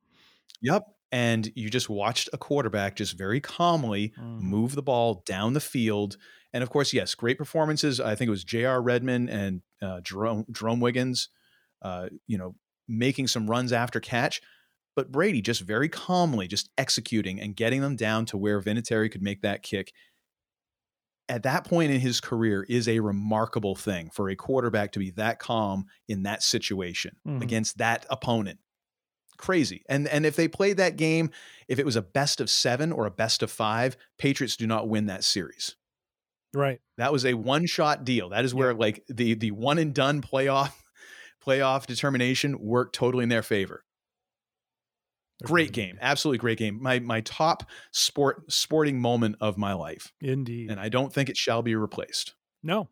Yep. And you just watched a quarterback just very calmly mm. move the ball down the field. And of course, yes, great performances. I think it was J R Redmond and uh, Jerome, Jerome Wiggins, uh, you know, making some runs after catch. But Brady just very calmly just executing and getting them down to where Vinatieri could make that kick at that point in his career is a remarkable thing for a quarterback to be that calm in that situation mm-hmm. against that opponent. Crazy. And and if they played that game, if it was a best of seven or a best of five, Patriots do not win that series. Right. That was a one shot deal. That is where yeah. like the the one and done playoff playoff determination worked totally in their favor. Great game. Absolutely great game. My my top sport sporting moment of my life. Indeed. And I don't think it shall be replaced. No.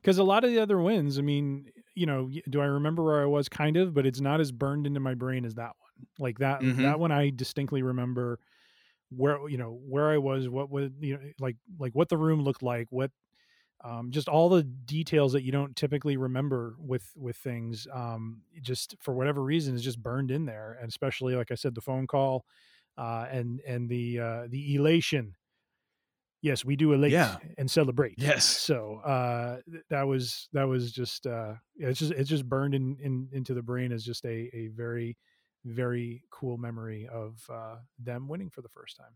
Because a lot of the other wins, I mean, you know, do I remember where I was? Kind of, but it's not as burned into my brain as that one. Like that mm-hmm. that one I distinctly remember where, you know, where I was, what was, you know, like like what the room looked like, what um just all the details that you don't typically remember with with things, um just for whatever reason is just burned in there. And especially, like I said, the phone call uh and and the uh the elation. Yes, we do elate yeah. and celebrate. Yes. So uh that was that was just uh it's just it's just burned in, in into the brain as just a a very, very cool memory of uh them winning for the first time.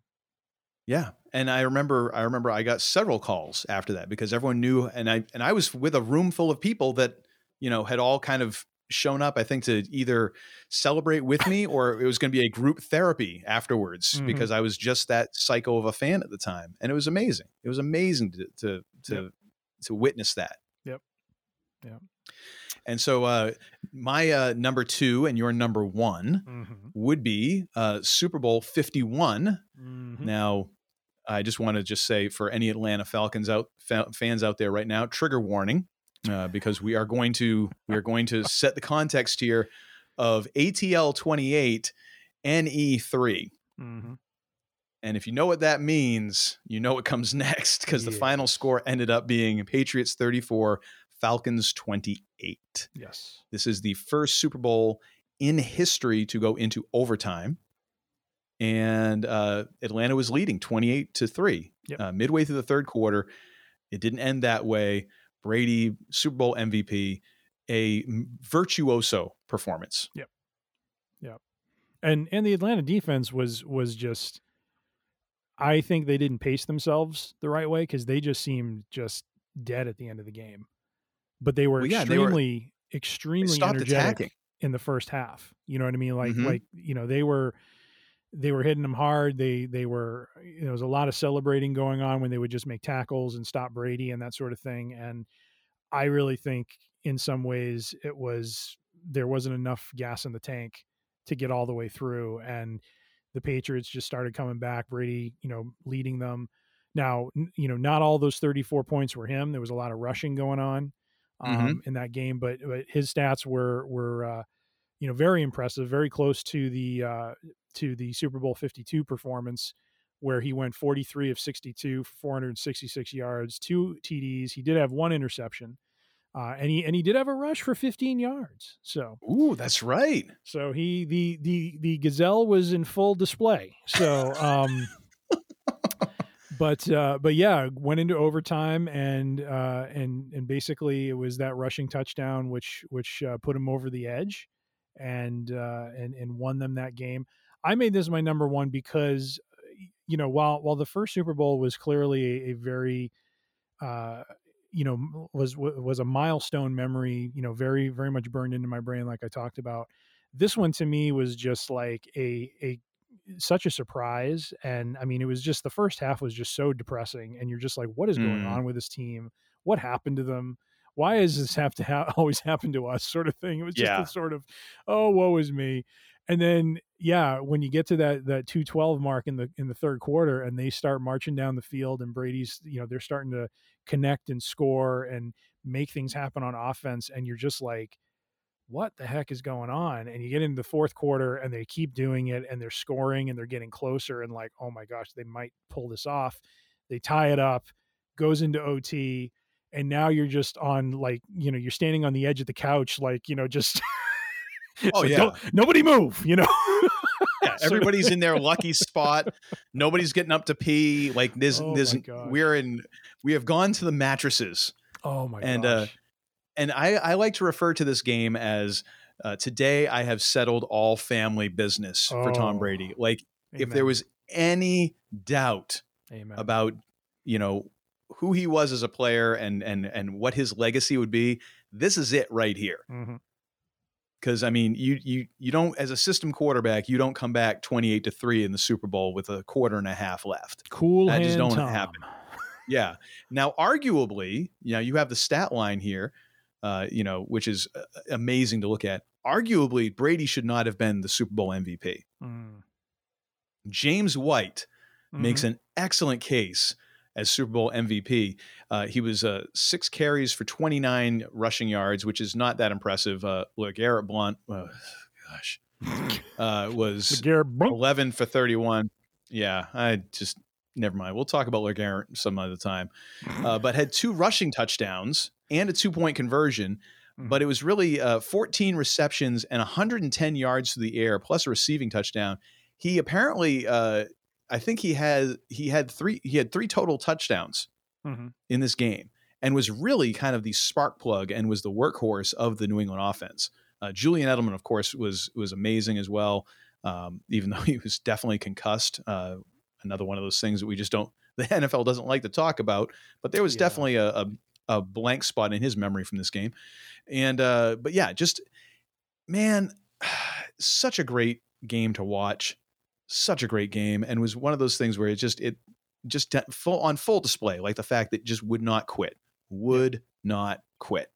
Yeah. And I remember, I remember I got several calls after that because everyone knew, and I, and I was with a room full of people that, you know, had all kind of shown up, I think, to either celebrate with me or it was going to be a group therapy afterwards mm-hmm. because I was just that psycho of a fan at the time. And it was amazing. It was amazing to, to, to, yep. to witness that. Yep. Yeah. And so uh, my uh, number two and your number one mm-hmm. would be uh, Super Bowl fifty-one. Mm-hmm. Now, I just want to just say for any Atlanta Falcons out fa- fans out there right now, trigger warning, uh, because we are going to we are going to set the context here of A T L twenty-eight N E three. Mm-hmm. And if you know what that means, you know what comes next, because yeah. the final score ended up being Patriots thirty-four, Falcons twenty-eight. Yes. This is the first Super Bowl in history to go into overtime. And uh, Atlanta was leading twenty-eight to three yep. uh, midway through the third quarter. It didn't end that way. Brady, Super Bowl M V P, a virtuoso performance. Yep. Yep. And and the Atlanta defense was was just, I think they didn't pace themselves the right way because they just seemed just dead at the end of the game. But they were well, yeah, extremely, they were, extremely they energetic attacking. In the first half. You know what I mean? Like, mm-hmm. like you know, they were. They were hitting them hard. They, they were, there was a lot of celebrating going on when they would just make tackles and stop Brady and that sort of thing. And I really think in some ways it was, there wasn't enough gas in the tank to get all the way through. And the Patriots just started coming back. Brady, you know, leading them. Now, you know, not all those thirty-four points were him. There was a lot of rushing going on um, mm-hmm. in that game, but, but his stats were, were, uh, you know, very impressive, very close to the, uh, to the Super Bowl fifty-two performance where he went forty-three of sixty-two for four hundred sixty-six yards, two T Ds. He did have one interception uh, and he, and he did have a rush for fifteen yards. So, ooh, that's right. So he, the, the, the gazelle was in full display. So, um, but, uh, but yeah, went into overtime and, uh, and, and basically it was that rushing touchdown, which, which uh, put him over the edge and, uh, and, and won them that game. I made this my number one because, you know, while while the first Super Bowl was clearly a, a very, uh, you know, was was a milestone memory, you know, very, very much burned into my brain, like I talked about. This one to me was just like a a such a surprise. And I mean, it was just the first half was just so depressing. And you're just like, what is mm. going on with this team? What happened to them? Why does this have to ha- always happen to us sort of thing? It was just yeah. a sort of, oh, woe is me. And then, yeah, when you get to that that two twelve mark in the in the third quarter, and they start marching down the field, and Brady's, you know, they're starting to connect and score and make things happen on offense, and you're just like, what the heck is going on? And you get into the fourth quarter, and they keep doing it, and they're scoring, and they're getting closer, and like, oh my gosh, they might pull this off. They tie it up, goes into O T, and now you're just on, like, you know, you're standing on the edge of the couch, like, you know, just. Oh, so yeah. Don't, nobody move, you know? Yeah, everybody's in their lucky spot. Nobody's getting up to pee. Like this, oh this, we're in, we have gone to the mattresses. Oh my and, gosh. Uh, and I, I like to refer to this game as uh, today I have settled all family business oh. for Tom Brady. Like Amen. If there was any doubt Amen. About, you know, who he was as a player and, and, and what his legacy would be, this is it right here. Mm-hmm. Because, I mean, you you you don't, as a system quarterback, you don't come back twenty-eight to three in the Super Bowl with a quarter and a half left. Cool That just don't Tom. Happen. Yeah. Now, arguably, you know, you have the stat line here, uh, you know, which is uh, amazing to look at. Arguably, Brady should not have been the Super Bowl M V P. Mm. James White mm-hmm. makes an excellent case as Super Bowl M V P. Uh, he was uh, six carries for twenty-nine rushing yards, which is not that impressive. Uh, LeGarrette Blount, uh, gosh, uh, was eleven for thirty-one. Yeah, I just, never mind. We'll talk about LeGarrette some other time. Uh, but had two rushing touchdowns and a two-point conversion. Mm-hmm. But it was really uh, fourteen receptions and one hundred ten yards through the air, plus a receiving touchdown. He apparently... Uh, I think he has he had three he had three total touchdowns mm-hmm. in this game, and was really kind of the spark plug and was the workhorse of the New England offense. Uh, Julian Edelman, of course, was was amazing as well, um, even though he was definitely concussed. Uh, another one of those things that we just don't the N F L doesn't like to talk about. But there was yeah. definitely a, a a blank spot in his memory from this game, and uh, but yeah, just man, such a great game to watch. Such a great game, and was one of those things where it just it just full on full display, like the fact that it just would not quit, would not quit,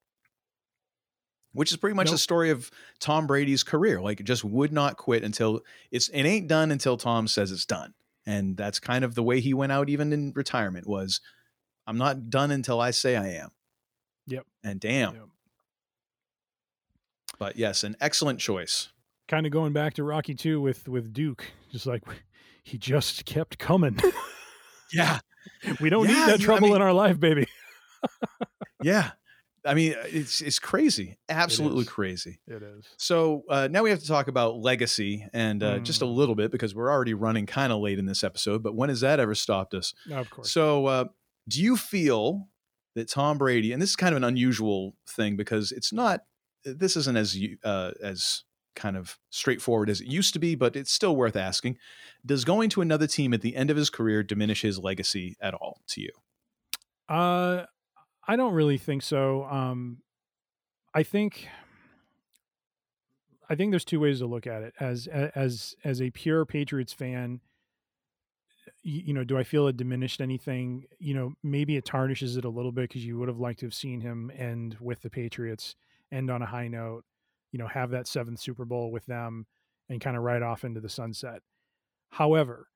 which is pretty much nope. the story of Tom Brady's career. Like it just would not quit until it's it ain't done until Tom says it's done, and that's kind of the way he went out even in retirement was, I'm not done until I say I am. Yep, and damn. Yep. But yes, an excellent choice. Kind of going back to Rocky two with, with Duke, just like he just kept coming. Yeah. We don't yeah, need that trouble I mean, in our life, baby. Yeah. I mean, it's, it's crazy. Absolutely it crazy. It is. So uh, now we have to talk about legacy and uh, mm. just a little bit because we're already running kind of late in this episode, but when has that ever stopped us? No, of course. So uh, do you feel that Tom Brady, and this is kind of an unusual thing because it's not, this isn't as, uh, as, kind of straightforward as it used to be, but it's still worth asking. Does going to another team at the end of his career diminish his legacy at all to you? Uh, I don't really think so. Um, I think, I think there's two ways to look at it. As, as, as a pure Patriots fan, you, you know, do I feel it diminished anything? You know, maybe it tarnishes it a little bit because you would have liked to have seen him end with the Patriots, end on a high note. You know, have that seventh Super Bowl with them and kind of ride off into the sunset. However,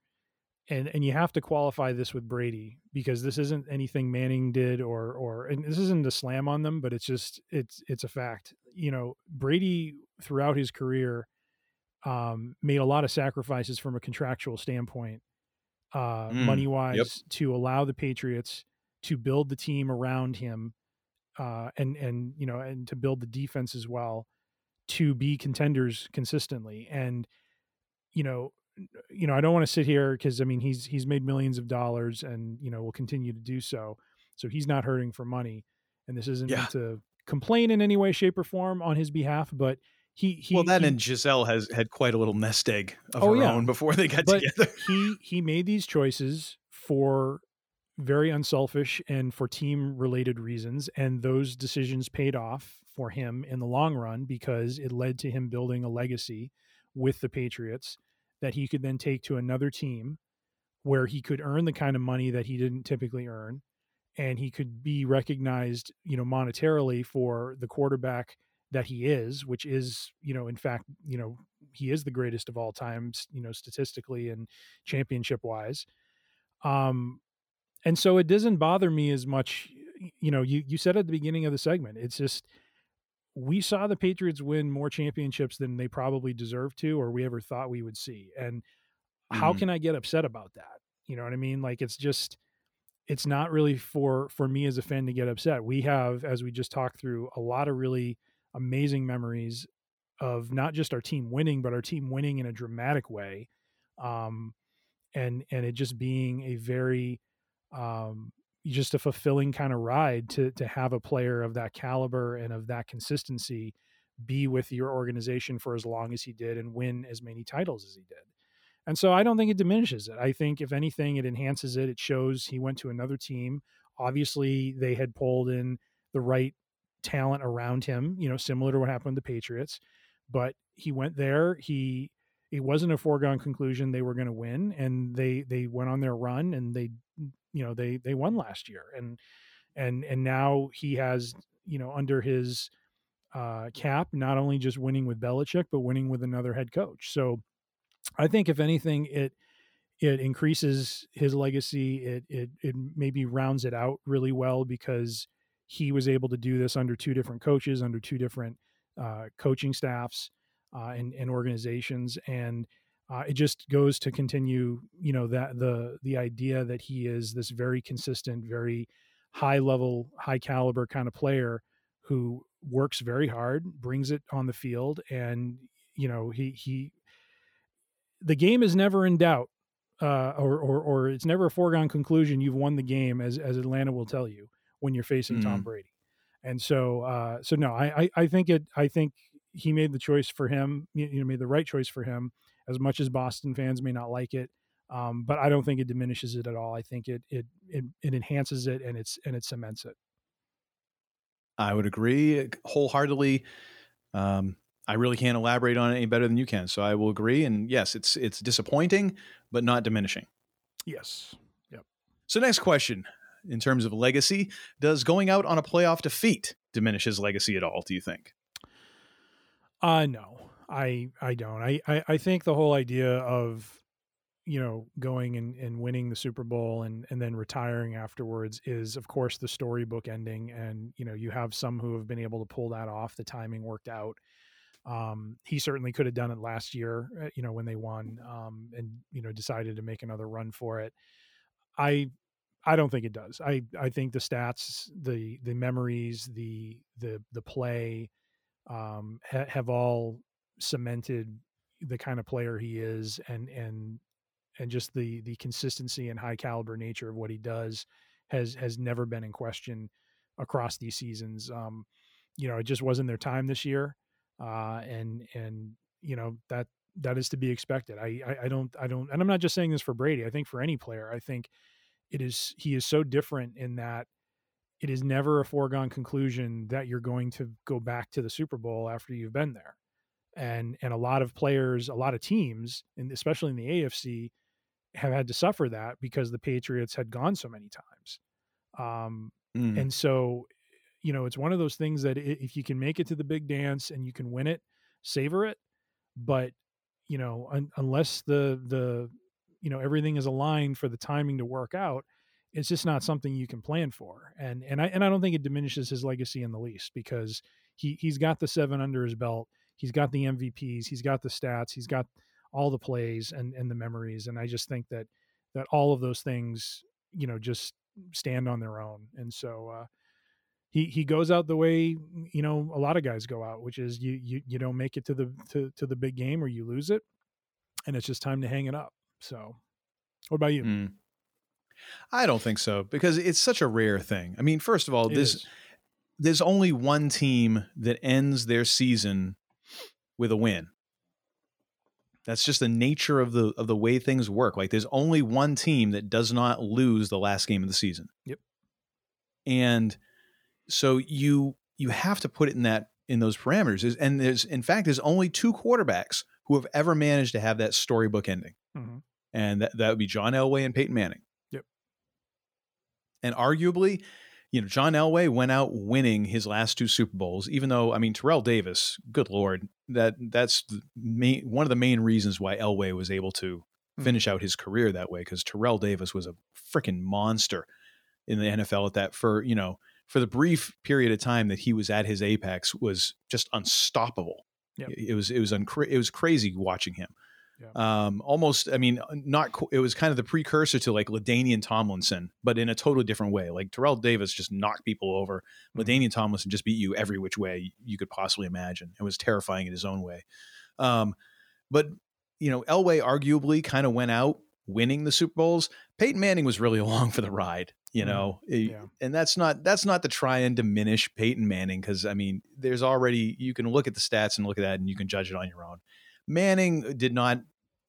and and you have to qualify this with Brady because this isn't anything Manning did or or and this isn't a slam on them, but it's just it's it's a fact. You know, Brady throughout his career um, made a lot of sacrifices from a contractual standpoint, uh, mm, money wise, yep. to allow the Patriots to build the team around him, uh, and and you know and to build the defense as well. To be contenders consistently. And, you know, you know, I don't want to sit here because I mean, he's, he's made millions of dollars and, you know, will continue to do so. So he's not hurting for money. And this isn't yeah. to complain in any way, shape or form on his behalf, but he, he, well, that he, and Giselle has had quite a little nest egg of oh, her yeah. own before they got but together. he, he made these choices for very unselfish and for team related reasons. And those decisions paid off for him in the long run, because it led to him building a legacy with the Patriots that he could then take to another team where he could earn the kind of money that he didn't typically earn. And he could be recognized, you know, monetarily for the quarterback that he is, which is, you know, in fact, you know, he is the greatest of all time, you know, statistically and championship wise. Um, and so it doesn't bother me as much. You know, you, you said at the beginning of the segment, it's just, we saw the Patriots win more championships than they probably deserved to, or we ever thought we would see. And mm-hmm. how can I get upset about that? You know what I mean? Like, it's just, it's not really for, for me as a fan to get upset. We have, as we just talked through, a lot of really amazing memories of not just our team winning, but our team winning in a dramatic way. Um, and, and it just being a very, um, just a fulfilling kind of ride to to have a player of that caliber and of that consistency be with your organization for as long as he did and win as many titles as he did. And so I don't think it diminishes it. I think if anything, it enhances it. It shows he went to another team. Obviously they had pulled in the right talent around him, you know, similar to what happened to the Patriots, but he went there. He, it wasn't a foregone conclusion they were going to win, and they, they went on their run and they, you know, they, they won last year, and, and, and now he has, you know, under his uh, cap, not only just winning with Belichick, but winning with another head coach. So I think if anything, it, it increases his legacy. It, it, it maybe rounds it out really well, because he was able to do this under two different coaches, under two different uh, coaching staffs uh, and, and organizations. And, Uh, it just goes to continue, you know, that the the idea that he is this very consistent, very high level, high caliber kind of player who works very hard, brings it on the field. And, you know, he he the game is never in doubt, uh, or, or or it's never a foregone conclusion. You've won the game, as as Atlanta will tell you, when you're facing mm. Tom Brady. And so uh, so, no, I, I I think it I think he made the choice for him, you know, made the right choice for him. As much as Boston fans may not like it, um, but I don't think it diminishes it at all. I think it it it, it enhances it and it's and it cements it. I would agree wholeheartedly. Um, I really can't elaborate on it any better than you can, so I will agree. And yes, it's it's disappointing, but not diminishing. Yes. Yep. So next question, in terms of legacy, does going out on a playoff defeat diminish his legacy at all, do you think? Uh, no. I, I don't, I, I, I think the whole idea of, you know, going and, and winning the Super Bowl and, and then retiring afterwards is, of course, the storybook ending. And, you know, you have some who have been able to pull that off. The timing worked out. Um, he certainly could have done it last year, you know, when they won, um, and, you know, decided to make another run for it. I, I don't think it does. I, I think the stats, the, the memories, the, the, the play, um, ha- have all cemented the kind of player he is, and and and just the the consistency and high caliber nature of what he does has has never been in question across these seasons. Um you know, it just wasn't their time this year, uh and and you know, that that is to be expected. I I, I don't I don't and I'm not just saying this for Brady. I think for any player, I think it is he is so different in that it is never a foregone conclusion that you're going to go back to the Super Bowl after you've been there. And and a lot of players, a lot of teams, and especially in the A F C, have had to suffer that because the Patriots had gone so many times. Um, mm. And so, you know, it's one of those things that if you can make it to the big dance and you can win it, savor it. But, you know, un- unless the, the, you know, everything is aligned for the timing to work out, it's just not something you can plan for. And, and I, and I don't think it diminishes his legacy in the least, because he, he's got the seven under his belt. He's got the M V Ps, he's got the stats, he's got all the plays and, and the memories. And I just think that, that all of those things, you know, just stand on their own. And so uh, he, he goes out the way, you know, a lot of guys go out, which is you, you, you don't make it to the, to, to the big game, or you lose it, and it's just time to hang it up. So what about you? Mm. I don't think so, because it's such a rare thing. I mean, first of all, it this, is. there's only one team that ends their season with a win. That's just the nature of the of the way things work. Like, there's only one team that does not lose the last game of the season. Yep. And so you you have to put it in that in those parameters. And there's in fact there's only two quarterbacks who have ever managed to have that storybook ending, mm-hmm. and that that would be John Elway and Peyton Manning. Yep. And arguably, you know, John Elway went out winning his last two Super Bowls, even though, I mean, Terrell Davis, good Lord, that that's the main, one of the main reasons why Elway was able to finish out his career that way, because Terrell Davis was a freaking monster in the N F L at that for, you know, for the brief period of time that he was at his apex, was just unstoppable. Yep. It was, it was, uncra- it was crazy watching him. Yep. Um, almost, I mean, not, co- it was kind of the precursor to like LaDainian Tomlinson, but in a totally different way. Like Terrell Davis just knocked people over. Mm-hmm. LaDainian Tomlinson just beat you every which way you could possibly imagine. It was terrifying in his own way. Um, but you know, Elway arguably kind of went out winning the Super Bowls. Peyton Manning was really along for the ride, you know, mm, yeah. and that's not, that's not to try and diminish Peyton Manning. Cause I mean, there's already, you can look at the stats and look at that and you can judge it on your own. Manning did not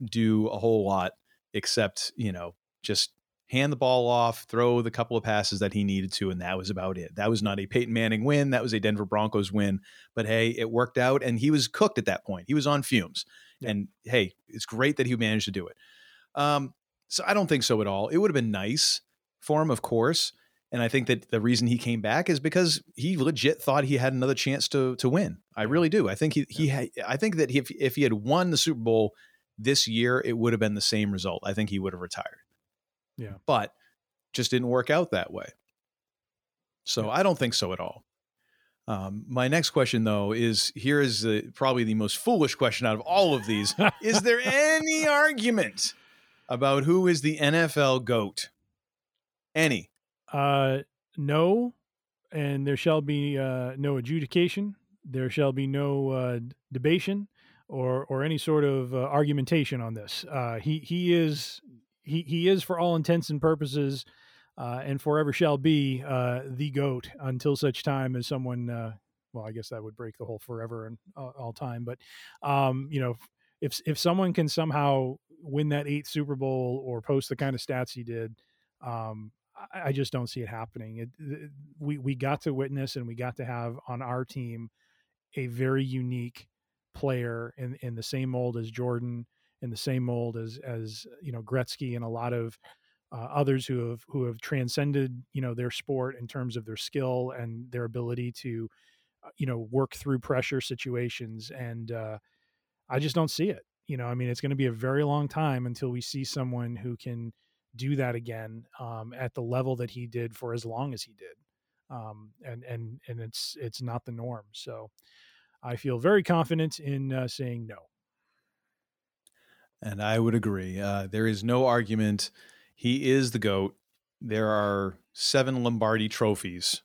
do a whole lot except, you know, just hand the ball off, throw the couple of passes that he needed to. And that was about it. That was not a Peyton Manning win. That was a Denver Broncos win, but hey, it worked out and he was cooked at that point. He was on fumes. And hey, it's great that he managed to do it. Um, so I don't think so at all. It would have been nice for him, of course. And I think that the reason he came back is because he legit thought he had another chance to to win. I really do. I think he, he had, I think that if if he had won the Super Bowl this year, it would have been the same result. I think he would have retired. Yeah. But just didn't work out that way. So yeah. I don't think so at all. Um, my next question, though, is here is the, probably the most foolish question out of all of these. Is there any argument about who is the N F L GOAT? Any? Uh, no, and there shall be uh, no adjudication. There shall be no uh, debation or or any sort of uh, argumentation on this. Uh, he he is he he is for all intents and purposes. Uh, and forever shall be uh, the GOAT until such time as someone, uh, well, I guess that would break the whole forever and uh, all time. But, um, you know, if if someone can somehow win that eighth Super Bowl or post the kind of stats he did, um, I, I just don't see it happening. It, it, we, we got to witness and we got to have on our team a very unique player in, in the same mold as Jordan, in the same mold as, as you know, Gretzky and a lot of Uh, others who have who have transcended, you know, their sport in terms of their skill and their ability to, you know, work through pressure situations. And uh, I just don't see it. You know, I mean, it's going to be a very long time until we see someone who can do that again um, at the level that he did for as long as he did. Um, and and and it's it's not the norm. So I feel very confident in uh, saying no. And I would agree. Uh, there is no argument. He is the GOAT. There are seven Lombardi trophies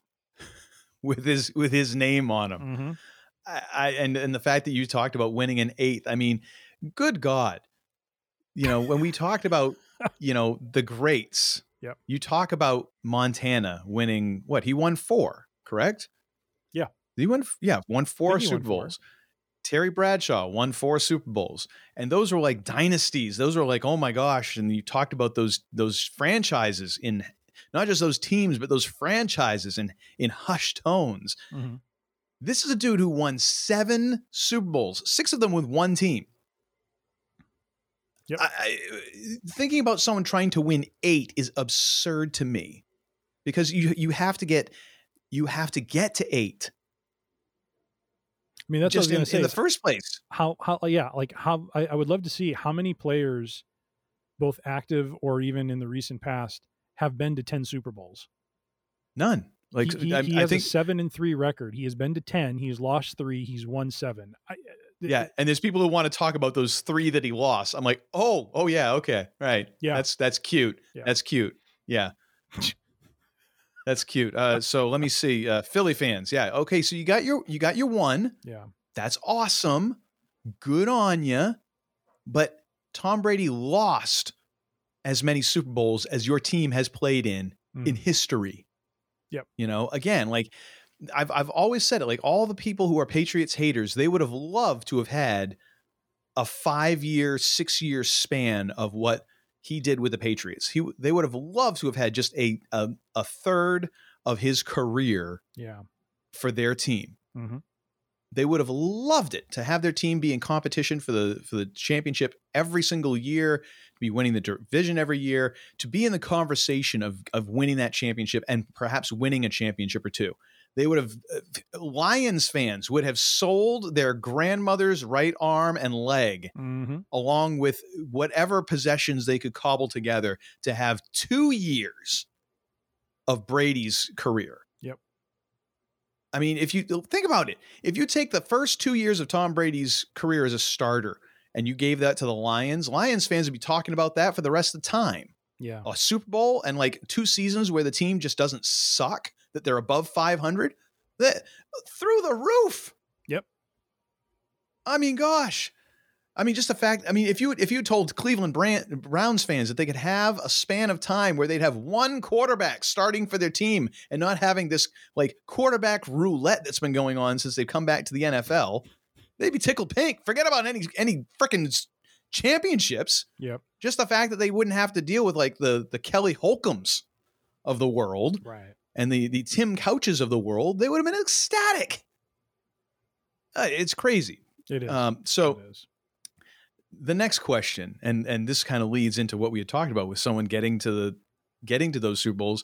with his with his name on them. Mm-hmm. I, I, and, and the fact that you talked about winning an eighth, I mean, good God. You know, when we talked about, you know, the greats, yep. You talk about Montana winning what? He won four, correct? Yeah. He won, yeah, won four Super won Bowls. Four. Terry Bradshaw won four Super Bowls, and those were like dynasties. Those were like, oh my gosh. And you talked about those, those franchises in not just those teams, but those franchises in, in hushed tones. Mm-hmm. This is a dude who won seven Super Bowls, six of them with one team. Yep. I, I, thinking about someone trying to win eight is absurd to me because you, you have to get, you have to get to eight. I mean, that's just what I was in, in the first place. How, how, yeah, like how I, I would love to see how many players, both active or even in the recent past, have been to ten Super Bowls. None. Like he, he, I, he I has think, a seven and three record. He has been to ten. He's lost three. He's won seven. I, th- yeah, and there's people who want to talk about those three that he lost. I'm like, oh, oh yeah, okay, right. Yeah, that's that's cute. Yeah. That's cute. Yeah. That's cute. Uh, so let me see. Uh, Philly fans. Yeah. Okay. So you got your, you got your one. Yeah. That's awesome. Good on you. But Tom Brady lost as many Super Bowls as your team has played in, mm. in history. Yep. You know, again, like I've, I've always said it, like all the people who are Patriots haters, they would have loved to have had a five year, six year span of what he did with the Patriots. He they would have loved to have had just a a, a third of his career yeah. for their team. Mm-hmm. They would have loved it to have their team be in competition for the for the championship every single year, to be winning the division every year, to be in the conversation of of winning that championship and perhaps winning a championship or two. They would have uh, Lions fans would have sold their grandmother's right arm and leg, mm-hmm. along with whatever possessions they could cobble together to have two years of Brady's career. Yep. I mean, if you think about it, if you take the first two years of Tom Brady's career as a starter and you gave that to the Lions, Lions fans would be talking about that for the rest of the time. Yeah. A Super Bowl and like two seasons where the team just doesn't suck, that they're above five hundred, that through the roof. Yep. I mean, gosh, I mean, just the fact, I mean, if you, if you told Cleveland Brand, Browns fans that they could have a span of time where they'd have one quarterback starting for their team and not having this like quarterback roulette that's been going on since they've come back to the N F L, they'd be tickled pink. Forget about any, any frickin' championships. Yep. Just the fact that they wouldn't have to deal with like the, the Kelly Holcombs of the world. Right. And the, the Tim Couches of the world, they would have been ecstatic. Uh, it's crazy. It is. Um, so it is. The next question, and, and this kind of leads into what we had talked about with someone getting to the, getting to those Super Bowls.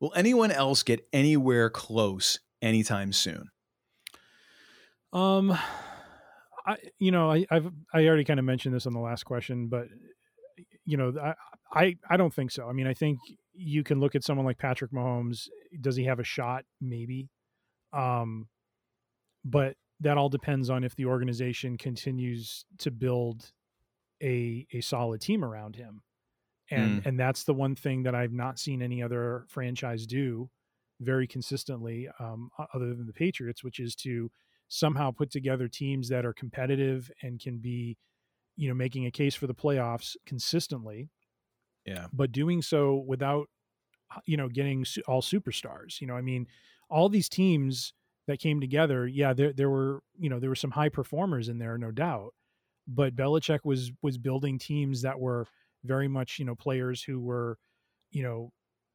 Will anyone else get anywhere close anytime soon? Um, I, you know, I, I've, I already kind of mentioned this on the last question, but you know, I, I, I don't think so. I mean, I think you can look at someone like Patrick Mahomes. Does he have a shot? Maybe. Um, but that all depends on if the organization continues to build a, a solid team around him. And, mm. and that's the one thing that I've not seen any other franchise do very consistently, um, other than the Patriots, which is to somehow put together teams that are competitive and can be, you know, making a case for the playoffs consistently. Yeah. But doing so without, you know, getting all superstars. You know, I mean, all these teams that came together, yeah, there there were, you know, there were some high performers in there, no doubt. But Belichick was was building teams that were very much, you know, players who were, you know,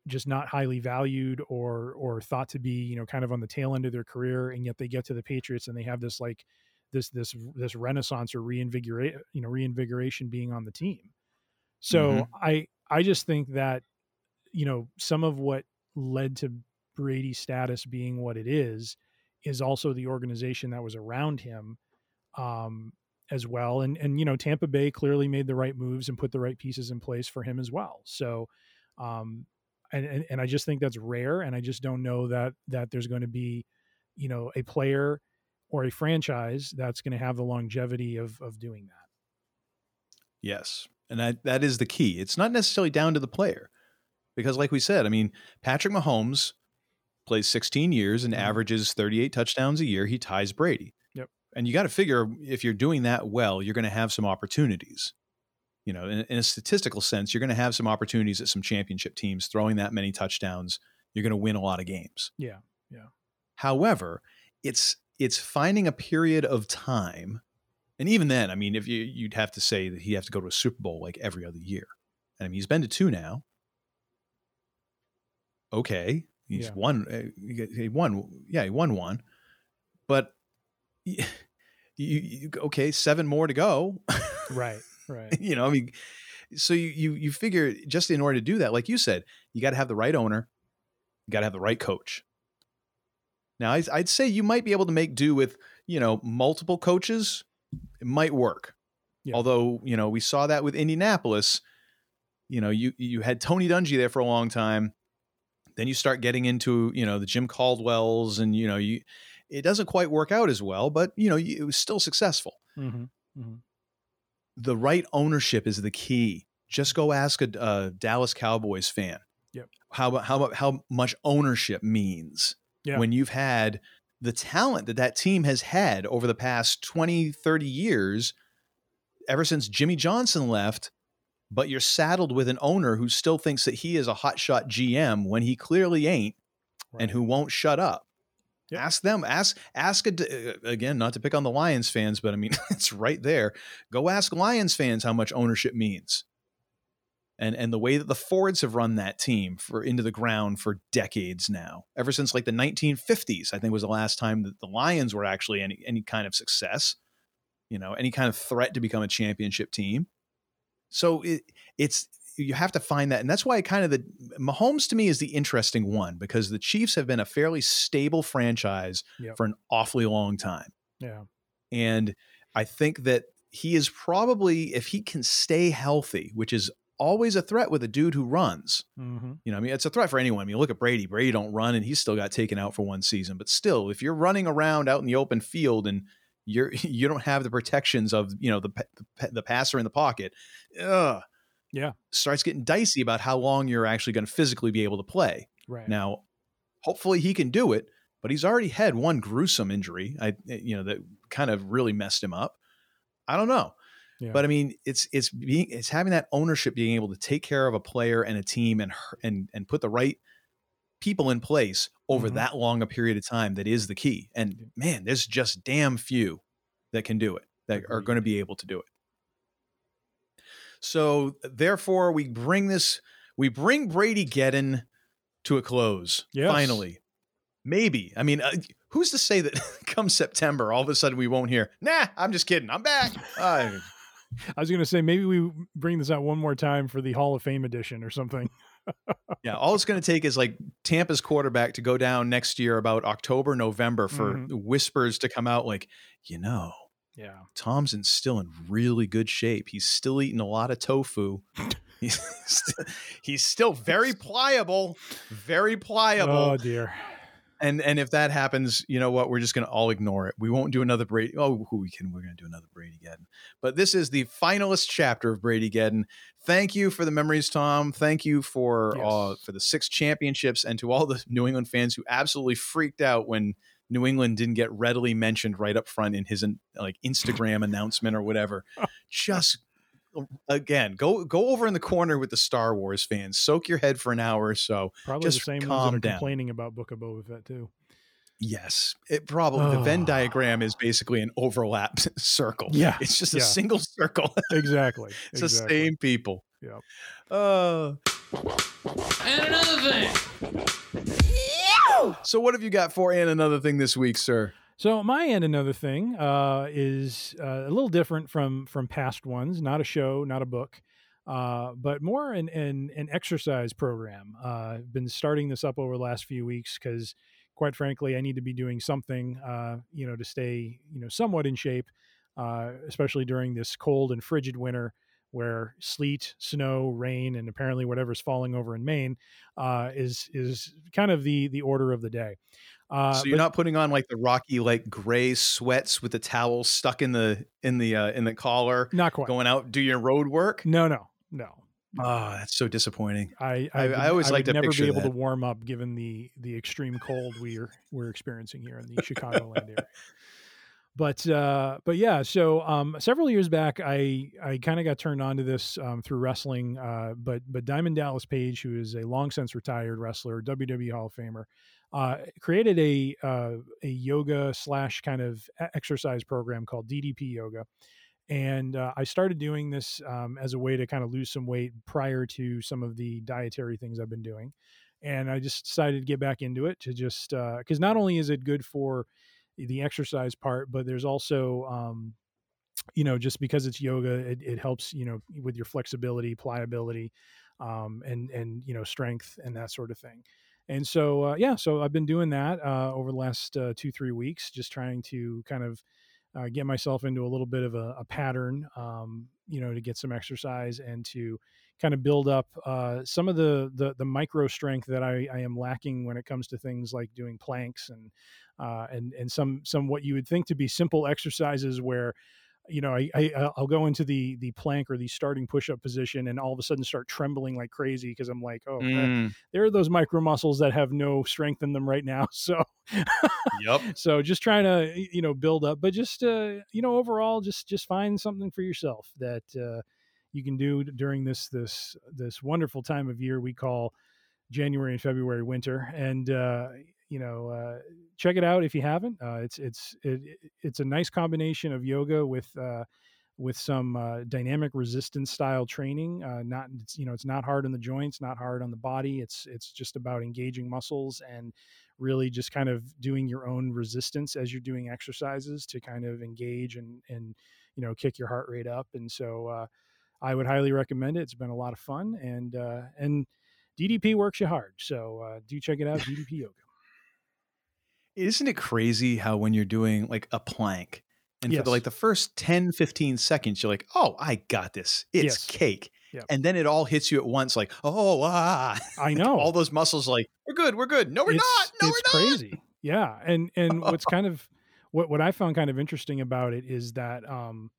just not highly valued or or thought to be, you know, kind of on the tail end of their career, and yet they get to the Patriots and they have this like this this this renaissance or reinvigorate, you know, reinvigoration being on the team. So mm-hmm. I I just think that, you know, some of what led to Brady's status being what it is, is also the organization that was around him um, as well. And, and, you know, Tampa Bay clearly made the right moves and put the right pieces in place for him as well. So, um, and, and, and I just think that's rare. And I just don't know that, that there's going to be, you know, a player or a franchise that's going to have the longevity of, of doing that. Yes. And I, that is the key. It's not necessarily down to the player because like we said, I mean, Patrick Mahomes plays sixteen years and mm-hmm. averages thirty-eight touchdowns a year. He ties Brady. Yep. And you got to figure if you're doing that well, you're going to have some opportunities, you know, in, in a statistical sense, you're going to have some opportunities at some championship teams throwing that many touchdowns. You're going to win a lot of games. Yeah. Yeah. However, it's, it's finding a period of time. And even then, I mean, if you, you'd have to say that he'd have to go to a Super Bowl like every other year. And I mean, he's been to two now. Okay. He's yeah. won. He won. Yeah, he won one. But you, you okay? Seven more to go. Right. Right. You know, I mean, so you, you you figure just in order to do that, like you said, you got to have the right owner. You got to have the right coach. Now, I, I'd say you might be able to make do with, you know, multiple coaches. It might work. Yeah. Although, you know, we saw that with Indianapolis. You know, you you had Tony Dungy there for a long time. Then you start getting into, you know, the Jim Caldwells and, you know, you, it doesn't quite work out as well, but you know, you, it was still successful. Mm-hmm. Mm-hmm. The right ownership is the key. Just go ask a, a Dallas Cowboys fan. Yep. How about, how about, how much ownership means yeah. when you've had the talent that that team has had over the past twenty, thirty years, ever since Jimmy Johnson left. But you're saddled with an owner who still thinks that he is a hotshot G M when he clearly ain't, right. and who won't shut up. Yep. Ask them, ask, ask a, again, not to pick on the Lions fans, but I mean, it's right there. Go ask Lions fans how much ownership means. and and the way that the Fords have run that team for into the ground for decades now, ever since like the nineteen fifties, I think was the last time that the Lions were actually any, any kind of success, you know, any kind of threat to become a championship team. So it, it's, you have to find that. And that's why kind of the Mahomes to me is the interesting one, because the Chiefs have been a fairly stable franchise yep. for an awfully long time. Yeah. And I think that he is probably, if he can stay healthy, which is always a threat with a dude who runs, mm-hmm. you know, I mean, it's a threat for anyone. I mean, look at Brady, Brady don't run and he still got taken out for one season, but still, if you're running around out in the open field and you're, you don't have the protections of, you know, the, the, the passer in the pocket, ugh, yeah, starts getting dicey about how long you're actually going to physically be able to play. Right. Now, hopefully he can do it, but he's already had one gruesome injury. I, you know, that kind of really messed him up. I don't know, yeah. but I mean, it's, it's being, it's having that ownership, being able to take care of a player and a team and, and, and put the right people in place over mm-hmm. that long a period of time. That is the key. And man, there's just damn few that can do it, that mm-hmm. are going to be able to do it. So therefore we bring this, we bring Brady Geddon to a close. Yes. Finally, maybe. I mean, uh, who's to say that come September, all of a sudden we won't hear, nah, I'm just kidding. I'm back. Uh, I was going to say, maybe we bring this out one more time for the Hall of Fame edition or something. Yeah. All it's going to take is like Tampa's quarterback to go down next year about October, November for mm-hmm. whispers to come out like, you know, yeah, Thompson's still in really good shape. He's still eating a lot of tofu. He's still, he's still very pliable, very pliable. Oh dear. And and if that happens, you know what? We're just going to all ignore it. We won't do another Brady. Oh, we can. We're going to do another Brady Geddon. But this is the finalist chapter of Brady Geddon. Thank you for the memories, Tom. Thank you for yes. uh, for the six championships, and to all the New England fans who absolutely freaked out when New England didn't get readily mentioned right up front in his like Instagram announcement or whatever. Just again, go go over in the corner with the Star Wars fans. Soak your head for an hour or so. Probably just the same calm ones that are down. Complaining about Book of Boba Fett too. Yes, it probably oh. the Venn diagram is basically an overlapped circle. Yeah, it's just yeah. a single circle. Exactly. It's exactly. the same people. Yeah. Uh, and another thing. So what have you got for and another thing this week, sir? So my and another thing uh, is uh, a little different from from past ones. Not a show, not a book, uh, but more an, an an exercise program. Uh, I've been starting this up over the last few weeks because, quite frankly, I need to be doing something, uh, you know, to stay you know somewhat in shape, uh, especially during this cold and frigid winter, where sleet, snow, rain, and apparently whatever's falling over in Maine uh, is is kind of the the order of the day. Uh, so you're but, not putting on like the Rocky, like gray sweats with the towel stuck in the in the uh, in the collar. Not quite. Going out, do your road work. No, no, no. Oh, that's so disappointing. I I, would, I always like to never be able that. to warm up given the the extreme cold we're we're experiencing here in the Chicagoland area. But, uh, but yeah, so, um, several years back, I, I kind of got turned on to this, um, through wrestling, uh, but, but Diamond Dallas Page, who is a long since retired wrestler, W W E Hall of Famer, uh, created a, uh, a yoga slash kind of exercise program called D D P Yoga. And, uh, I started doing this, um, as a way to kind of lose some weight prior to some of the dietary things I've been doing. And I just decided to get back into it to just, uh, cause not only is it good for the exercise part, but there's also, um, you know, just because it's yoga, it, it helps, you know, with your flexibility, pliability, um, and, and, you know, strength and that sort of thing. And so, uh, yeah, so I've been doing that, uh, over the last, uh, two, three weeks, just trying to kind of, uh, get myself into a little bit of a, a pattern, um, you know, to get some exercise and to kind of build up, uh, some of the, the, the micro strength that I, I am lacking when it comes to things like doing planks and, uh, and, and some, some, what you would think to be simple exercises where, you know, I, I I'll go into the, the plank or the starting push-up position and all of a sudden start trembling like crazy. Because I'm like, Oh, mm. that, there are those micro muscles that have no strength in them right now. So, yep. so just trying to, you know, build up, but just, uh, you know, overall, just, just find something for yourself that, uh, you can do during this, this, this wonderful time of year we call January and February winter. And, uh, you know, uh, check it out if you haven't. Uh, it's it's it, it's a nice combination of yoga with uh, with some uh, dynamic resistance style training. Uh, not, it's, you know, it's not hard on the joints, not hard on the body. It's, it's just about engaging muscles and really just kind of doing your own resistance as you're doing exercises to kind of engage and, and, you know, kick your heart rate up. And so uh, I would highly recommend it. It's been a lot of fun, and, uh, and D D P works you hard. So uh, do check it out. D D P Yoga. Isn't it crazy how when you're doing like a plank, and yes. for the, like the first ten, fifteen seconds, you're like, oh, I got this. It's yes. cake. Yep. And then it all hits you at once. Like, oh, ah, I know. All those muscles like, we're good. We're good. No, we're it's, not. No, it's we're not. Crazy. Yeah. And, and what's kind of what, what I found kind of interesting about it is that, um,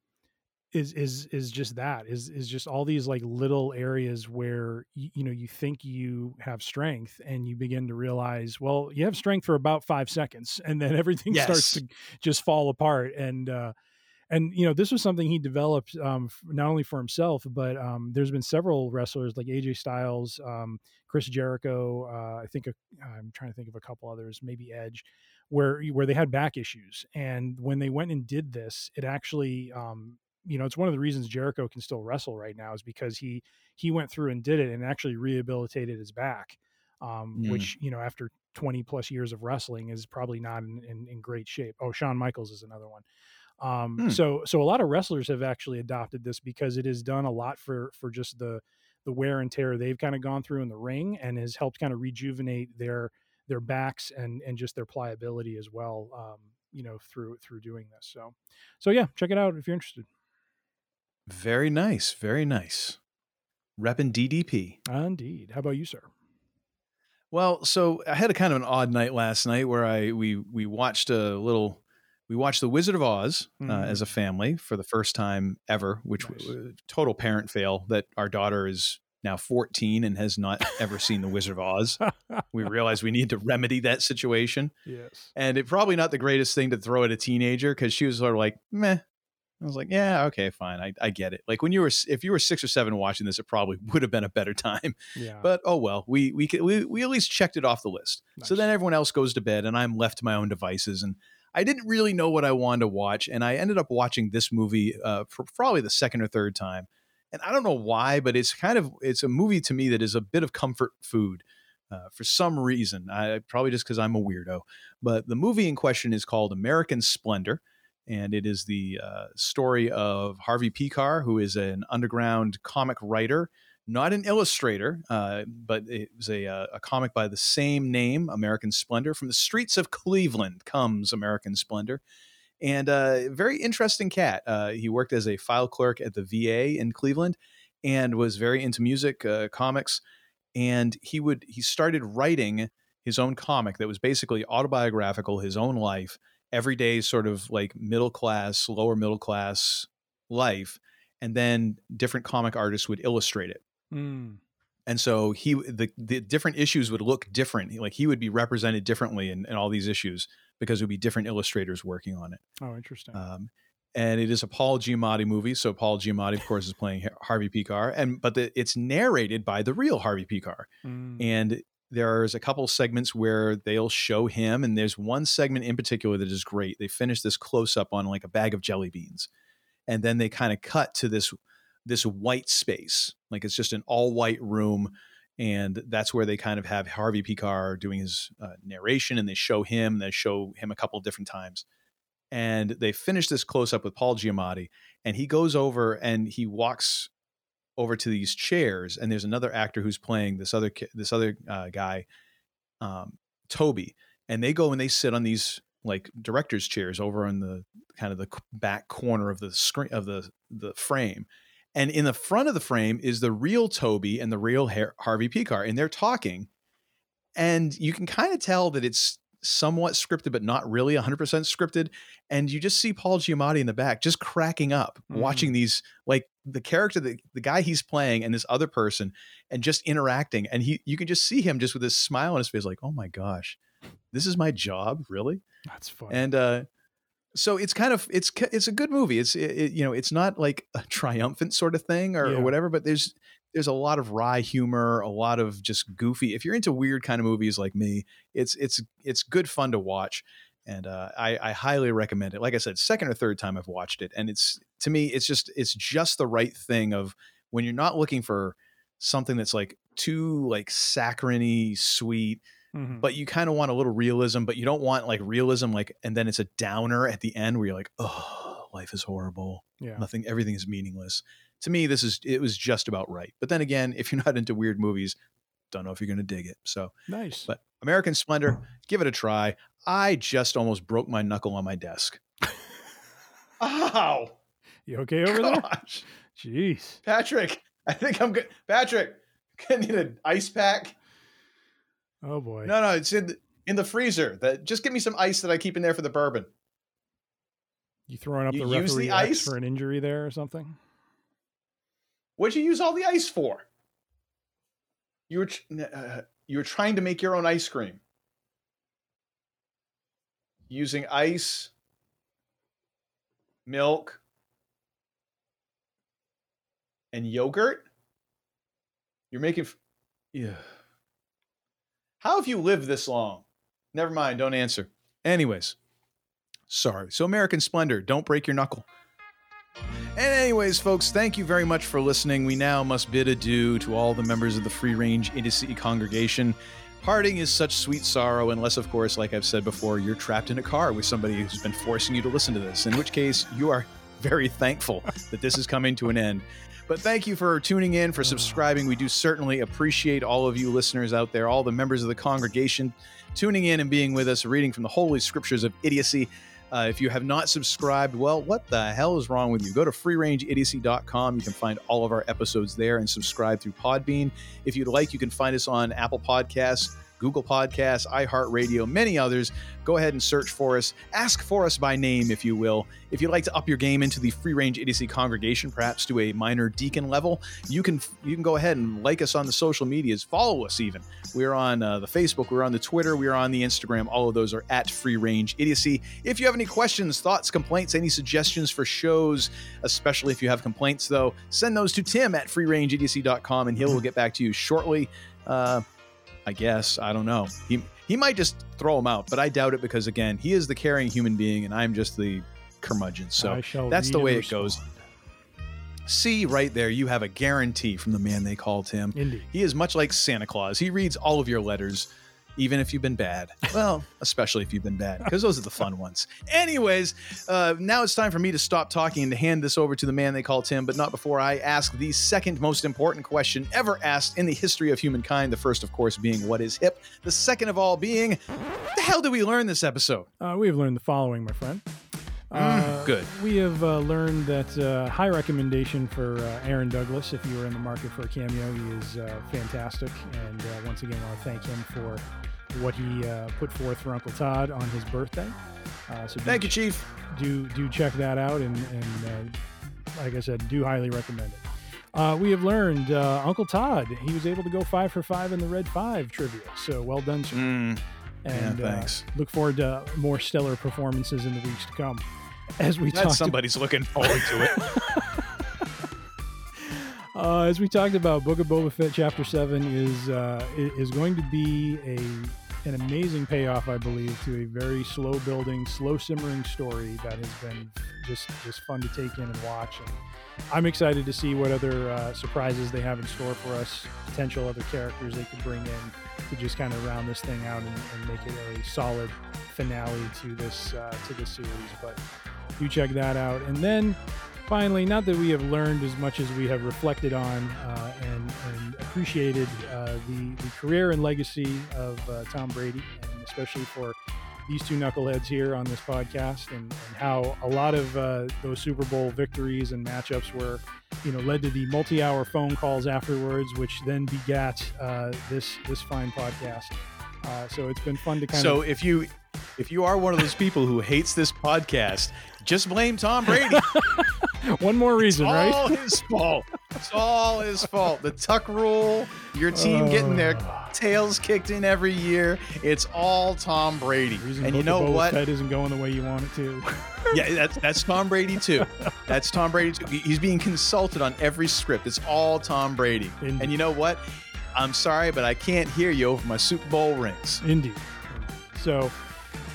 is, is, is just that is, is just all these like little areas where, you, you know, you think you have strength and you begin to realize, well, you have strength for about five seconds and then everything yes. starts to just fall apart. And, uh, and, you know, this was something he developed, um, not only for himself, but, um, there's been several wrestlers like A J Styles, um, Chris Jericho. Uh, I think, a, I'm trying to think of a couple others, maybe Edge, where, where they had back issues. And when they went and did this, it actually, um, you know, it's one of the reasons Jericho can still wrestle right now is because he, he went through and did it and actually rehabilitated his back, um, mm. which, you know, after twenty plus years of wrestling is probably not in, in, in great shape. Oh, Shawn Michaels is another one. Um, mm. so, so a lot of wrestlers have actually adopted this because it has done a lot for, for just the, the wear and tear they've kind of gone through in the ring, and has helped kind of rejuvenate their, their backs and, and just their pliability as well. Um, you know, through, through doing this. So, so yeah, check it out if you're interested. Very nice. Very nice. Reppin' D D P. Indeed. How about you, sir? Well, so I had a kind of an odd night last night where I, we, we watched a little, we watched The Wizard of Oz mm-hmm. uh, as a family for the first time ever, which nice. was a total parent fail that our daughter is now fourteen and has not ever seen The Wizard of Oz. We realized we need to remedy that situation. Yes. And it's probably not the greatest thing to throw at a teenager, because she was sort of like, meh. I was like, yeah, okay, fine. I, I get it. Like when you were, if you were six or seven watching this, it probably would have been a better time, yeah. but oh, well, we, we, we, we at least checked it off the list. Nice. So then everyone else goes to bed and I'm left to my own devices, and I didn't really know what I wanted to watch. And I ended up watching this movie uh, for probably the second or third time. And I don't know why, but it's kind of, it's a movie to me that is a bit of comfort food uh, for some reason. I probably just cause I'm a weirdo, but the movie in question is called American Splendor. And it is the uh, story of Harvey Pekar, who is an underground comic writer, not an illustrator, uh, but it was a, a comic by the same name, American Splendor. From the streets of Cleveland comes American Splendor. And a uh, very interesting cat. Uh, he worked as a file clerk at the V A in Cleveland and was very into music, uh, comics. And he would he started writing his own comic that was basically autobiographical, his own life. Everyday sort of like middle class, lower middle class life, and then different comic artists would illustrate it. Mm. And so he, the, the different issues would look different. Like he would be represented differently in, in all these issues because it would be different illustrators working on it. Oh, interesting. Um, and it is a Paul Giamatti movie. So Paul Giamatti, of course, is playing Harvey Pekar, and but the, it's narrated by the real Harvey Pekar. Mm. And there's a couple segments where they'll show him, and there's one segment in particular that is great. They finish this close up on like a bag of jelly beans, and then they kind of cut to this, this white space. Like it's just an all white room. And that's where they kind of have Harvey Pekar doing his uh, narration, and they show him, they show him a couple of different times. And they finish this close up with Paul Giamatti, and he goes over and he walks over to these chairs, and there's another actor who's playing this other this other uh, guy, um, Toby, and they go and they sit on these like director's chairs over on the kind of the back corner of the screen of the the frame, and in the front of the frame is the real Toby and the real Her- Harvey Pekar, and they're talking, and you can kind of tell that it's somewhat scripted, but not really one hundred percent scripted. And you just see Paul Giamatti in the back, just cracking up, mm-hmm. watching these, like the character, the, the guy he's playing and this other person, and just interacting. And he, you can just see him just with this smile on his face, like, oh my gosh, this is my job. Really? That's fun. And, uh, so it's kind of, it's, it's a good movie. It's, it, it, you know, it's not like a triumphant sort of thing or, yeah. or whatever, but there's, there's a lot of wry humor, a lot of just goofy. If you're into weird kind of movies like me, it's, it's, it's good fun to watch. And uh, I, I highly recommend it. Like I said, second or third time I've watched it. And it's, to me, it's just, it's just the right thing of when you're not looking for something that's like too like saccharine-y sweet, mm-hmm. but you kind of want a little realism, but you don't want like realism, like, and then it's a downer at the end where you're like, oh, life is horrible. Yeah. Nothing, everything is meaningless. To me, this is, it was just about right. But then again, if you're not into weird movies, don't know if you're going to dig it. So nice. But American Splendor, give it a try. I just almost broke my knuckle on my desk. Ow! You okay over Gosh. there? Jeez, Patrick, I think I'm good. Patrick, I need an ice pack. Oh boy! No, no, it's in the, in the freezer. That just give me some ice that I keep in there for the bourbon. You throwing up you the referee the ice? for an injury there or something? What'd you use all the ice for? You were uh, you were trying to make your own ice cream. Using ice, milk, and yogurt? You're making... F- yeah. How have you lived this long? Never mind, don't answer. Anyways, sorry. So American Splendor, don't break your knuckle. And anyways, folks, thank you very much for listening. We now must bid adieu to all the members of the Free Range Idiocy congregation. Parting is such sweet sorrow, unless, of course, like I've said before, you're trapped in a car with somebody who's been forcing you to listen to this, in which case you are very thankful that this is coming to an end. But thank you for tuning in, for subscribing. We do certainly appreciate all of you listeners out there, all the members of the congregation tuning in and being with us, reading from the Holy Scriptures of Idiocy. Uh, if you have not subscribed, well, what the hell is wrong with you? Go to free range idiocy dot com. You can find all of our episodes there and subscribe through Podbean. If you'd like, you can find us on Apple Podcasts, Google Podcasts, iHeartRadio, many others. Go ahead and search for us. Ask for us by name, if you will. If you'd like to up your game into the Free Range Idiocy congregation, perhaps to a minor deacon level, you can you can go ahead and like us on the social medias. Follow us even. We're on uh, the Facebook. We're on the Twitter. We're on the Instagram. All of those are at Free Range Idiocy. If you have any questions, thoughts, complaints, any suggestions for shows, especially if you have complaints, though, send those to Tim at free range idiocy dot com, and he will get back to you shortly. Uh, I guess. I don't know. He he might just throw him out, but I doubt it because, again, he is the caring human being, and I'm just the curmudgeon. So that's the way it goes. See, right there, you have a guarantee from the man they called him. Indeed. He is much like Santa Claus. He reads all of your letters, even if you've been bad. Well, especially if you've been bad, because those are the fun ones. Anyways, uh, now it's time for me to stop talking and to hand this over to the man they call Tim, but not before I ask the second most important question ever asked in the history of humankind. The first, of course, being what is hip? The second of all being, what the hell did we learn this episode? Uh, we have learned the following, my friend. Uh, mm, good. We have uh, learned that uh, high recommendation for uh, Aaron Douglas. If you were in the market for a cameo, he is uh, fantastic. And uh, once again, I want to thank him for what he uh, put forth for Uncle Todd on his birthday. Uh, so do, thank you, Chief. Do do check that out, and, and uh, like I said, do highly recommend it. Uh, we have learned uh, Uncle Todd. He was able to go five for five in the Red Five trivia. So well done, sir. Mm, and yeah, thanks. Uh, look forward to more stellar performances in the weeks to come. As we talked, somebody's looking forward to it. uh, as we talked about, Book of Boba Fett Chapter Seven is uh, is going to be a an amazing payoff, I believe, to a very slow building, slow simmering story that has been just just fun to take in and watch. And I'm excited to see what other uh, surprises they have in store for us, potential other characters they could bring in to just kind of round this thing out and, and make it a solid finale to this uh, to this series. But you check that out. And then finally, not that we have learned as much as we have reflected on uh, and, and appreciated uh, the, the career and legacy of uh, Tom Brady, and especially for these two knuckleheads here on this podcast, and, and how a lot of uh, those Super Bowl victories and matchups were, you know, led to the multi-hour phone calls afterwards, which then begat uh, this this fine podcast. Uh, so it's been fun to kind so of... So if you... If you are one of those people who hates this podcast, just blame Tom Brady. One more reason, right? It's all right? his fault. It's all his fault. The tuck rule, your team uh, getting their tails kicked in every year. It's all Tom Brady. And Book you know what? That isn't going the way you want it to. Yeah, that's that's Tom Brady too. That's Tom Brady too. He's being consulted on every script. It's all Tom Brady. Indeed. And you know what? I'm sorry, but I can't hear you over my Super Bowl rings. Indeed. So...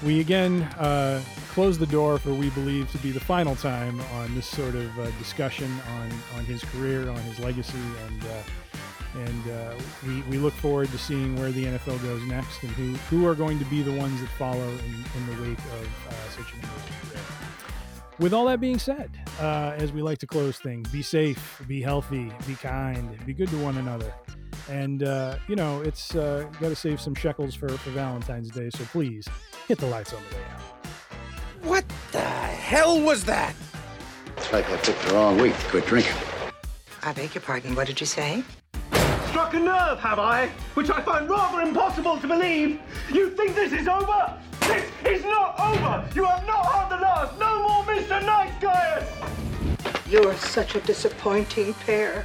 we again uh, close the door for we believe to be the final time on this sort of uh, discussion on, on his career, on his legacy, and uh, and uh, we, we look forward to seeing where the N F L goes next and who, who are going to be the ones that follow in, in the wake of uh, such an amazing career. With all that being said, uh, as we like to close things, be safe, be healthy, be kind, be good to one another. And, uh, you know, it's uh, got to save some shekels for, for Valentine's Day, so please hit the lights on the way out. What the hell was that? It's like I picked the wrong week to quit drinking. I beg your pardon, what did you say? Struck a nerve, have I? Which I find rather impossible to believe. You think this is over? This is not over! You have not heard the last! No more Mister Nice Guys! You are such a disappointing pair.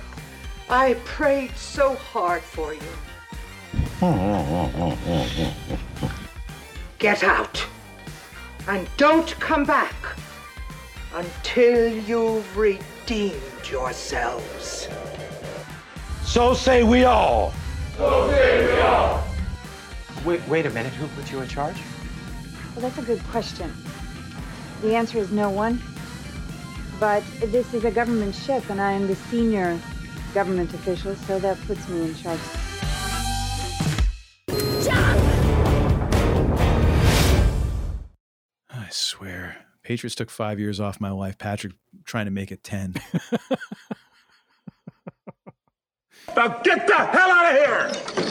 I prayed so hard for you. Get out. And don't come back until you've redeemed yourselves. So say we all. So say we all. Wait, wait a minute. Who put you in charge? Well, that's a good question. The answer is no one. But this is a government ship, and I am the senior government officials, so that puts me in charge. I swear, Patriots took five years off my life. Patrick trying to make it ten. Now get the hell out of here!